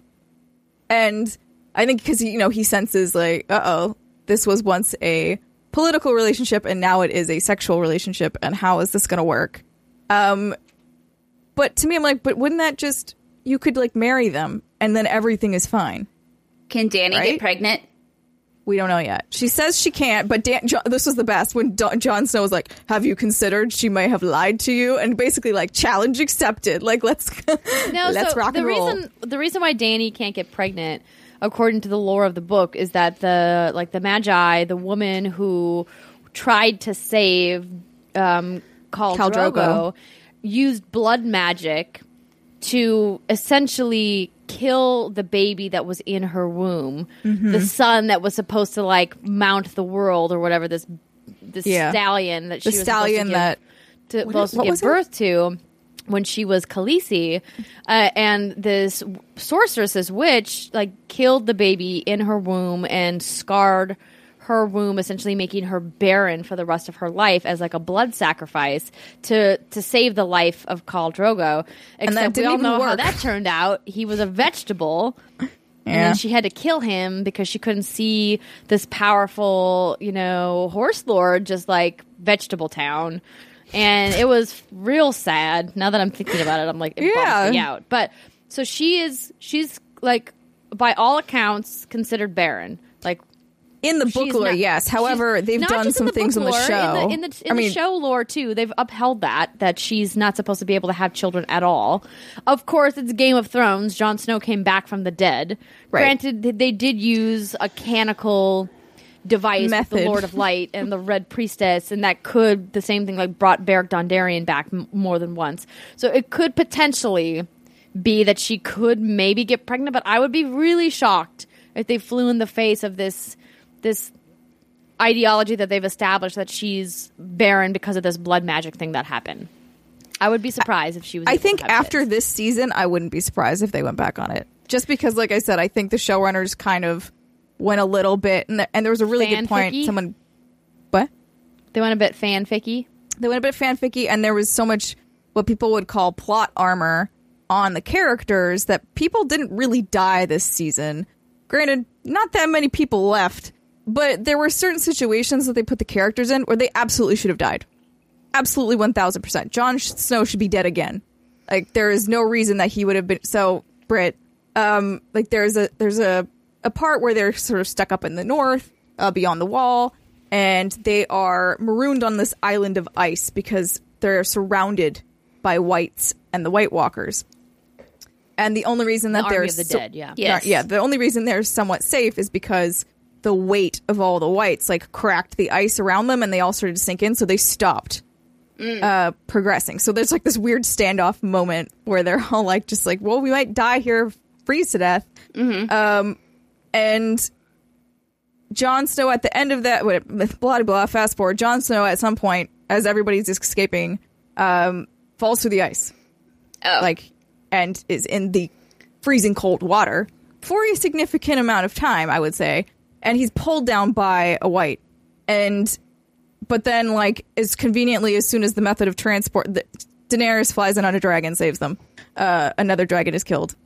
And I think because, you know, he senses like, uh-oh, this was once a political relationship and now it is a sexual relationship. And how is this going to work? Um, but to me, I'm like, but wouldn't that just, you could like marry them and then everything is fine. Can Danny right? get pregnant? We don't know yet. She says she can't, but Dan- John- this was the best when Do- Jon Snow was like, have you considered she may have lied to you? And basically like, challenge accepted. Like, let's, no, let's so rock the and roll. Reason, the reason why Danny can't get pregnant, according to the lore of the book, is that the like the Magi, the woman who tried to save um, Khal Drogo, Drogo, used blood magic to essentially... kill the baby that was in her womb, mm-hmm. the son that was supposed to like mount the world or whatever. This this yeah. stallion that she the was stallion supposed to give, that to, what, supposed to give birth it? to when she was Khaleesi, uh, and this sorceress, this witch, like killed the baby in her womb and scarred her womb, essentially making her barren for the rest of her life as like a blood sacrifice to to save the life of Khal Drogo. Except we all know work. how that turned out. He was a vegetable. Yeah. And then she had to kill him because she couldn't see this powerful, you know, horse lord just like Vegetable Town. And it was real sad. Now that I'm thinking about it, I'm like, it yeah. bums me out. But so she is, she's like, by all accounts, considered barren. Like in the book lore, not, yes. However, they've done some things on the show. In the, in the, in I the mean, show lore too, they've upheld that that she's not supposed to be able to have children at all. Of course, it's Game of Thrones. Jon Snow came back from the dead. Right. Granted, they did use a canonical device Method. with the Lord of Light and the Red Priestess, and that could the same thing like brought Beric Dondarrion back m- more than once. So it could potentially be that she could maybe get pregnant, but I would be really shocked if they flew in the face of this this ideology that they've established that she's barren because of this blood magic thing that happened. I would be surprised I, if she was. I think after kids. this season, I wouldn't be surprised if they went back on it, just because, like I said, I think the showrunners kind of went a little bit, and, the, and there was a really fan good point. Ficky? Someone, what? They went a bit fanficky. They went a bit fanficky, and there was so much what people would call plot armor on the characters that people didn't really die this season. Granted, not that many people left, but there were certain situations that they put the characters in where they absolutely should have died. Absolutely, one thousand percent. Jon Snow should be dead again. Like, there is no reason that he would have been. So, Britt, um, like, there's a there's a. a part where they're sort of stuck up in the north, uh, beyond the wall, and they are marooned on this island of ice because they're surrounded by whites and the White Walkers. And the only reason that the they're... Army of the so- Dead, yeah. Yes. Yeah, the only reason they're somewhat safe is because the weight of all the whites, like, cracked the ice around them and they all started to sink in, so they stopped mm. uh, progressing. So there's, like, this weird standoff moment where they're all, like, just like, well, we might die here, freeze to death. Mm-hmm. Um... And Jon Snow at the end of that, blah, blah, fast forward, Jon Snow at some point, as everybody's escaping, um, falls through the ice. Oh. Like, and is in the freezing cold water for a significant amount of time, I would say. And he's pulled down by a white. And, but then, like, as conveniently as soon as the method of transport, the, Daenerys flies in on a dragon, saves them. Uh, another dragon is killed.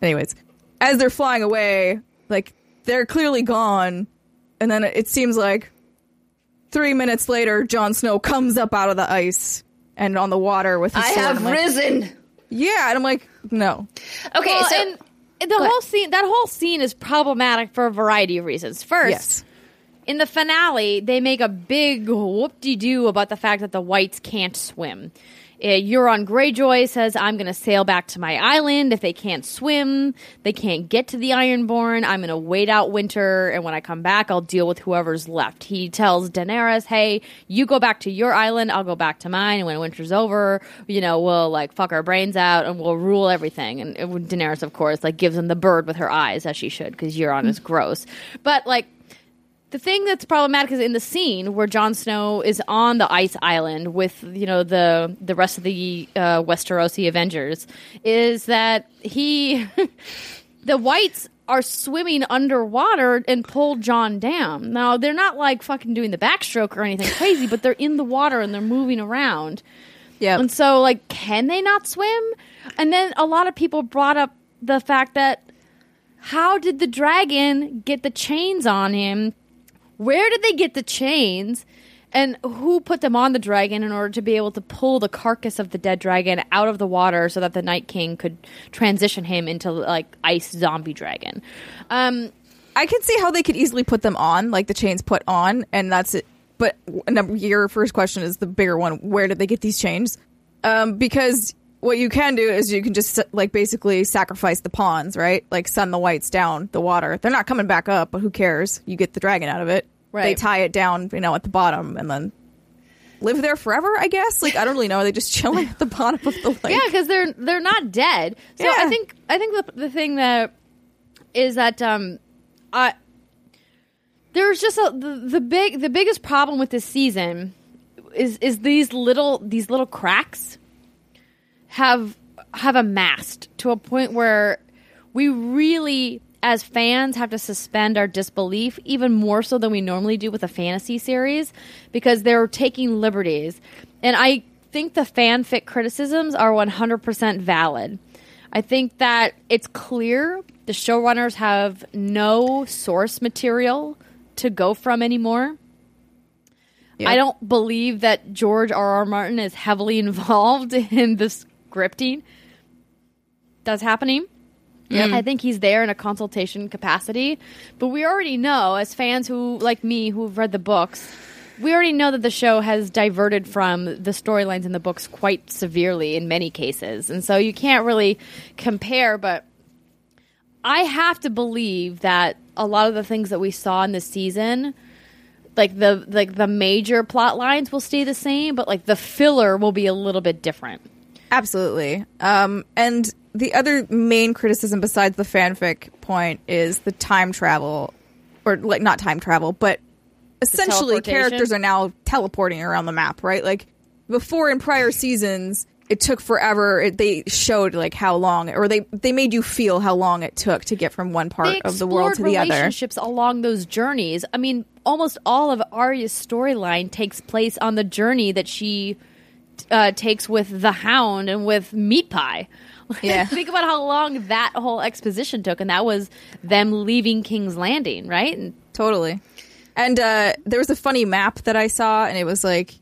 Anyways, as they're flying away, like, they're clearly gone, and then it seems like three minutes later, Jon Snow comes up out of the ice and on the water with his I sword. I have like, risen! Yeah, and I'm like, no. Okay, well, so... And, and the whole scene, that whole scene is problematic for a variety of reasons. First, yes. in the finale, they make a big whoop-de-doo about the fact that the whites can't swim. Euron Greyjoy says, I'm going to sail back to my island. If they can't swim, they can't get to the Ironborn. I'm going to wait out winter, and when I come back, I'll deal with whoever's left. He tells Daenerys, hey, you go back to your island, I'll go back to mine, and when winter's over, you know, we'll, like, fuck our brains out, and we'll rule everything. And Daenerys, of course, like, gives him the bird with her eyes, as she should, because Euron is gross. But, like, the thing that's problematic is in the scene where Jon Snow is on the ice island with, you know, the the rest of the uh, Westerosi Avengers is that he, the whites are swimming underwater and pull Jon down. Now, they're not like fucking doing the backstroke or anything crazy, but they're in the water and they're moving around. Yeah. And so, like, can they not swim? And then a lot of people brought up the fact that how did the dragon get the chains on him? Where did they get the chains, and who put them on the dragon in order to be able to pull the carcass of the dead dragon out of the water so that the Night King could transition him into, like, ice zombie dragon? Um, I can see how they could easily put them on, like the chains put on, and that's it. But your first question is the bigger one. Where did they get these chains? Um, because what you can do is you can just, like, basically sacrifice the pawns, right? Like, sun the whites down the water. They're not coming back up, but who cares? You get the dragon out of it. Right. They tie it down, you know, at the bottom and then live there forever, I guess. Like, I don't really know. Are they just chilling at the bottom of the lake? Yeah, because they're they're not dead. So yeah. I think I think the, the thing that is that um, I, there's just a, the, the big the biggest problem with this season is is these little these little cracks have have amassed to a point where we really as fans, have to suspend our disbelief even more so than we normally do with a fantasy series, because they're taking liberties. And I think the fanfic criticisms are one hundred percent valid. I think that it's clear the showrunners have no source material to go from anymore. Yep. I don't believe that George R R. Martin is heavily involved in the scripting that's happening. Yep. I think he's there in a consultation capacity. But we already know, as fans who, like me, who've read the books, we already know that the show has diverted from the storylines in the books quite severely in many cases. And so you can't really compare, but I have to believe that a lot of the things that we saw in this season, like the like the major plot lines will stay the same, but like the filler will be a little bit different. Absolutely. Um, and the other main criticism besides the fanfic point is the time travel, or like not time travel, but essentially characters are now teleporting around the map, right? Like before in prior seasons, it took forever. It, they showed like how long, or they, they made you feel how long it took to get from one part of the world to the other. Relationships along those journeys. I mean, almost all of Arya's storyline takes place on the journey that she uh, takes with the Hound and with Meat Pie. Yeah. Think about how long that whole exposition took, and that was them leaving King's Landing, right? And totally. And uh, there was a funny map that I saw, and it was like,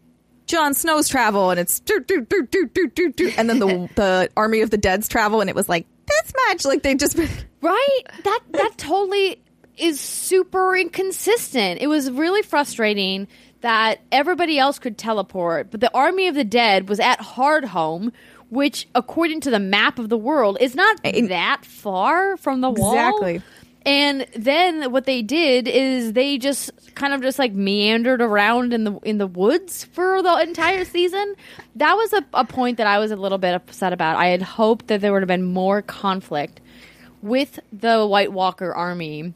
Jon Snow's travel, and it's do, do, do, do, do, do, do. And then the the Army of the Dead's travel, and it was like, that's much. Like, they just... Right? That that totally is super inconsistent. It was really frustrating that everybody else could teleport, but the Army of the Dead was at Hardhome, which, according to the map of the world, is not it, that far from the wall. Exactly. And then what they did is they just kind of just like meandered around in the in the woods for the entire season. That was a, a point that I was a little bit upset about. I had hoped that there would have been more conflict with the White Walker army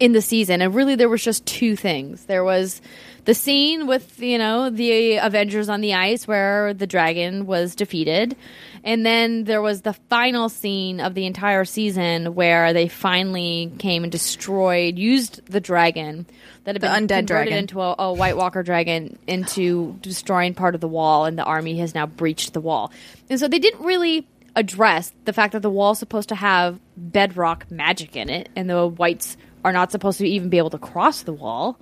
in the season. And really there was just two things. There was the scene with, you know, the Avengers on the ice where the dragon was defeated. And then there was the final scene of the entire season where they finally came and destroyed, used the dragon that had the been undead converted dragon. into a, a White Walker dragon into destroying part of the wall, and the army has now breached the wall. And so they didn't really address the fact that the wall's supposed to have bedrock magic in it, and the whites are not supposed to even be able to cross the wall,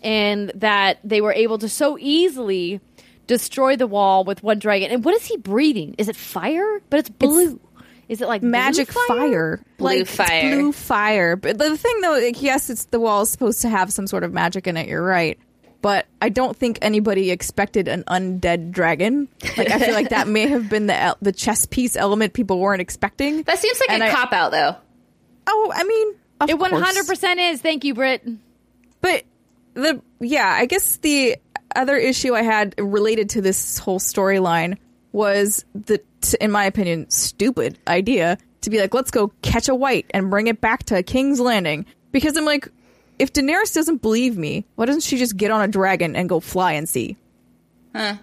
and that they were able to so easily destroy the wall with one dragon. And what is he breathing? Is it fire? But it's blue. It's is it like magic blue fire? fire? Blue like, fire. Blue fire. But the thing though, like, yes, it's the wall is supposed to have some sort of magic in it. You're right. But I don't think anybody expected an undead dragon. Like I feel like that may have been the the chess piece element people weren't expecting. That seems like and a I, cop out though. Oh, I mean, of it one hundred percent is. Thank you, Britt. But the yeah, I guess the other issue I had related to this whole storyline was the, t- in my opinion, stupid idea to be like, let's go catch a white and bring it back to King's Landing. Because I'm like, if Daenerys doesn't believe me, why doesn't she just get on a dragon and go fly and see? Huh.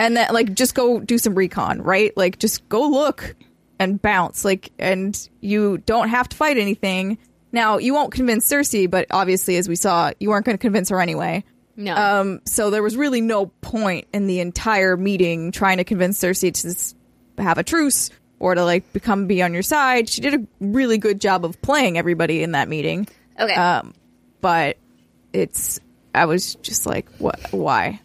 And that, like, just go do some recon, right? Like, just go look and bounce. Like, and you don't have to fight anything. Now, you won't convince Cersei, but obviously, as we saw, you weren't going to convince her anyway. No. Um, so there was really no point in the entire meeting trying to convince Cersei to s- have a truce or to like become be on your side. She did a really good job of playing everybody in that meeting. Okay. Um, but it's I was just like, what? Why?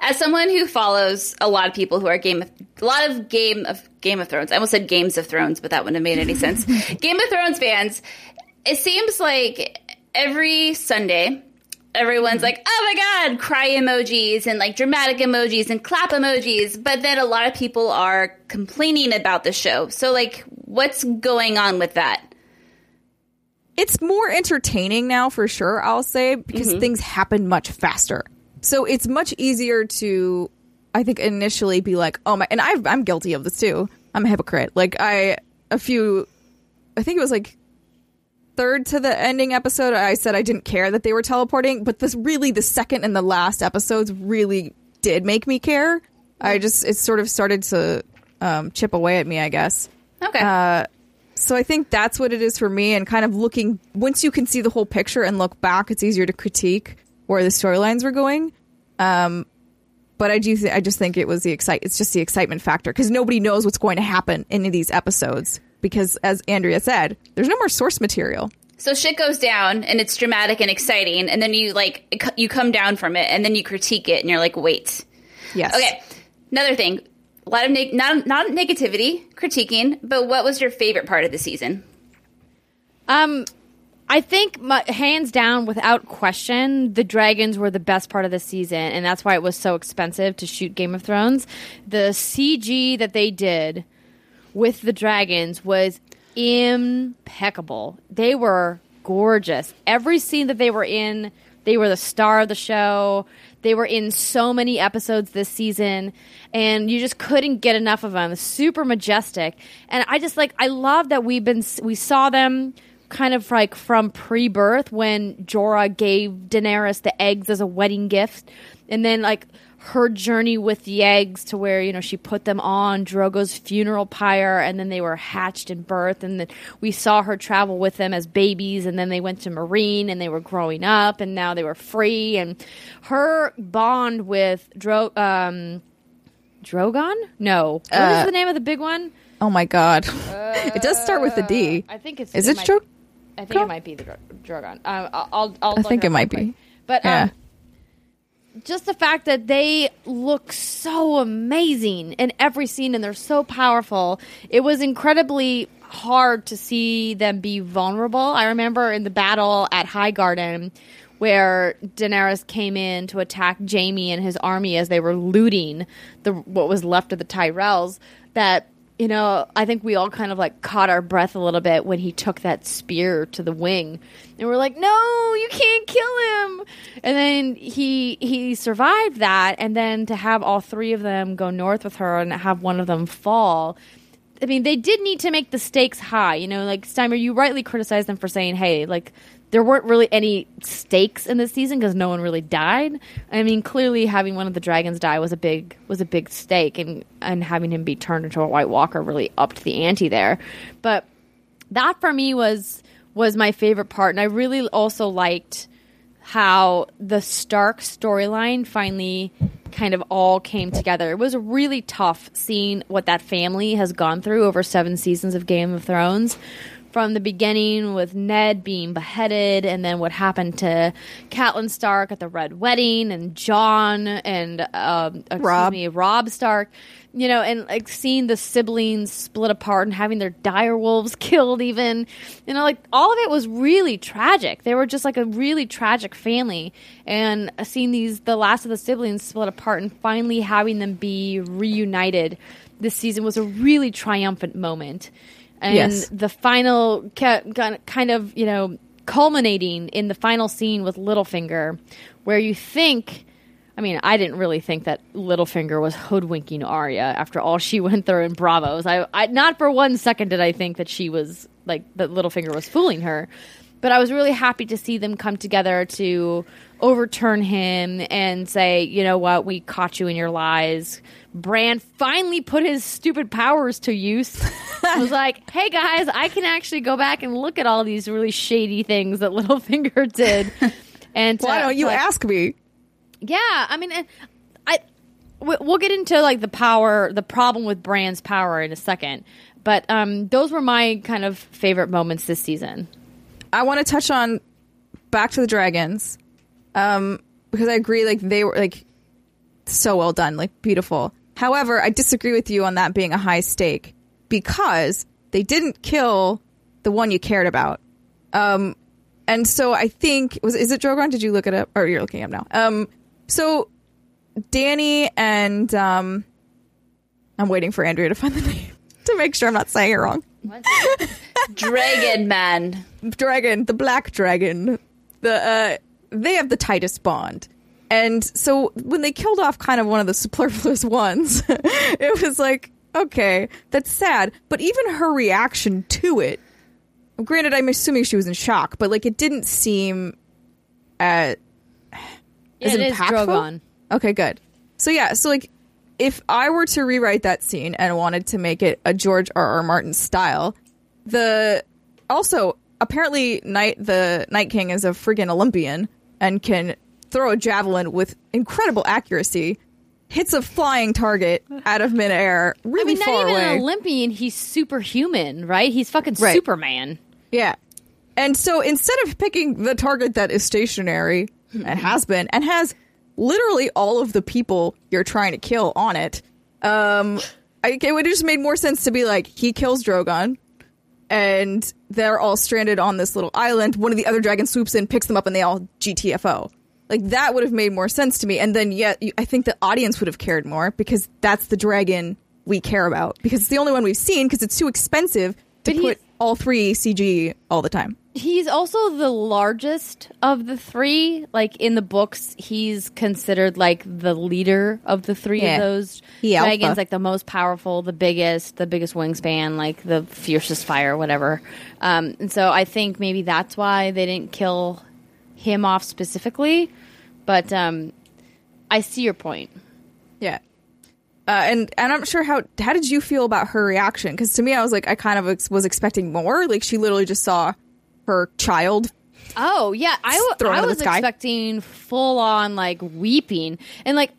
As someone who follows a lot of people who are Game of a lot of Game of Game of Thrones, I almost said Games of Thrones, but that wouldn't have made any sense. Game of Thrones fans, it seems like every Sunday. Everyone's like, oh my god, cry emojis and like dramatic emojis and clap emojis. But then a lot of people are complaining about the show. So like, what's going on with that? It's more entertaining now for sure, I'll say, because mm-hmm. things happen much faster. So it's much easier to, I think, initially be like, oh my, and I've, I'm guilty of this too. I'm a hypocrite. Like I, a few, I think it was like, third to the ending episode, I said I didn't care that they were teleporting, but this really the second and the last episodes really did make me care. I just it sort of started to um, chip away at me, I guess. Okay. Uh, So I think that's what it is for me, and kind of looking, once you can see the whole picture and look back, it's easier to critique where the storylines were going. Um, but I do, th- I just think it was the excite. It's just the excitement factor, because nobody knows what's going to happen in these episodes. Because as Andrea said, there's no more source material. So shit goes down, and it's dramatic and exciting, and then you like you come down from it, and then you critique it, and you're like, wait, yes, okay. Another thing. A lot of neg- not not negativity, critiquing, but what was your favorite part of the season? Um, I think my, hands down, without question, the dragons were the best part of the season, and that's why it was so expensive to shoot Game of Thrones. The C G that they did with the dragons was impeccable. They were gorgeous. Every scene that they were in, they were the star of the show. They were in so many episodes this season, and you just couldn't get enough of them. Super majestic. And I just like, I love that we've been, we saw them kind of like from pre-birth when Jorah gave Daenerys the eggs as a wedding gift. And then like her journey with the eggs to where, you know, she put them on Drogo's funeral pyre, and then they were hatched and birthed. And then we saw her travel with them as babies, and then they went to Meereen, and they were growing up, and now they were free. And her bond with Dro- um, Drogon? No. What uh, is the name of the big one? Oh, my God. Uh, it does start with a D. I think it's... Is it, it Drogon? I think it might be the Dro- Drogon. Uh, I'll, I'll I think it might be. But, yeah. um... just the fact that they look so amazing in every scene, and they're so powerful. It was incredibly hard to see them be vulnerable. I remember in the battle at Highgarden where Daenerys came in to attack Jaime and his army as they were looting the what was left of the Tyrells, that, you know, I think we all kind of like caught our breath a little bit when he took that spear to the wing, and we're like, "No, you can't kill him!" And then he he survived that, and then to have all three of them go north with her and have one of them fall. I mean, they did need to make the stakes high, you know. Like Steimer, you rightly criticized them for saying, "Hey, like there weren't really any stakes in this season because no one really died." I mean, clearly having one of the dragons die was a big was a big stake, and and having him be turned into a White Walker really upped the ante there. But that for me was was my favorite part, and I really also liked how the Stark storyline finally kind of all came together. It was really tough seeing what that family has gone through over seven seasons of Game of Thrones. From the beginning with Ned being beheaded, and then what happened to Catelyn Stark at the Red Wedding, and Jon and um, excuse Rob. me, Rob Stark, you know, and like seeing the siblings split apart and having their direwolves killed, even, you know, like all of it was really tragic. They were just like a really tragic family, and seeing these the last of the siblings split apart and finally having them be reunited this season was a really triumphant moment. And yes. The final ca- kind of, you know, culminating in the final scene with Littlefinger, where you think, I mean, I didn't really think that Littlefinger was hoodwinking Arya after all she went through in Bravos. I, I not for one second did I think that she was, like, that Littlefinger was fooling her. But I was really happy to see them come together to overturn him and say, you know what, we caught you in your lies. Bran finally put his stupid powers to use. I was like, hey guys, I can actually go back and look at all these really shady things that Littlefinger did. And to, why don't you like, ask me? Yeah, I mean, I we'll get into like the power, the problem with Bran's power in a second. But um, those were my kind of favorite moments this season. I want to touch on back to the dragons um, because I agree, like they were like so well done, like beautiful. However, I disagree with you on that being a high stake because they didn't kill the one you cared about. Um, and so I think, was is it Drogon? Did you look it up? Or you're looking it up now. Um, so Dany and um, I'm waiting for Andrea to find the name to make sure I'm not saying it wrong. What's it? Dragon man. Dragon, the black dragon. The uh, they have the tightest bond. And so when they killed off kind of one of the superfluous ones, it was like, okay, that's sad. But even her reaction to it, granted, I'm assuming she was in shock, but like it didn't seem uh, yeah, as it impactful. Is Drogon. Okay, good. So yeah, so like if I were to rewrite that scene and wanted to make it a George R R. Martin style, the also apparently Night the Night King is a friggin' Olympian and can throw a javelin with incredible accuracy. Hits a flying target out of midair, really I mean, far away. Not even away. An Olympian, he's superhuman, right? He's fucking right. Superman. Yeah. And so instead of picking the target that is stationary, and has been, and has literally all of the people you're trying to kill on it, um, it would have just made more sense to be like, he kills Drogon, and they're all stranded on this little island. One of the other dragons swoops in, picks them up, and they all G T F O. Like, that would have made more sense to me. And then, yet, I think the audience would have cared more because that's the dragon we care about. Because it's the only one we've seen because it's too expensive to but put all three C G all the time. He's also the largest of the three. Like, in the books, he's considered, like, the leader of the three yeah. of those he dragons. Alpha. Like, the most powerful, the biggest, the biggest wingspan, like, the fiercest fire, whatever. Um, and so I think maybe that's why they didn't kill him off specifically, but um, I see your point. Yeah, uh, and and I'm sure how how did you feel about her reaction? Because to me, I was like, I kind of ex- was expecting more. Like she literally just saw her child. Oh yeah, I, w- I was expecting full on like weeping and like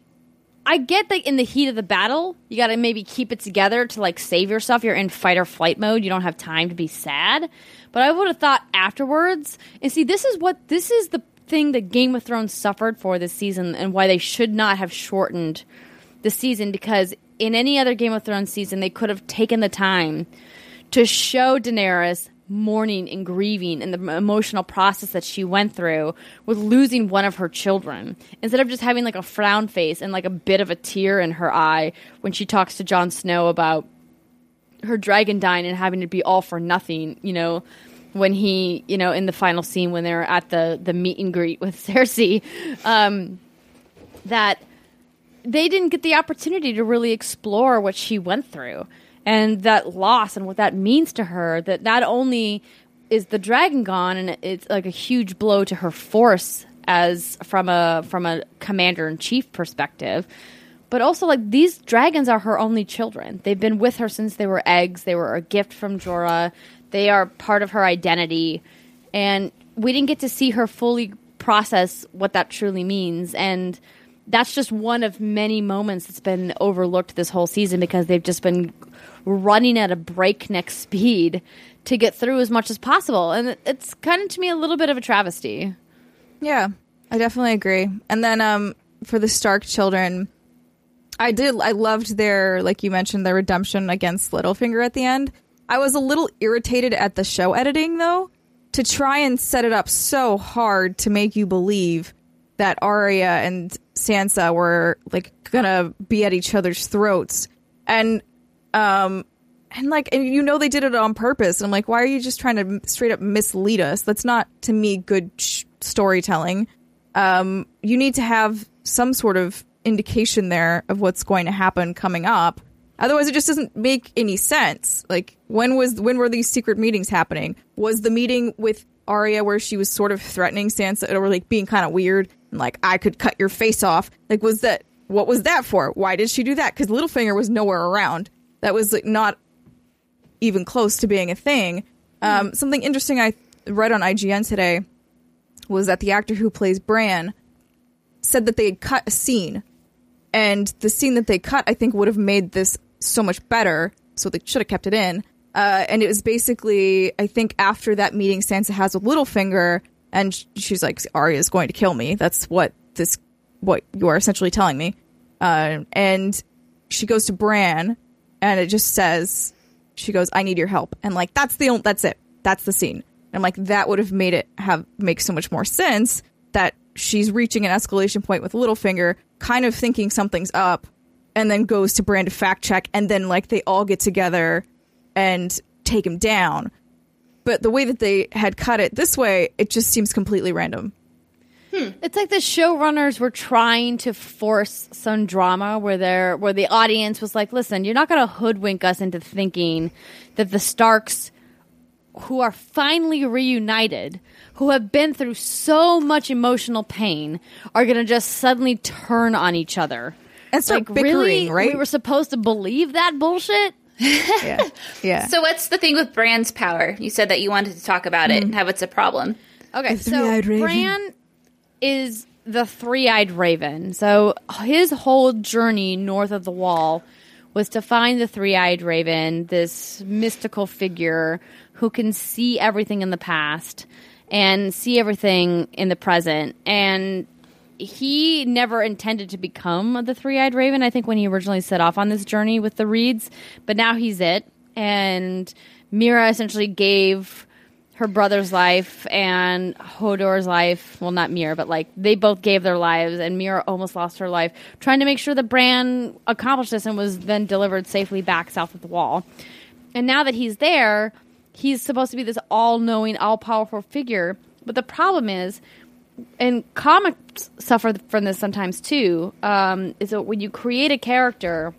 I get that in the heat of the battle, you got to maybe keep it together to like save yourself. You're in fight or flight mode. You don't have time to be sad. But I would have thought afterwards, and see, this is what this is the thing that Game of Thrones suffered for this season, and why they should not have shortened the season. Because in any other Game of Thrones season, they could have taken the time to show Daenerys mourning and grieving and the emotional process that she went through with losing one of her children, instead of just having like a frown face and like a bit of a tear in her eye when she talks to Jon Snow about her dragon dying and having to be all for nothing, you know, when he, you know, in the final scene when they're at the, the meet and greet with Cersei, um, that they didn't get the opportunity to really explore what she went through and that loss and what that means to her, that not only is the dragon gone and it's like a huge blow to her force as from a, from a commander-in-chief perspective, but also, like, these dragons are her only children. They've been with her since they were eggs. They were a gift from Jorah. They are part of her identity. And we didn't get to see her fully process what that truly means. And that's just one of many moments that's been overlooked this whole season because they've just been running at a breakneck speed to get through as much as possible. And it's kind of, to me, a little bit of a travesty. Yeah, I definitely agree. And then um, for the Stark children, I did. I loved their, like you mentioned, their redemption against Littlefinger at the end. I was a little irritated at the show editing, though, to try and set it up so hard to make you believe that Arya and Sansa were like gonna be at each other's throats, and um, and like, and you know they did it on purpose. And I'm like, why are you just trying to straight up mislead us? That's not, to me, good sh- storytelling. Um, you need to have some sort of indication there of what's going to happen coming up. Otherwise, it just doesn't make any sense. Like, when was when were these secret meetings happening? Was the meeting with Arya where she was sort of threatening Sansa or like being kind of weird and like, I could cut your face off? Like, was that what was that for? Why did she do that? Because Littlefinger was nowhere around. That was like not even close to being a thing. Mm-hmm. Um, something interesting I read on I G N today was that the actor who plays Bran said that they had cut a scene. And the scene that they cut, I think, would have made this so much better. So they should have kept it in. Uh, and it was basically, I think, after that meeting Sansa has with Littlefinger, and sh- she's like, Arya's going to kill me. That's what this, what you are essentially telling me. Uh, and she goes to Bran, and it just says, she goes, I need your help. And like, that's the only, that's it. That's the scene. And I'm like, that would have made it have make so much more sense that she's reaching an escalation point with Littlefinger, kind of thinking something's up, and then goes to Bran to fact check, and then like they all get together and take him down. But the way that they had cut it this way, it just seems completely random. Hmm. It's like the showrunners were trying to force some drama where they're, where the audience was like, listen, you're not going to hoodwink us into thinking that the Starks, who are finally reunited, who have been through so much emotional pain, are going to just suddenly turn on each other. And start like, bickering, really? Right? We were supposed to believe that bullshit? Yeah. Yeah. So what's the thing with brand's power? You said that you wanted to talk about mm. it and how it's a problem. Okay, so Bran is the three-eyed raven. So his whole journey north of the wall was to find the three-eyed raven, this mystical figure who can see everything in the past and see everything in the present. And he never intended to become the three-eyed raven, I think, when he originally set off on this journey with the Reeds. But now he's it. And Mira essentially gave her brother's life and Hodor's life. Well, not Mira, but like they both gave their lives, and Mira almost lost her life trying to make sure that Bran accomplished this and was then delivered safely back south of the wall. And now that he's there, he's supposed to be this all-knowing, all-powerful figure. But the problem is, and comics suffer from this sometimes too, um, is that when you create a character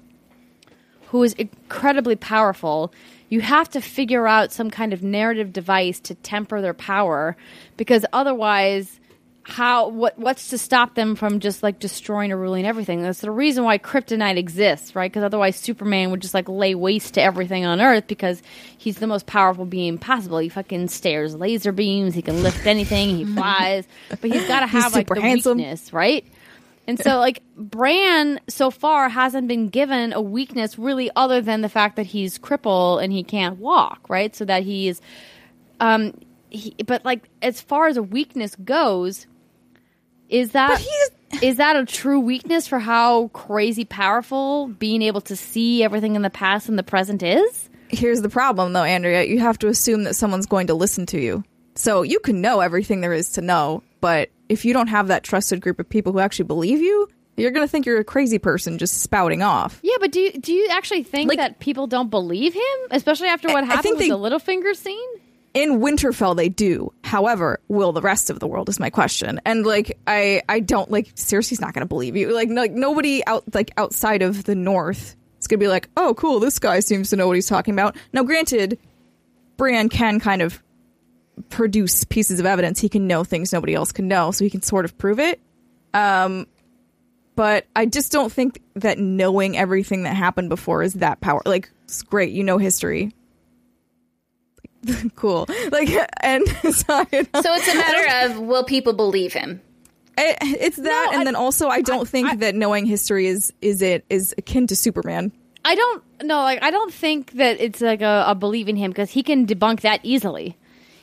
who is incredibly powerful, you have to figure out some kind of narrative device to temper their power, because otherwise, how what what's to stop them from just like destroying or ruling everything? That's the reason why kryptonite exists, right? Because otherwise, Superman would just like lay waste to everything on Earth because he's the most powerful being possible. He fucking stares laser beams. He can lift anything. He flies, but he's got to have like the handsome weakness, right? And so, like, Bran so far hasn't been given a weakness really other than the fact that he's crippled and he can't walk, right? So that he is um, – he, but, like, as far as a weakness goes, is that is that a true weakness for how crazy powerful being able to see everything in the past and the present is? Here's the problem, though, Andrea. You have to assume that someone's going to listen to you. So you can know everything there is to know, but – if you don't have that trusted group of people who actually believe you, you're going to think you're a crazy person just spouting off. Yeah, but do you, do you actually think like, that people don't believe him? Especially after what I, happened I think with they, the Littlefinger scene? In Winterfell, they do. However, will the rest of the world is my question. And, like, I, I don't, like, Cersei's not going to believe you. Like, no, like nobody out like outside of the North is going to be like, oh, cool, this guy seems to know what he's talking about. Now, granted, Bran can kind of produce pieces of evidence. He can know things nobody else can know, so he can sort of prove it. Um, but I just don't think that knowing everything that happened before is that powerful. Like, it's great, you know history. Cool. Like, and so, you know, so it's a matter of will people believe him? It, it's that, no, and I, then also I don't I, think I, that knowing history is is it is akin to Superman. I don't no, like I don't think that it's like a, a believe in him because he can debunk that easily.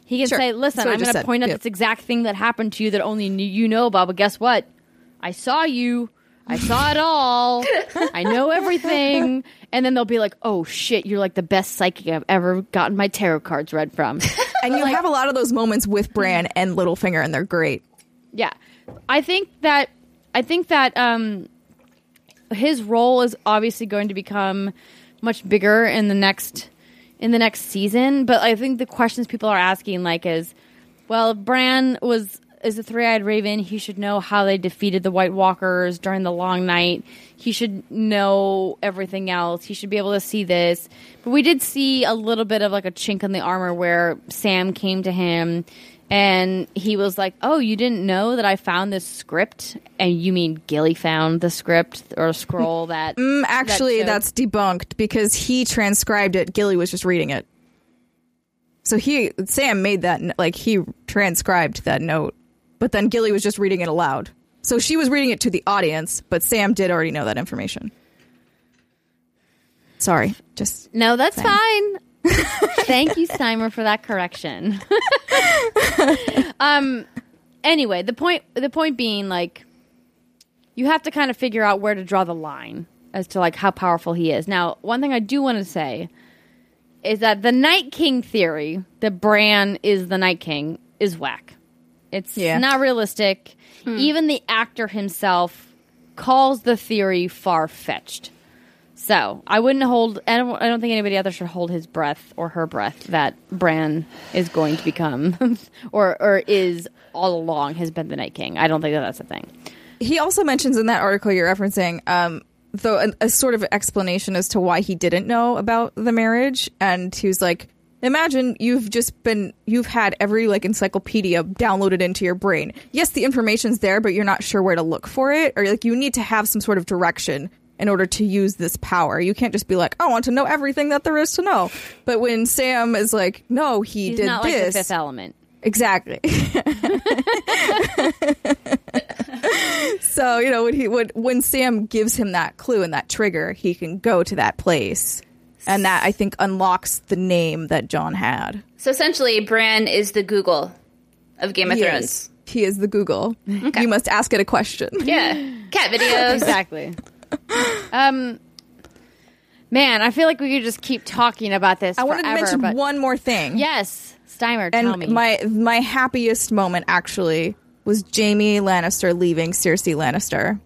He can sure. say, listen, I'm going to point out yep. this exact thing that happened to you that only you know about, but guess what? I saw you. I saw it all. I know everything. And then they'll be like, oh, shit, you're like the best psychic I've ever gotten my tarot cards read from. And you like, have a lot of those moments with Bran and Littlefinger, and they're great. Yeah. I think that I think that um, his role is obviously going to become much bigger in the next... in the next season, but I think the questions people are asking, like, is, well, Bran was is a three-eyed raven. He should know how they defeated the White Walkers during the Long Night. He should know everything else. He should be able to see this. But we did see a little bit of like a chink in the armor where Sam came to him, and he was like, "Oh, you didn't know that I found this script?" And you mean Gilly found the script or scroll that? Mm, actually, that that's debunked because he transcribed it. Gilly was just reading it. So he Sam made that, like, he transcribed that note, but then Gilly was just reading it aloud. So she was reading it to the audience, but Sam did already know that information. Sorry, just no. That's saying. Fine. Thank you, Steimer, for that correction. um. Anyway, the point the point being, like, you have to kind of figure out where to draw the line as to, like, how powerful he is. Now, one thing I do want to say is that the Night King theory, that Bran is the Night King, is whack. It's yeah. not realistic. Hmm. Even the actor himself calls the theory far-fetched. So I wouldn't hold. I don't, I don't think anybody other should hold his breath or her breath that Bran is going to become, or or is all along has been the Night King. I don't think that that's a thing. He also mentions in that article you're referencing, um, though, a, a sort of explanation as to why he didn't know about the marriage, and he was like, "Imagine you've just been, you've had every like encyclopedia downloaded into your brain. Yes, the information's there, but you're not sure where to look for it, or like you need to have some sort of direction." in order to use this power. You can't just be like, I want to know everything that there is to know. But when Sam is like, no, he He's did not this. Like the Fifth Element. Exactly. So, you know, when he would, when Sam gives him that clue and that trigger, he can go to that place. And that, I think, unlocks the name that John had. So essentially, Bran is the Google of Game of he Thrones. Is. He is the Google. Okay. You must ask it a question. Yeah. Cat videos. Exactly. Um, man, I feel like we could just keep talking about this I forever, wanted to mention but... one more thing. Yes. Steimer, tell and me. And my, my happiest moment, actually, was Jaime Lannister leaving Cersei Lannister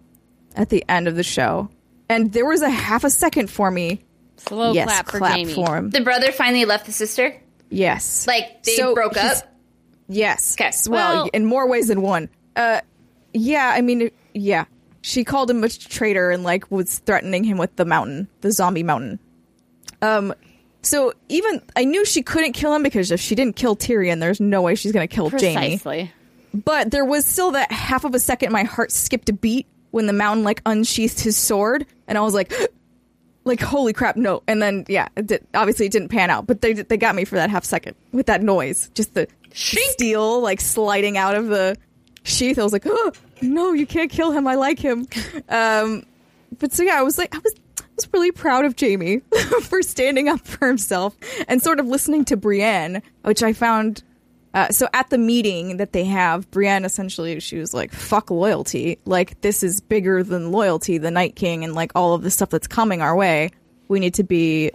at the end of the show. And there was a half a second for me. Slow yes, clap for clap Jamie. For him. The brother finally left the sister? Yes. Like, they so broke up? Yes. Okay. Well, well, in more ways than one. Uh, yeah, I mean, yeah. She called him a traitor and, like, was threatening him with the mountain, the zombie mountain. Um, so even, I knew she couldn't kill him because if she didn't kill Tyrion, there's no way she's going to kill Precisely. Jamie. Precisely. But there was still that half of a second my heart skipped a beat when the mountain, like, unsheathed his sword. And I was like... Like, holy crap, no. And then, yeah, it did, obviously it didn't pan out. But they they got me for that half second with that noise. Just the Sheet. steel, like, sliding out of the sheath. I was like, oh, no, you can't kill him. I like him. Um, but so, yeah, I was like, I was, I was really proud of Jamie for standing up for himself and sort of listening to Brienne, which I found... Uh, so at the meeting that they have, Brienne essentially, she was like, fuck loyalty. Like, this is bigger than loyalty, the Night King, and like all of the stuff that's coming our way. We need to be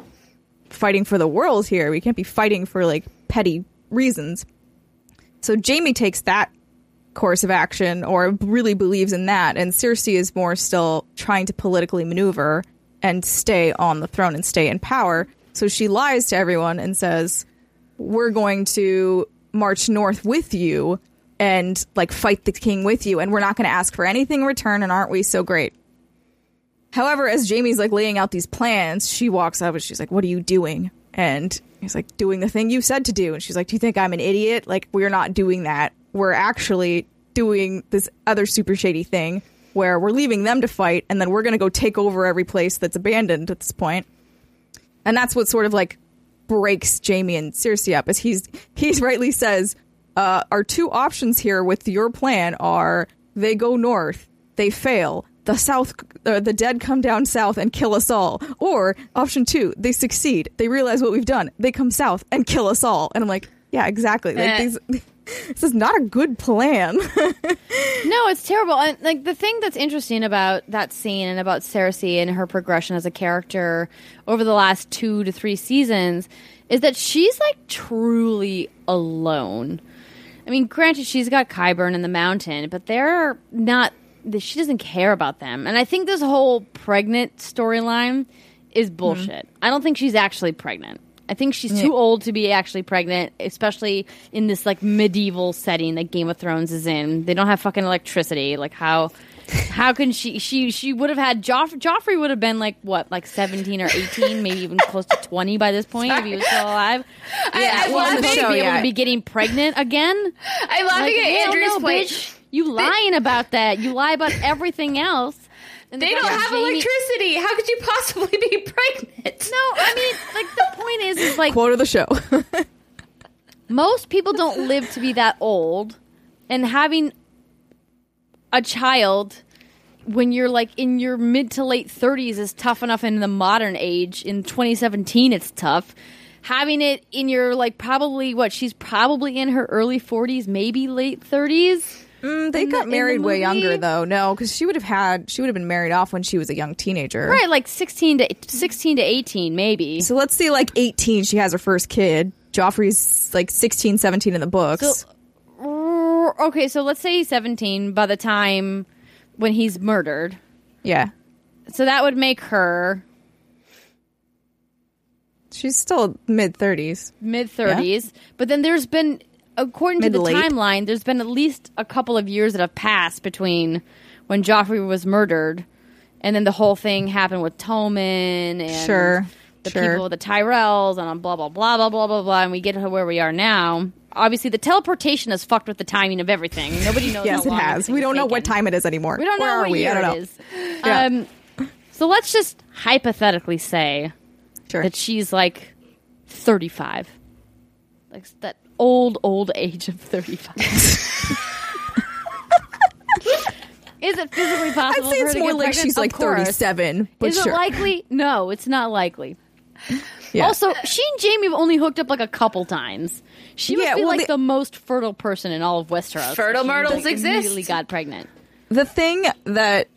fighting for the world here. We can't be fighting for like petty reasons. So Jaime takes that course of action or really believes in that. And Cersei is more still trying to politically maneuver and stay on the throne and stay in power. So she lies to everyone and says, we're going to... march north with you and like fight the king with you, and we're not going to ask for anything in return, and aren't we so great? However, as Jaime's like laying out these plans, she walks up and she's like, what are you doing? And he's like, doing the thing you said to do. And she's like, do you think I'm an idiot? Like, we're not doing that. We're actually doing this other super shady thing where we're leaving them to fight, and then we're going to go take over every place that's abandoned at this point. And that's what sort of like breaks Jaime and Cersei up, as he's he's rightly says uh our two options here with your plan are they go north, they fail, the south uh, the dead come down south and kill us all, or option two, they succeed, they realize what we've done, they come south and kill us all. And I'm like, yeah, exactly, like, eh. these, this is not a good plan. No, it's terrible. And like the thing that's interesting about that scene and about Cersei and her progression as a character over the last two to three seasons is that she's like truly alone. I mean, granted, she's got Qyburn and the Mountain, but they're not. She doesn't care about them. And I think this whole pregnant storyline is bullshit. Mm-hmm. I don't think she's actually pregnant. I think she's too old to be actually pregnant, especially in this like medieval setting that Game of Thrones is in. They don't have fucking electricity. Like how, how can she? She she would have had Joff- Joffrey would have been like what, like seventeen or eighteen, maybe even close to twenty by this point if he was still alive. Yeah, I, I well, she would be able to be getting pregnant again. I'm laughing like, at Andrew's no, point. Bitch, you lying about that? You lie about everything else. And they the don't have Jaime. Electricity. How could you possibly be pregnant? No, I mean, like, the point is, is like... Quote of the show. Most people don't live to be that old. And having a child when you're, like, in your mid to late thirties is tough enough in the modern age. In twenty seventeen, it's tough. Having it in your, like, probably, what, she's probably in her early forties, maybe late thirties. Mm, they got the, married the way younger though, no, because she would have had she would have been married off when she was a young teenager, right? Like sixteen to eighteen, maybe. So let's say like eighteen, she has her first kid. Joffrey's like sixteen, seventeen in the books. So, okay, so let's say he's seventeen by the time when he's murdered. Yeah. So that would make her. She's still mid thirties. Mid thirties, yeah. But then there's been. According Mid to the late. timeline, there's been at least a couple of years that have passed between when Joffrey was murdered and then the whole thing happened with Tommen and sure. the sure. people, the Tyrells, and blah, blah, blah, blah, blah, blah, blah, and we get to where we are now. Obviously, the teleportation has fucked with the timing of everything. Nobody knows yes, how long. Yes, it has. We don't know taken. What time it is anymore. We don't where know what we? Year I don't know. It is. Yeah. Um, So let's just hypothetically say sure. that she's like thirty-five. Like that old, old age of thirty-five. Is it physically possible I'd say for her it's to more get like pregnant? She's of like course. thirty-seven. But Is sure. it likely? No, it's not likely. Yeah. Also, she and Jamie have only hooked up like a couple times. She must yeah, be well, like the, the most fertile person in all of Westeros. Fertile Myrtles exist. She immediately got pregnant. The thing that...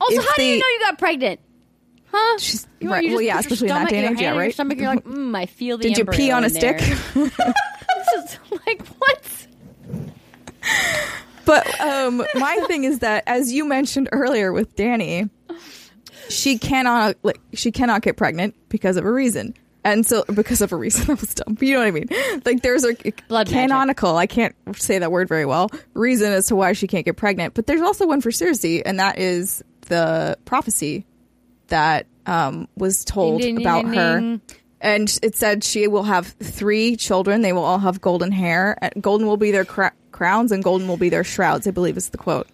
Also, how they, do you know you got pregnant? Huh? She's, you, right, you well, yeah, especially in that day and age, yeah, right? Your stomach, you're like, mm, I feel the Did you pee on a stick? This is like, what? But um, my thing is that, as you mentioned earlier with Dani, she cannot like she cannot get pregnant because of a reason. And so, because of a reason, that was dumb. You know what I mean? Like, there's a Blood canonical, magic. I can't say that word very well, reason as to why she can't get pregnant. But there's also one for Cersei, and that is the prophecy that um, was told ding, ding, about ding, her. Ding. And it said she will have three children. They will all have golden hair. Golden will be their cra- crowns, and golden will be their shrouds, I believe is the quote.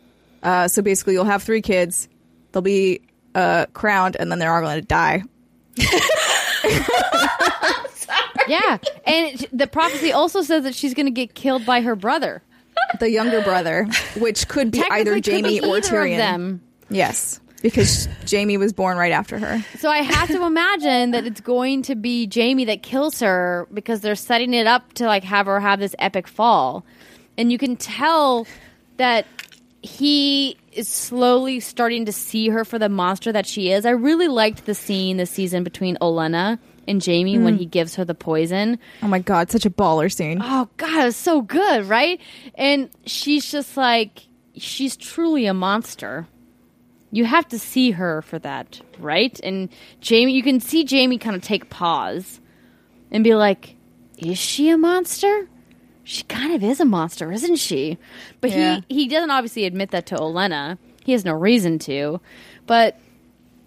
Uh, so basically, you'll have three kids. They'll be uh, crowned, and then they're all going to die. Yeah, and it, the prophecy also says that she's going to get killed by her brother, the younger brother, which could be either Jamie or either Tyrion. Of them. Yes, because Jamie was born right after her. So I have to imagine that it's going to be Jamie that kills her because they're setting it up to like have her have this epic fall, and you can tell that he is slowly starting to see her for the monster that she is. I really liked the scene this season between Olenna and Jamie mm. when he gives her the poison. Oh my god, such a baller scene. Oh god, it was so good, right? And she's just like, she's truly a monster. You have to see her for that, right? And Jamie, you can see Jamie kind of take pause and be like, is she a monster? She kind of is a monster, isn't she? But yeah. he, he doesn't obviously admit that to Olenna. He has no reason to. But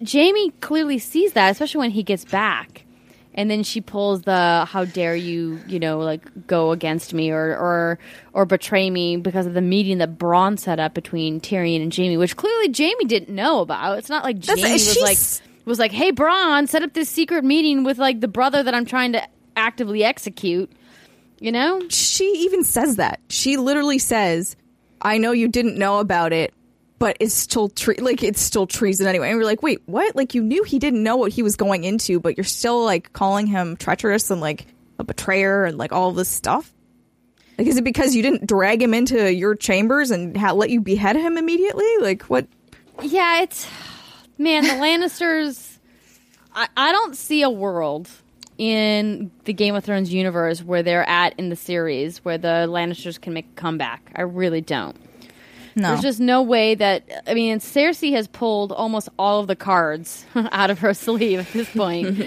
Jamie clearly sees that, especially when he gets back. And then she pulls the how dare you, you know, like go against me or or, or betray me because of the meeting that Bronn set up between Tyrion and Jamie, which clearly Jamie didn't know about. It's not like Jamie That's, was like, was like, hey, Bronn, set up this secret meeting with like the brother that I'm trying to actively execute. You know? She even says that. She literally says, I know you didn't know about it, but it's still tre- like it's still treason anyway. And we're like, wait, what? Like, you knew he didn't know what he was going into, but you're still like calling him treacherous and like a betrayer and like all this stuff? Like, is it because you didn't drag him into your chambers and ha- let you behead him immediately? Like, what? Yeah, it's... Man, the Lannisters... I-, I don't see a world... in the Game of Thrones universe where they're at in the series where the Lannisters can make a comeback. I really don't. No. There's just no way that... I mean, Cersei has pulled almost all of the cards out of her sleeve at this point.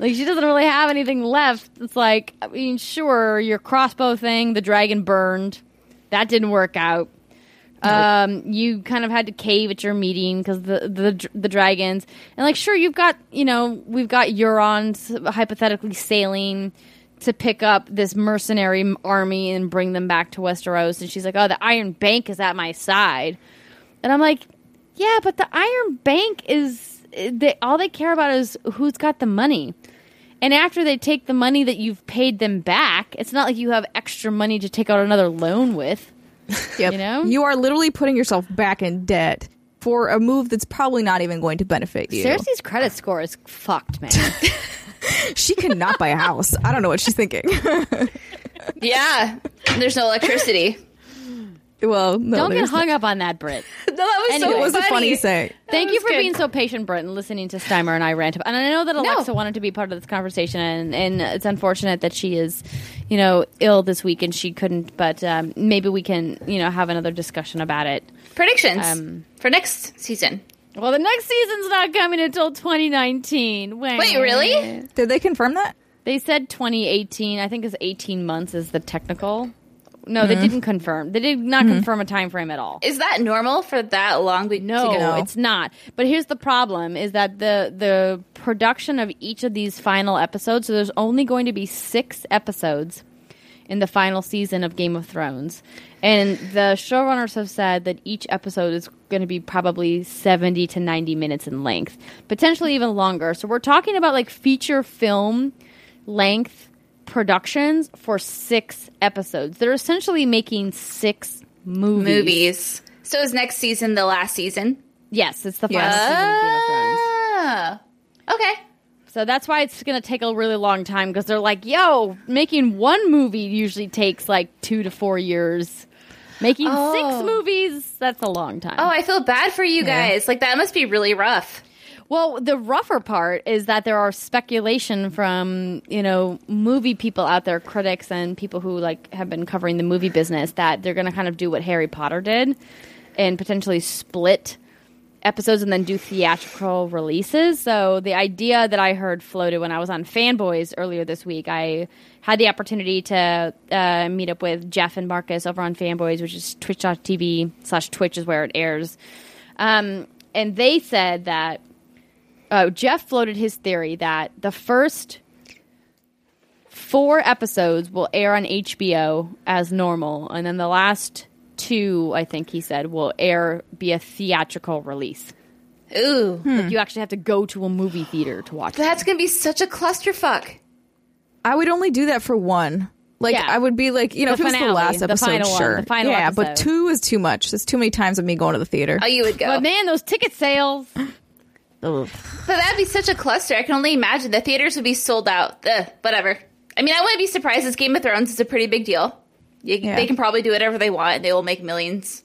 Like, she doesn't really have anything left. It's like, I mean, sure, your crossbow thing, the dragon burned. That didn't work out. Nope. Um, you kind of had to cave at your meeting because the, the the dragons and like sure you've got you know we've got Euron hypothetically sailing to pick up this mercenary army and bring them back to Westeros, and she's like, oh, the Iron Bank is at my side, and I'm like, yeah, but the Iron Bank is they, all they care about is who's got the money, and after they take the money that you've paid them back, it's not like you have extra money to take out another loan with. Yep. You know? You are literally putting yourself back in debt for a move that's probably not even going to benefit you. Cersei's credit score is fucked, man. She cannot buy a house. I don't know what she's thinking. Yeah. There's no electricity. Well, no, don't get hung no. up on that, Britt. No, that was anyway, so was funny. A funny saying. Thank you for good. being so patient, Britt, and listening to Steimer and I rant about. And I know that Alexa no. wanted to be part of this conversation, and, and it's unfortunate that she is, you know, ill this week and she couldn't. But um, maybe we can, you know, have another discussion about it. Predictions um, for next season. Well, the next season's not coming until twenty nineteen. When... Wait, really? Did they confirm that? They said twenty eighteen. I think it's eighteen months is the technical. No, mm-hmm. they didn't confirm. They did not mm-hmm. confirm a time frame at all. Is that normal for that long? We- no, to go? It's not. But here's the problem is that the the production of each of these final episodes, so there's only going to be six episodes, in the final season of Game of Thrones. And the showrunners have said that each episode is going to be probably seventy to ninety minutes in length, potentially even longer. So we're talking about like feature film length productions for six episodes. They're essentially making six movies. Movies. So is next season the last season? Yes, it's the final yeah. season of Game of Thrones. Okay. So that's why it's going to take a really long time, because they're like, yo, making one movie usually takes like two to four years. Making oh. six movies, that's a long time. Oh, I feel bad for you guys. Yeah. Like, that must be really rough. Well, the rougher part is that there are speculation from, you know, movie people out there, critics and people who, like, have been covering the movie business, that they're going to kind of do what Harry Potter did and potentially split episodes and then do theatrical releases. So the idea that I heard floated when I was on Fanboys earlier this week, I had the opportunity to uh, meet up with Jeff and Marcus over on Fanboys, which is twitch.tv slash Twitch is where it airs. Um, and they said that uh, Jeff floated his theory that the first four episodes will air on H B O as normal, and then the last two, I think he said, will air be a theatrical release. Ooh. Hmm. Like, you actually have to go to a movie theater to watch That's them. Gonna be such a clusterfuck. I would only do that for one. Like, yeah. I would be like, you know, the if finale, it was the last episode, the final sure. One, the final yeah, episode. But two is too much. There's too many times of me going to the theater. Oh, you would go. But man, those ticket sales. But that'd be such a cluster. I can only imagine the theaters would be sold out. Ugh, whatever. I mean, I wouldn't be surprised. This Game of Thrones is a pretty big deal. You, yeah. They can probably do whatever they want. They will make millions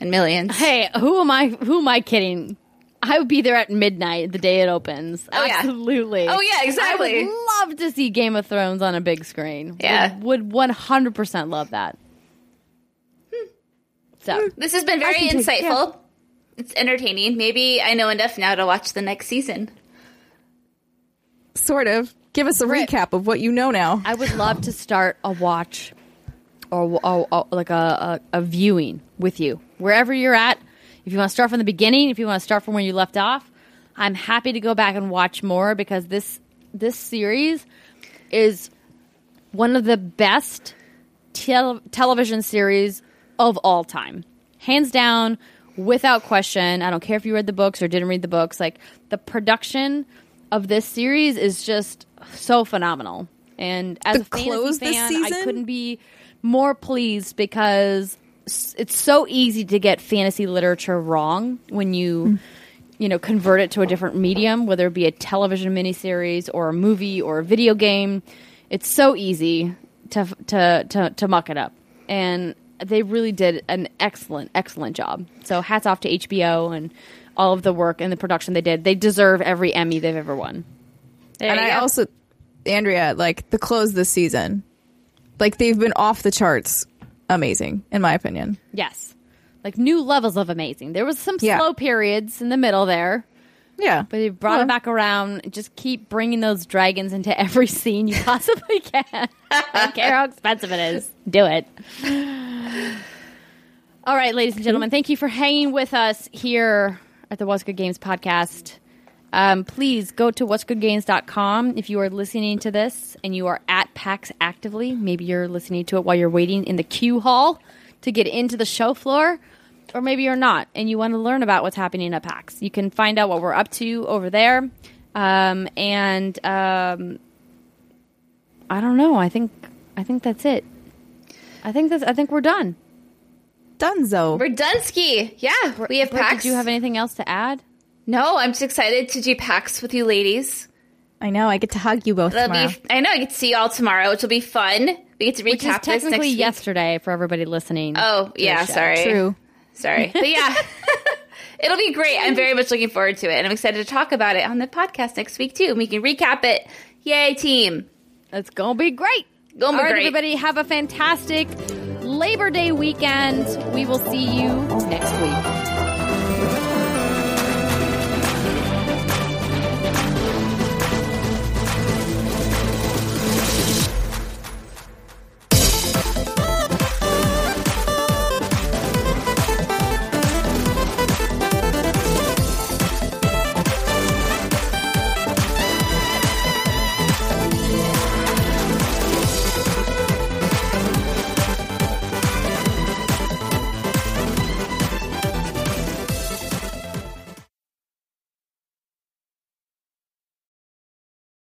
and millions. Hey, who am I? Who am I kidding? I would be there at midnight the day it opens. Oh, absolutely. Yeah. Oh yeah, exactly. I would love to see Game of Thrones on a big screen. Yeah, would one hundred percent love that. Hmm. So this has been very insightful. Take, yeah. It's entertaining. Maybe I know enough now to watch the next season. Sort of. Give us a Rip. recap of what you know now. I would love to start a watch. Or, or, or like a, a, a viewing with you. Wherever you're at, if you want to start from the beginning, if you want to start from where you left off, I'm happy to go back and watch more, because this this series is one of the best te- television series of all time. Hands down, without question. I don't care if you read the books or didn't read the books. Like, the production of this series is just so phenomenal. And as a fantasy fan, I couldn't be more pleased, because it's so easy to get fantasy literature wrong when you, mm. you know, convert it to a different medium, whether it be a television miniseries or a movie or a video game. It's so easy to to to, to muck it up, and they really did an excellent, excellent job. So hats off to H B O and all of the work and the production they did. They deserve every Emmy they've ever won. There and I go. also, Andrea, like the close this season. Like, they've been off the charts amazing, in my opinion. Yes. Like, new levels of amazing. There was some yeah. slow periods in the middle there. Yeah. But they brought yeah. it back around. Just keep bringing those dragons into every scene you possibly can. I don't care how expensive it is. Do it. All right, ladies and gentlemen, thank you for hanging with us here at the What's Good Games podcast. Um, please go to whats good games dot com if you are listening to this and you are at PAX actively. Maybe you're listening to it while you're waiting in the queue hall to get into the show floor, or maybe you're not and you want to learn about what's happening at PAX. You can find out what we're up to over there. Um, and um, I don't know. I think I think that's it. I think that's. I think we're done. Dunzo. We're done-ski. Yeah, we're, we have Brett, PAX. Did you have anything else to add? No, I'm just excited to do PAX with you ladies. I know. I get to hug you both It'll tomorrow. Be, I know. I get to see you all tomorrow, which will be fun. We get to recap which is technically this next week. Yesterday for everybody listening. Oh, yeah. Sorry. True. Sorry. But yeah, it'll be great. I'm very much looking forward to it. And I'm excited to talk about it on the podcast next week, too. We can recap it. Yay, team. It's going to be great. Gonna all be right, great. Everybody, have a fantastic Labor Day weekend. We will see you next week.